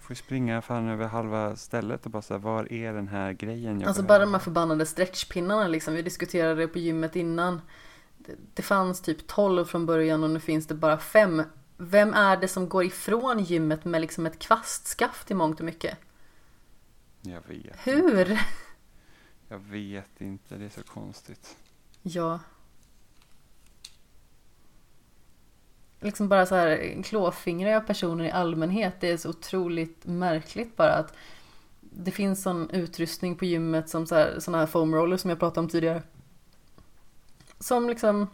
får ju springa fan över halva stället och bara såhär, var är den här grejen? Jag alltså bara de här förbannade stretchpinnarna liksom. Vi diskuterade det på gymmet innan. Det, det fanns typ tolv från början och nu finns det bara fem. Vem är det som går ifrån gymmet med liksom ett kvastskaft i mångt och mycket? Jag vet Hur? Inte. Jag vet inte, det är så konstigt. Ja. Liksom bara så här klåfingriga personer i allmänhet, det är så otroligt märkligt bara att det finns sån utrustning på gymmet som så här, såna här foam roller som jag pratade om tidigare. Som liksom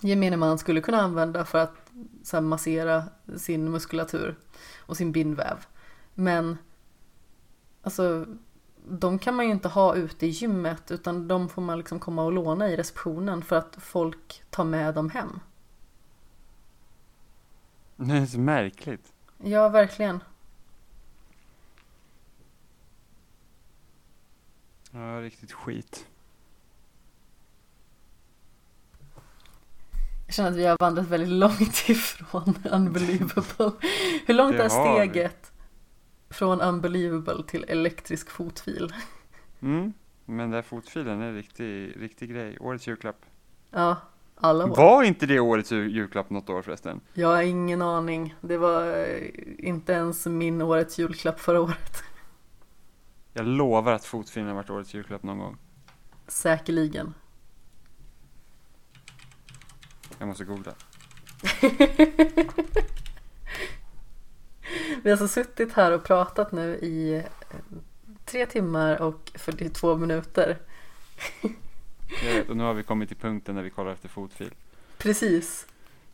gemene man skulle kunna använda för att så här massera sin muskulatur och sin bindväv. Men alltså de kan man ju inte ha ute i gymmet, utan de får man liksom komma och låna i receptionen för att folk tar med dem hem. Det är så märkligt. Ja, verkligen. Ja, riktigt skit. Jag känner att vi har vandrat väldigt långt ifrån Unbelievable. Hur långt är steget vi. Från Unbelievable till elektrisk fotfil? Mm, men där fotfilen är en riktig, riktig grej. Årets julklapp. Ja. Var inte det årets julklapp något år förresten? Jag har ingen aning. Det var inte ens min årets julklapp förra året. Jag lovar att fotfilen har varit årets julklapp någon gång. Säkerligen. Jag måste googla. Vi har så suttit här och pratat nu i tre timmar och fyrtiotvå minuter. Vet, och nu har vi kommit till punkten när vi kollar efter fotfil. Precis.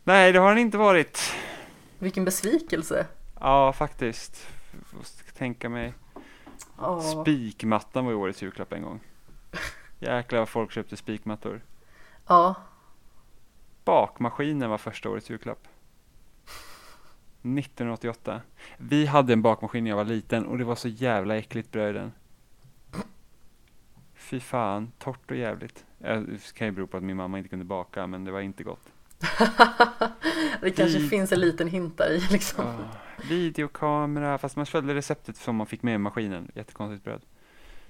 Nej, det har den inte varit. Vilken besvikelse. Ja, faktiskt. Jag måste tänka mig. Oh. Spikmattan var ju årets julklapp en gång. Jäklar vad folk köpte spikmattor. Ja. Bakmaskinen var första årets julklapp. nitton åttioåtta. Vi hade en bakmaskin när jag var liten och det var så jävla äckligt bröd i den. Fy fan, torrt och jävligt. Det kan ju bero på att min mamma inte kunde baka, men det var inte gott. Det kanske Vid... finns en liten hint där i liksom. Oh, videokamera, fast man följde receptet som man fick med i maskinen. Jättekonstigt bröd.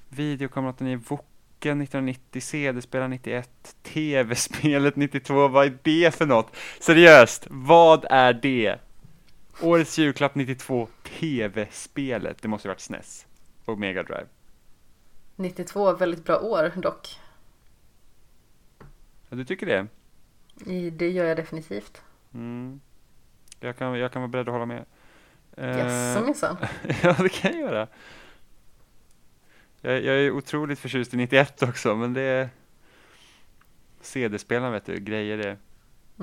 Videokameran i Voken nittonhundranittio, C D-spelaren nittioett, T V-spelet nittiotvå. Vad är det för något? Seriöst, vad är det? Årets julklapp nittiotvå, T V-spelet. Det måste ju varit S N E S och Mega Drive. nittiotvå, väldigt bra år dock. Ja, du tycker det? Det gör jag definitivt. Mm. Jag kan, jag kan vara beredd att hålla med. Jaså, ja, det kan jag göra. Jag, jag är otroligt förtjust i nittioett också, men det är... C D-spelaren, vet du, grejer det.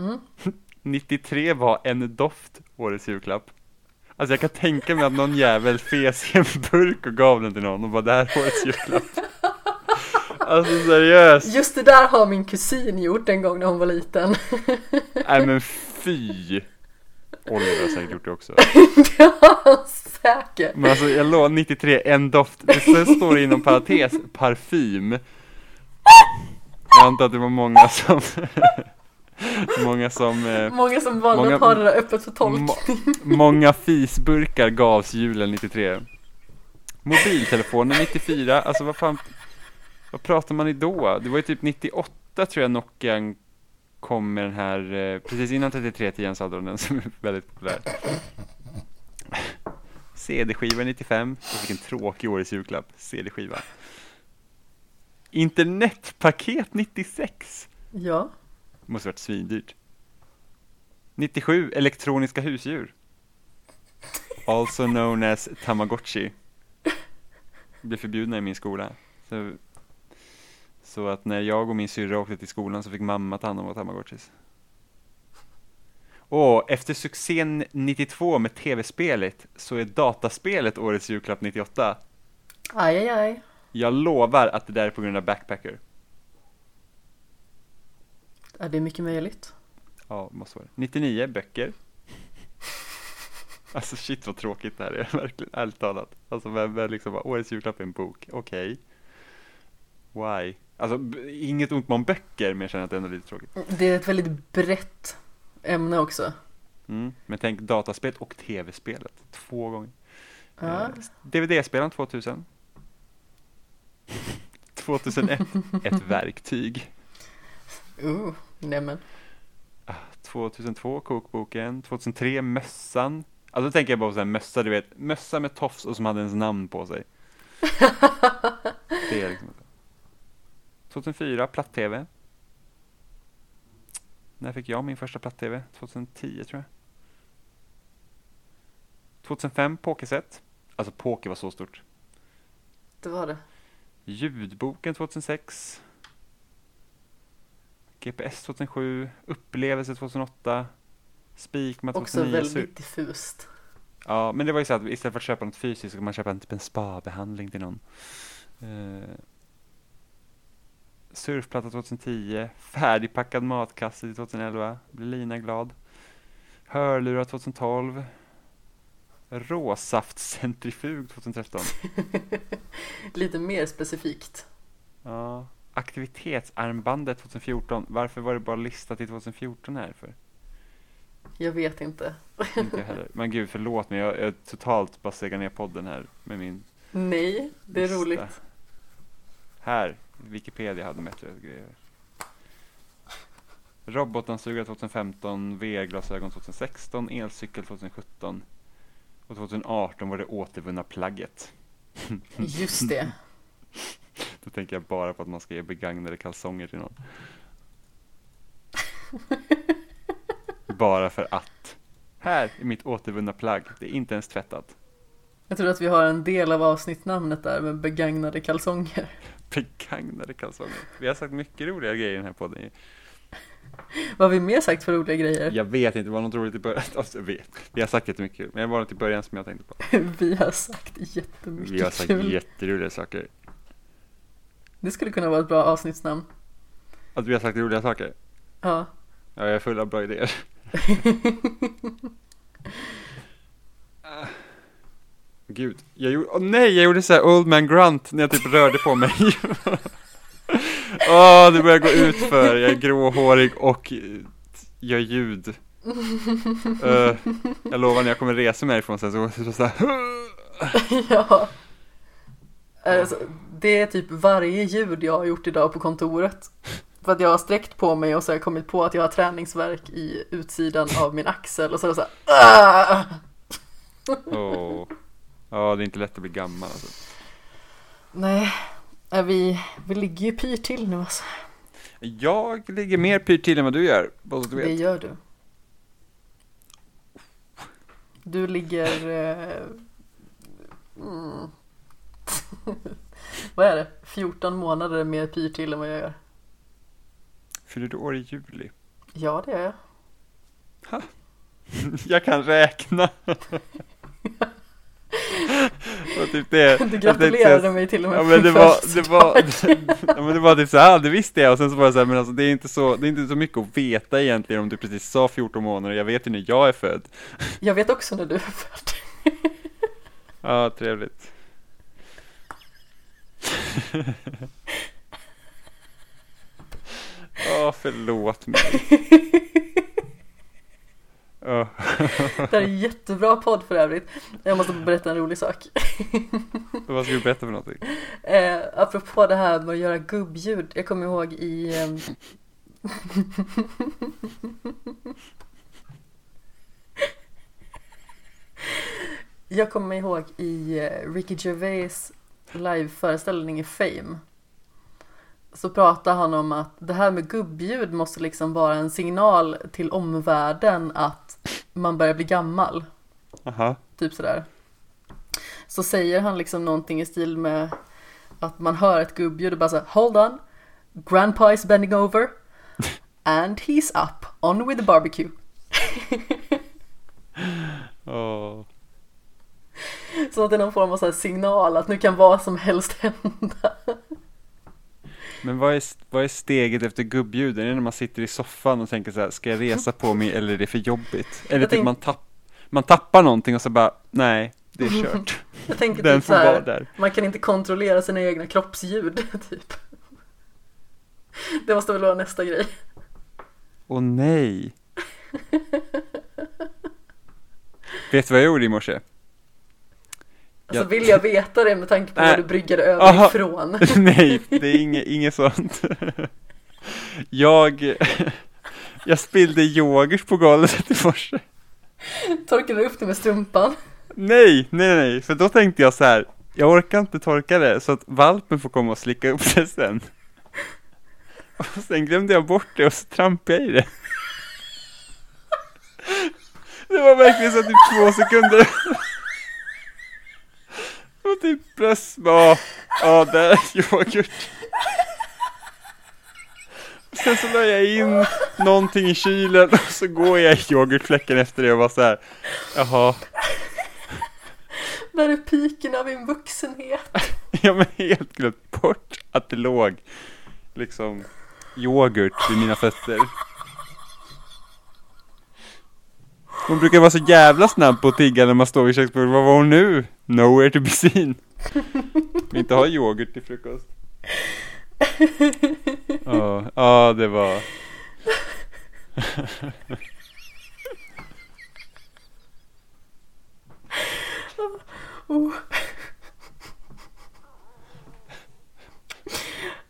Mm. nittiotre var en doft, årets julklapp. Alltså jag kan tänka mig att någon jävel fes i en burk och gav den till någon och bara, det här årets julklapp. Alltså seriöst. Just det där har min kusin gjort en gång när hon var liten. Nej men fy. Oliver har säkert gjort det också. Ja, säkert. Men alltså jag låg nittiotre, en doft. Sen står det inom parentes, parfym. Jag antar att det var många som... Många som eh, Många som valde att ha det där öppet för tolkning. må, Många fisburkar gavs julen nittiotre. Mobiltelefonen nittiofyra. Alltså vad fan, vad pratar man i då? Det var ju typ nittioåtta tror jag Nokian kom med den här eh, precis innan trettiotre tio så hade de den som är väldigt populär. C D-skiva nittiofem. Och vilken tråkig årets julklapp. C D-skiva. Internetpaket nittiosex. Ja. Måste varit svindyrt. nittiosju, elektroniska husdjur. Also known as Tamagotchi. Blev förbjudna i min skola. Så, så att när jag och min syrra åkte till skolan så fick mamma ta hand om Tamagotchis. Och efter succén nittiotvå med tv-spelet så är dataspelet årets julklapp nittioåtta. Aj, aj, aj. Jag lovar att det där är på grund av Backpacker. Ja, det är mycket möjligt. Ja, måste vara det. nittionio, böcker. Alltså shit vad tråkigt det här är, verkligen, ärligt talat. Alltså vem är liksom, årets julklapp är en bok, okej. Okay. Why? Alltså inget ont om böcker, men jag känner att det är ändå lite tråkigt. Det är ett väldigt brett ämne också. Mm. Men tänk dataspel och tv-spelet. Två gånger. Ja. Eh, D V D-spelaren tvåtusen. tvåtusenett. Ett verktyg. Uh, nämen. tvåtusentvå, kokboken. tvåtusentre, mössan. Alltså tänker jag bara på en mössa, du vet. Mössa med tofs och som hade ens namn på sig. Det är liksom så. tjugohundrafyra, platt-tv. När fick jag min första platt-tv? tjugohundratio tror jag. tjugohundrafem, pokerset. Alltså poker var så stort. Det var det. Ljudboken tjugohundrasex. G P S tjugohundrasju. Upplevelse tjugohundraåtta. Spikmat tjugohundranio. Också väldigt diffust. Ja, men det var ju så att istället för att köpa något fysiskt så kan man köpa en, typ en spa-behandling till någon. Uh, surfplatta tjugohundratio. Färdigpackad matkasse till tjugohundraelva. Blir Lina glad. Hörlurar tjugotolv. Råsaftcentrifug tjugotretton. Lite mer specifikt. Ja. Aktivitetsarmbandet tjugofjorton. Varför var det bara listat till tjugofjorton här för? Jag vet inte. Inte heller. Men gud, förlåt mig. Jag, jag totalt bara segar ner podden här med min... Nej, det är lista. Roligt. Här, Wikipedia hade bättre grejer. Robotansuga tjugofemton, V R-glasögon tjugosexton, elcykel tjugosjutton och tjugoarton var det återvunna plagget. Just det. Då tänker jag bara på att man ska ge begagnade kalsonger till någon. Bara för att. Här är mitt återvunna plagg. Det är inte ens tvättat. Jag tror att vi har en del av avsnittnamnet där med begagnade kalsonger. Begagnade kalsonger. Vi har sagt mycket roliga grejer i den här podden. Vad har vi mer sagt för roliga grejer? Jag vet inte. Det var något roligt i början. Alltså, jag vet. Vi har sagt jättemycket. Men det var något i början som jag tänkte på. Vi har sagt jättemycket. Vi har sagt kul. Jätteroliga saker. Det skulle kunna vara ett bra avsnittsnamn. Att vi har sagt roliga saker? Ja. Ja, jag är full av bra idéer. uh, Gud, jag gjorde, oh nej, jag gjorde så här Old Man Grunt när jag typ rörde på mig. Åh, oh, det börjar gå ut för. Jag är gråhårig och gör ljud. uh, Jag lovar, när jag kommer resa mig ifrån sen så, så, så här. Ja. Alltså, det är typ varje ljud jag har gjort idag på kontoret. För att jag har sträckt på mig och så har jag kommit på att jag har träningsverk i utsidan av min axel. Och så är det så här... Åh. Ja, det är inte lätt att bli gammal. Alltså. Nej, vi, vi ligger ju pyr till nu. Alltså. Jag ligger mer pyr till än vad du gör. Vad du vet. Det gör du. Du ligger... Eh... Mm. Vad är det? fjorton månader mer pyr till än vad jag gör. Fyller du år i juli? Ja, det är jag. Ha. Jag kan räkna. Typ det. Du gratulerade det, mig till och med. Ja, men det var det var ja, men det var typ så här, det visste jag, och sen så var det så här, men alltså det är inte så det är inte så mycket att veta egentligen om du precis sa fjorton månader. Jag vet ju när jag är född. Jag vet också när du är född. Ja, trevligt. Åh, oh, förlåt mig. Oh. Det är en jättebra podd för övrigt. Jag måste berätta en rolig sak. Vad ska du berätta för någonting? Eh, apropå det här med att göra gubbljud. Jag kommer ihåg i... Eh... jag kommer ihåg i Ricky Gervais live-föreställning i Fame. Så pratar han om att det här med gubbljud måste liksom vara en signal till omvärlden att man börjar bli gammal. Aha. Typ sådär. Så säger han liksom någonting i stil med att man hör ett gubbljud och bara såhär, hold on, grandpa is bending over and he's up, on with the barbecue. Oh. Så att det är någon form av så här signal att nu kan vad som helst hända. Men vad är, vad är steget efter gubbljuden? Är det när man sitter i soffan och tänker så här, ska jag resa på mig eller är det för jobbigt? Eller tänk... typ man, tapp, man tappar någonting och så bara, nej, det är kört. Jag tänker den typ så här, där. Man kan inte kontrollera sina egna kroppsljud, typ. Det måste väl vara nästa grej. Åh nej. Vet du vad jag gjorde i morse? Alltså jag... vill jag veta det med tanke på vad du bryggade över Aha. ifrån? Nej, det är inget, inget sånt. Jag jag spillde yoghurt på golvet i morse. Torkade du upp det med strumpan? Nej, nej, nej. För då tänkte jag så här. Jag orkar inte torka det så att valpen får komma och slicka upp det sen. Och sen glömde jag bort det och så trampade jag i det. Det var verkligen så typ två sekunder. Det var typ press. Ja, ja där är yoghurt. Sen så la jag in någonting i kylen och så går jag i yoghurtfläcken efter det och bara så här. Jaha. Där är piken av min vuxenhet. Jag har helt glömt bort att det låg liksom yoghurt vid mina fötter. Hon brukar vara så jävla snabb på att tigga när man står vid köksbordet. Vad var hon nu? Nowhere to be seen. Vi inte har yoghurt till frukost. Ja, oh, oh, det var... Oh.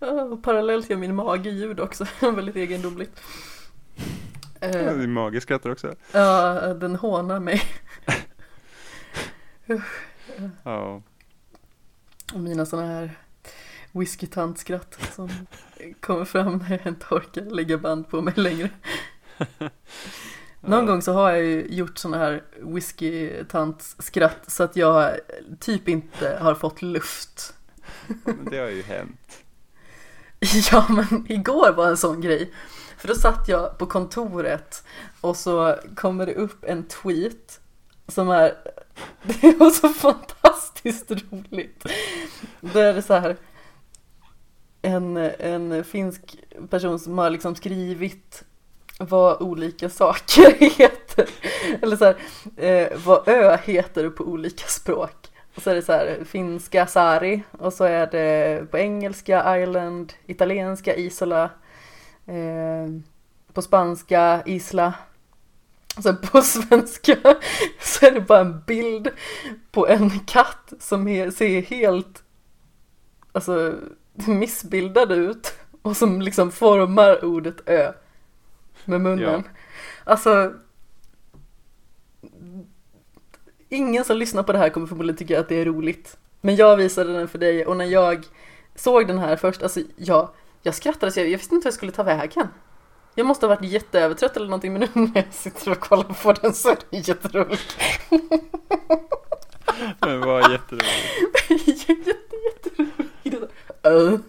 Oh, parallellt gör min mage ljud också. Väldigt egendomligt. Uh, Din mage skrattar också. Ja, uh, den hånar mig. uh, uh. Oh. Och mina såna här whisky-tantskratt som kommer fram när jag inte orkar lägga band på mig längre. Någon gång så har jag ju gjort såna här whisky-tantskratt så att jag typ inte har fått luft. Men det har ju hänt. Ja, men igår var en sån grej. För då satt jag på kontoret och så kommer det upp en tweet som är... Det var så fantastiskt roligt. Då är det så här... En, en finsk person som har liksom skrivit... vad olika saker heter. Eller så här, eh, vad ö heter på olika språk. Och så är det så här, finska sari. Och så är det på engelska island, italienska isola. Eh, på spanska isla. Och sen på svenska så är det bara en bild på en katt som he- ser helt alltså, missbildad ut. Och som liksom formar ordet ö. Med munnen. Ja. Alltså ingen som lyssnar på det här kommer förmodligen tycka att det är roligt. Men jag visade den för dig och när jag såg den här först, alltså jag, jag skrattade så jag, jag visste inte hur jag skulle ta vägen. Jag måste ha varit jätteövertrött eller någonting, men nu när jag sitter och kollar på den så är det jätteroligt. Men vad jätteroligt. Jätte, jätteroligt. Uh.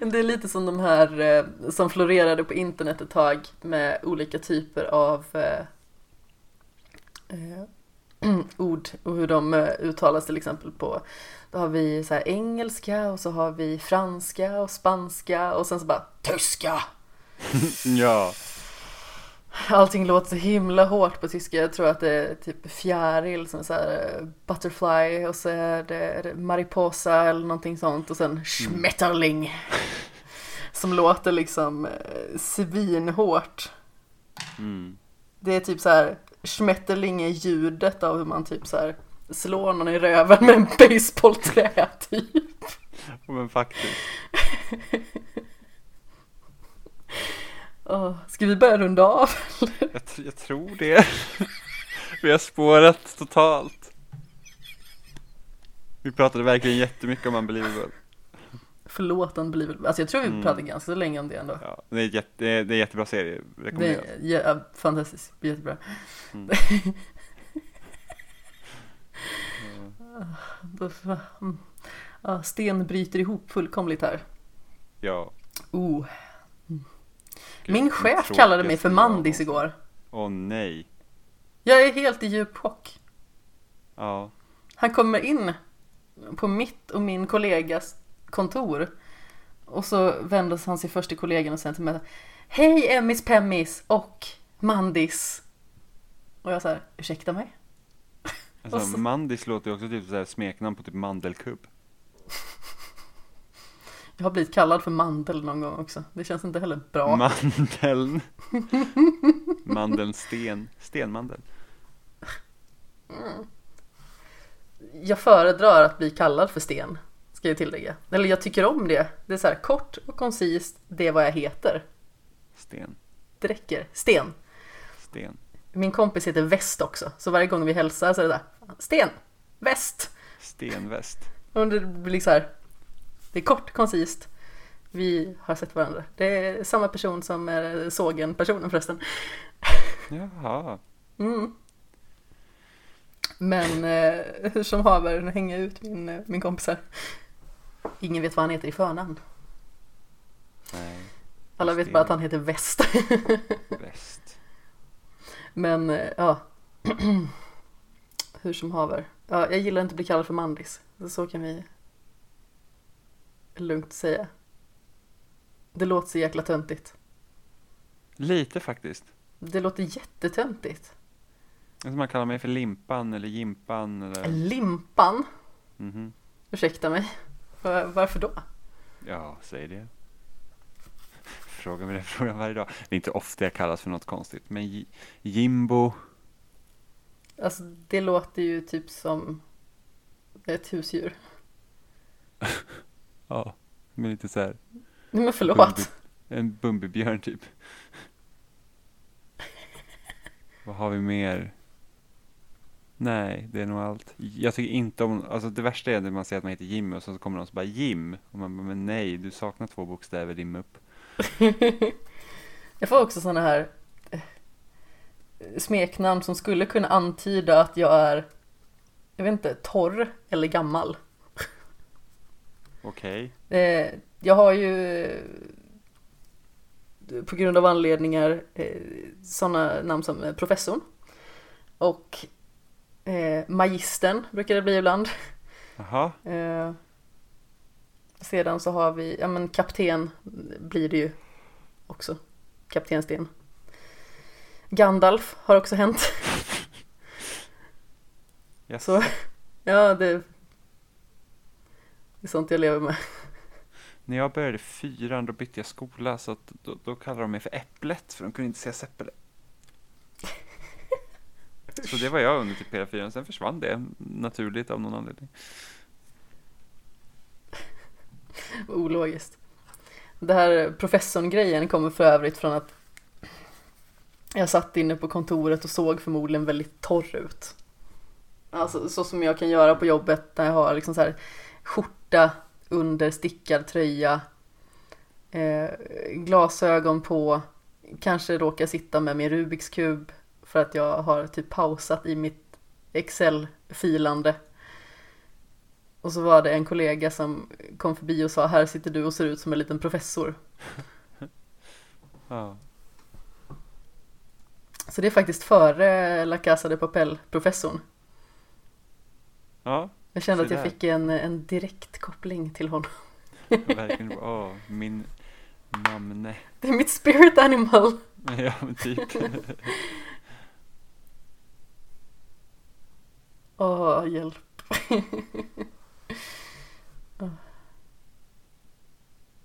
Det är lite som de här eh, som florerade på internet ett tag med olika typer av eh, eh, ord och hur de eh, uttalas till exempel på. Då har vi så här engelska och så har vi franska och spanska och sen så bara tyska. Ja. Allting låter så himla hårt på tyska. Jag tror att det är typ fjäril som är så här butterfly och så är det mariposa eller någonting sånt och sen schmetterling som låter liksom svinhårt. Mm. Det är typ så här schmetterling är ljudet av hur man typ så här slår någon i röven med en baseballträ typ. Men faktiskt. Oh, ska vi börja runda av? jag, t- jag tror det. Vi har spårat totalt. Vi pratade verkligen jättemycket om Unbelievable. Förlåt Unbelievable. Alltså jag tror vi mm. pratade ganska länge om det ändå. Ja, det, är jätte, det, är, det är en jättebra serie. Rekommenderas. Det är, ja, fantastiskt. Jättebra. Mm. mm. Ja, Sten bryter ihop fullkomligt här. Ja. Oh. Min chef kallade mig för mandis igår. Åh oh, nej. Jag är helt i djup chock. Ja. Han kommer in på mitt och min kollegas kontor. Och så vänder han sig först till kollegan och sen till mig. Hej Emmis Pemmis och mandis. Och jag så här, ursäkta mig. Alltså, så... mandis låter ju också typ så här smeknamn på typ mandelkubb. Jag har blivit kallad för mandel någon gång också. Det känns inte heller bra. Mandeln. Mandelsten. Stenmandeln. Mm. Jag föredrar att bli kallad för sten, ska jag tillägga. Eller jag tycker om det. Det är så här kort och koncist. Det är vad jag heter. Sten. Det räcker. Sten. Sten. Min kompis heter Väst också. Så varje gång vi hälsar så är det där. Sten. Väst. Sten Väst. Och det blir så här. Det är kort, koncist. Vi har sett varandra. Det är samma person som är sågen-personen förresten. Jaha. Mm. Men eh, hur som haver, nu hänger jag ut min, min kompisar. Ingen vet vad han heter i förnamn. Nej. Alla vet bara att han heter Väst. Väst. Men, eh, ja. Hur som haver. Ja, jag gillar inte att bli kallad för mandis. Så kan vi... lugnt säga. Det låter så jäkla töntigt. Lite faktiskt. Det låter jättetöntigt. Man kallar mig för limpan eller gimpan. Eller... Limpan? Mm-hmm. Ursäkta mig. Varför då? Ja, säg det. Fråga mig den frågan varje dag. Det är inte ofta jag kallas för något konstigt. Men Jimbo. Alltså det låter ju typ som ett husdjur. Ja, men lite så här. Nej, men förlåt. Bumbi, en bumbibjörn typ. Vad har vi mer? Nej, det är nog allt. Jag tycker inte om, alltså det värsta är när man säger att man heter Jimmy och så kommer någon som bara Jim. Och man bara, men nej, du saknar två bokstäver, dim upp. Jag får också sådana här smeknamn som skulle kunna antyda att jag är, jag vet inte, torr eller gammal. Okej. Okay. Jag har ju på grund av anledningar sådana namn som professorn och magistern brukar det bli ibland. Aha. Sedan så har vi, ja men kapten blir det ju också. Kaptensten. Gandalf har också hänt. Yes. Så, ja det... Det är sånt jag lever med. När jag började fyran då bytte jag skola så att då, då kallade de mig för äpplet för de kunde inte säga Seppälä. Så det var jag under typ hela fyran. Sen försvann det naturligt av någon anledning. Ologiskt. Det här professorn-grejen kommer för övrigt från att jag satt inne på kontoret och såg förmodligen väldigt torr ut. Alltså så som jag kan göra på jobbet när jag har liksom så här skjorta under stickad tröja, eh, glasögon på, kanske råkar sitta med min Rubiks kub för att jag har typ pausat i mitt Excel-filande. Och så var det en kollega som kom förbi och sa, här sitter du och ser ut som en liten professor. Ja. Så det är faktiskt före La Casa de Papel-professorn. Ja. Jag kände att jag fick en, en direkt koppling till honom. Verkligen, åh, min namne. Det är mitt spirit animal. Ja, men typ. Åh, oh, hjälp. Oh.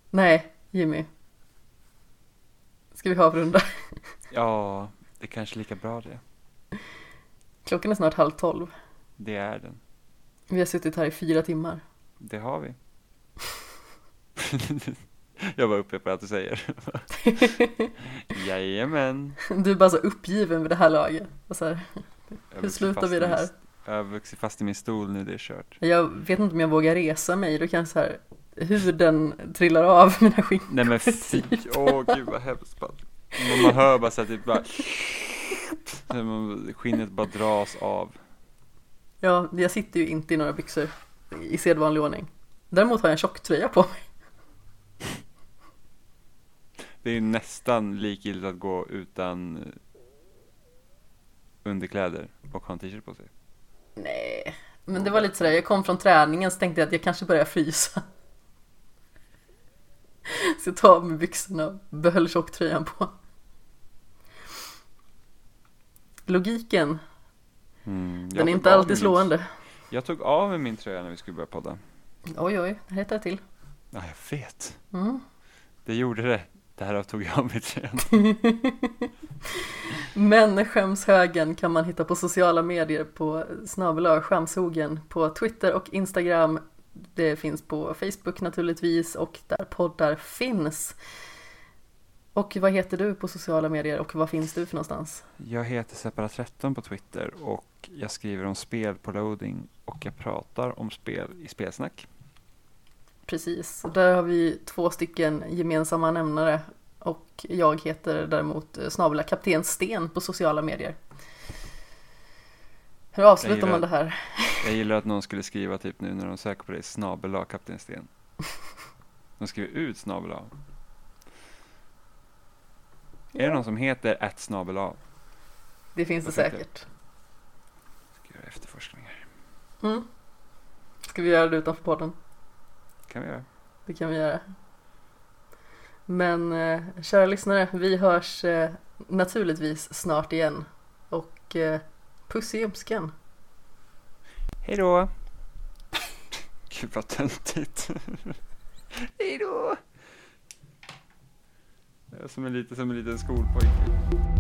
Nej, Jimmy. Ska vi avrunda? Ja, det är kanske lika bra det. Klockan är snart halv tolv. Det är den. Vi har suttit här i fyra timmar. Det har vi. Jag bara upprepar att du säger. Jajamän. Du är bara så uppgiven vid det här laget. Och så här, hur slutar vi det här? Jag har vuxit fast i min stol nu, det är kört. Jag vet inte om jag vågar resa mig. Då kan jag så här, huden trillar av mina skinkor. Nej men fy, åh oh, gud vad hemskt. Man hör bara så här, typ bara... Skinnet bara dras av. Ja, jag sitter ju inte i några byxor i sedvanlig ordning. Däremot har jag en tjocktröja på mig. Det är nästan likgiltigt att gå utan underkläder och ha en t-shirt på sig. Nej, men det var lite sådär. Jag kom från träningen så tänkte jag att jag kanske börjar frysa. Så jag tar av mig byxorna och behöll tjocktröjan på. Logiken... Mm, den är inte alltid slående. Min... Jag tog av mig min tröja när vi skulle börja podda. Oj, oj, det heter till. Ja, jag vet. Mm. Det gjorde det. Det här tog jag av mig igen. Men Skämshögen kan man hitta på sociala medier på snabel-ö Skämshögen på Twitter och Instagram. Det finns på Facebook naturligtvis och där poddar finns. Och vad heter du på sociala medier och vad finns du för någonstans? Jag heter Seppälä tretton på Twitter och jag skriver om spel på Loading och jag pratar om spel i Spelsnack. Precis, där har vi två stycken gemensamma nämnare och jag heter däremot snabel-ö Kapten Sten på sociala medier. Hur avslutar gillar, man det här? Jag gillar att någon skulle skriva typ nu när de söker på dig snabel-ö Kapten Sten. De skriver ut snabel-ö. Är ja. det någon som heter ett snabel-ö? Det finns då det säkert. Jag ska göra efterforskningar. Mm. Ska vi göra det utanför podden? Kan vi göra. Det kan vi göra. Men eh, kära lyssnare, vi hörs eh, naturligtvis snart igen. Och eh, puss i ljumsken. Hej då. Gud vad töntigt. Hej då. Jag är som en liten, som en liten skolpojke.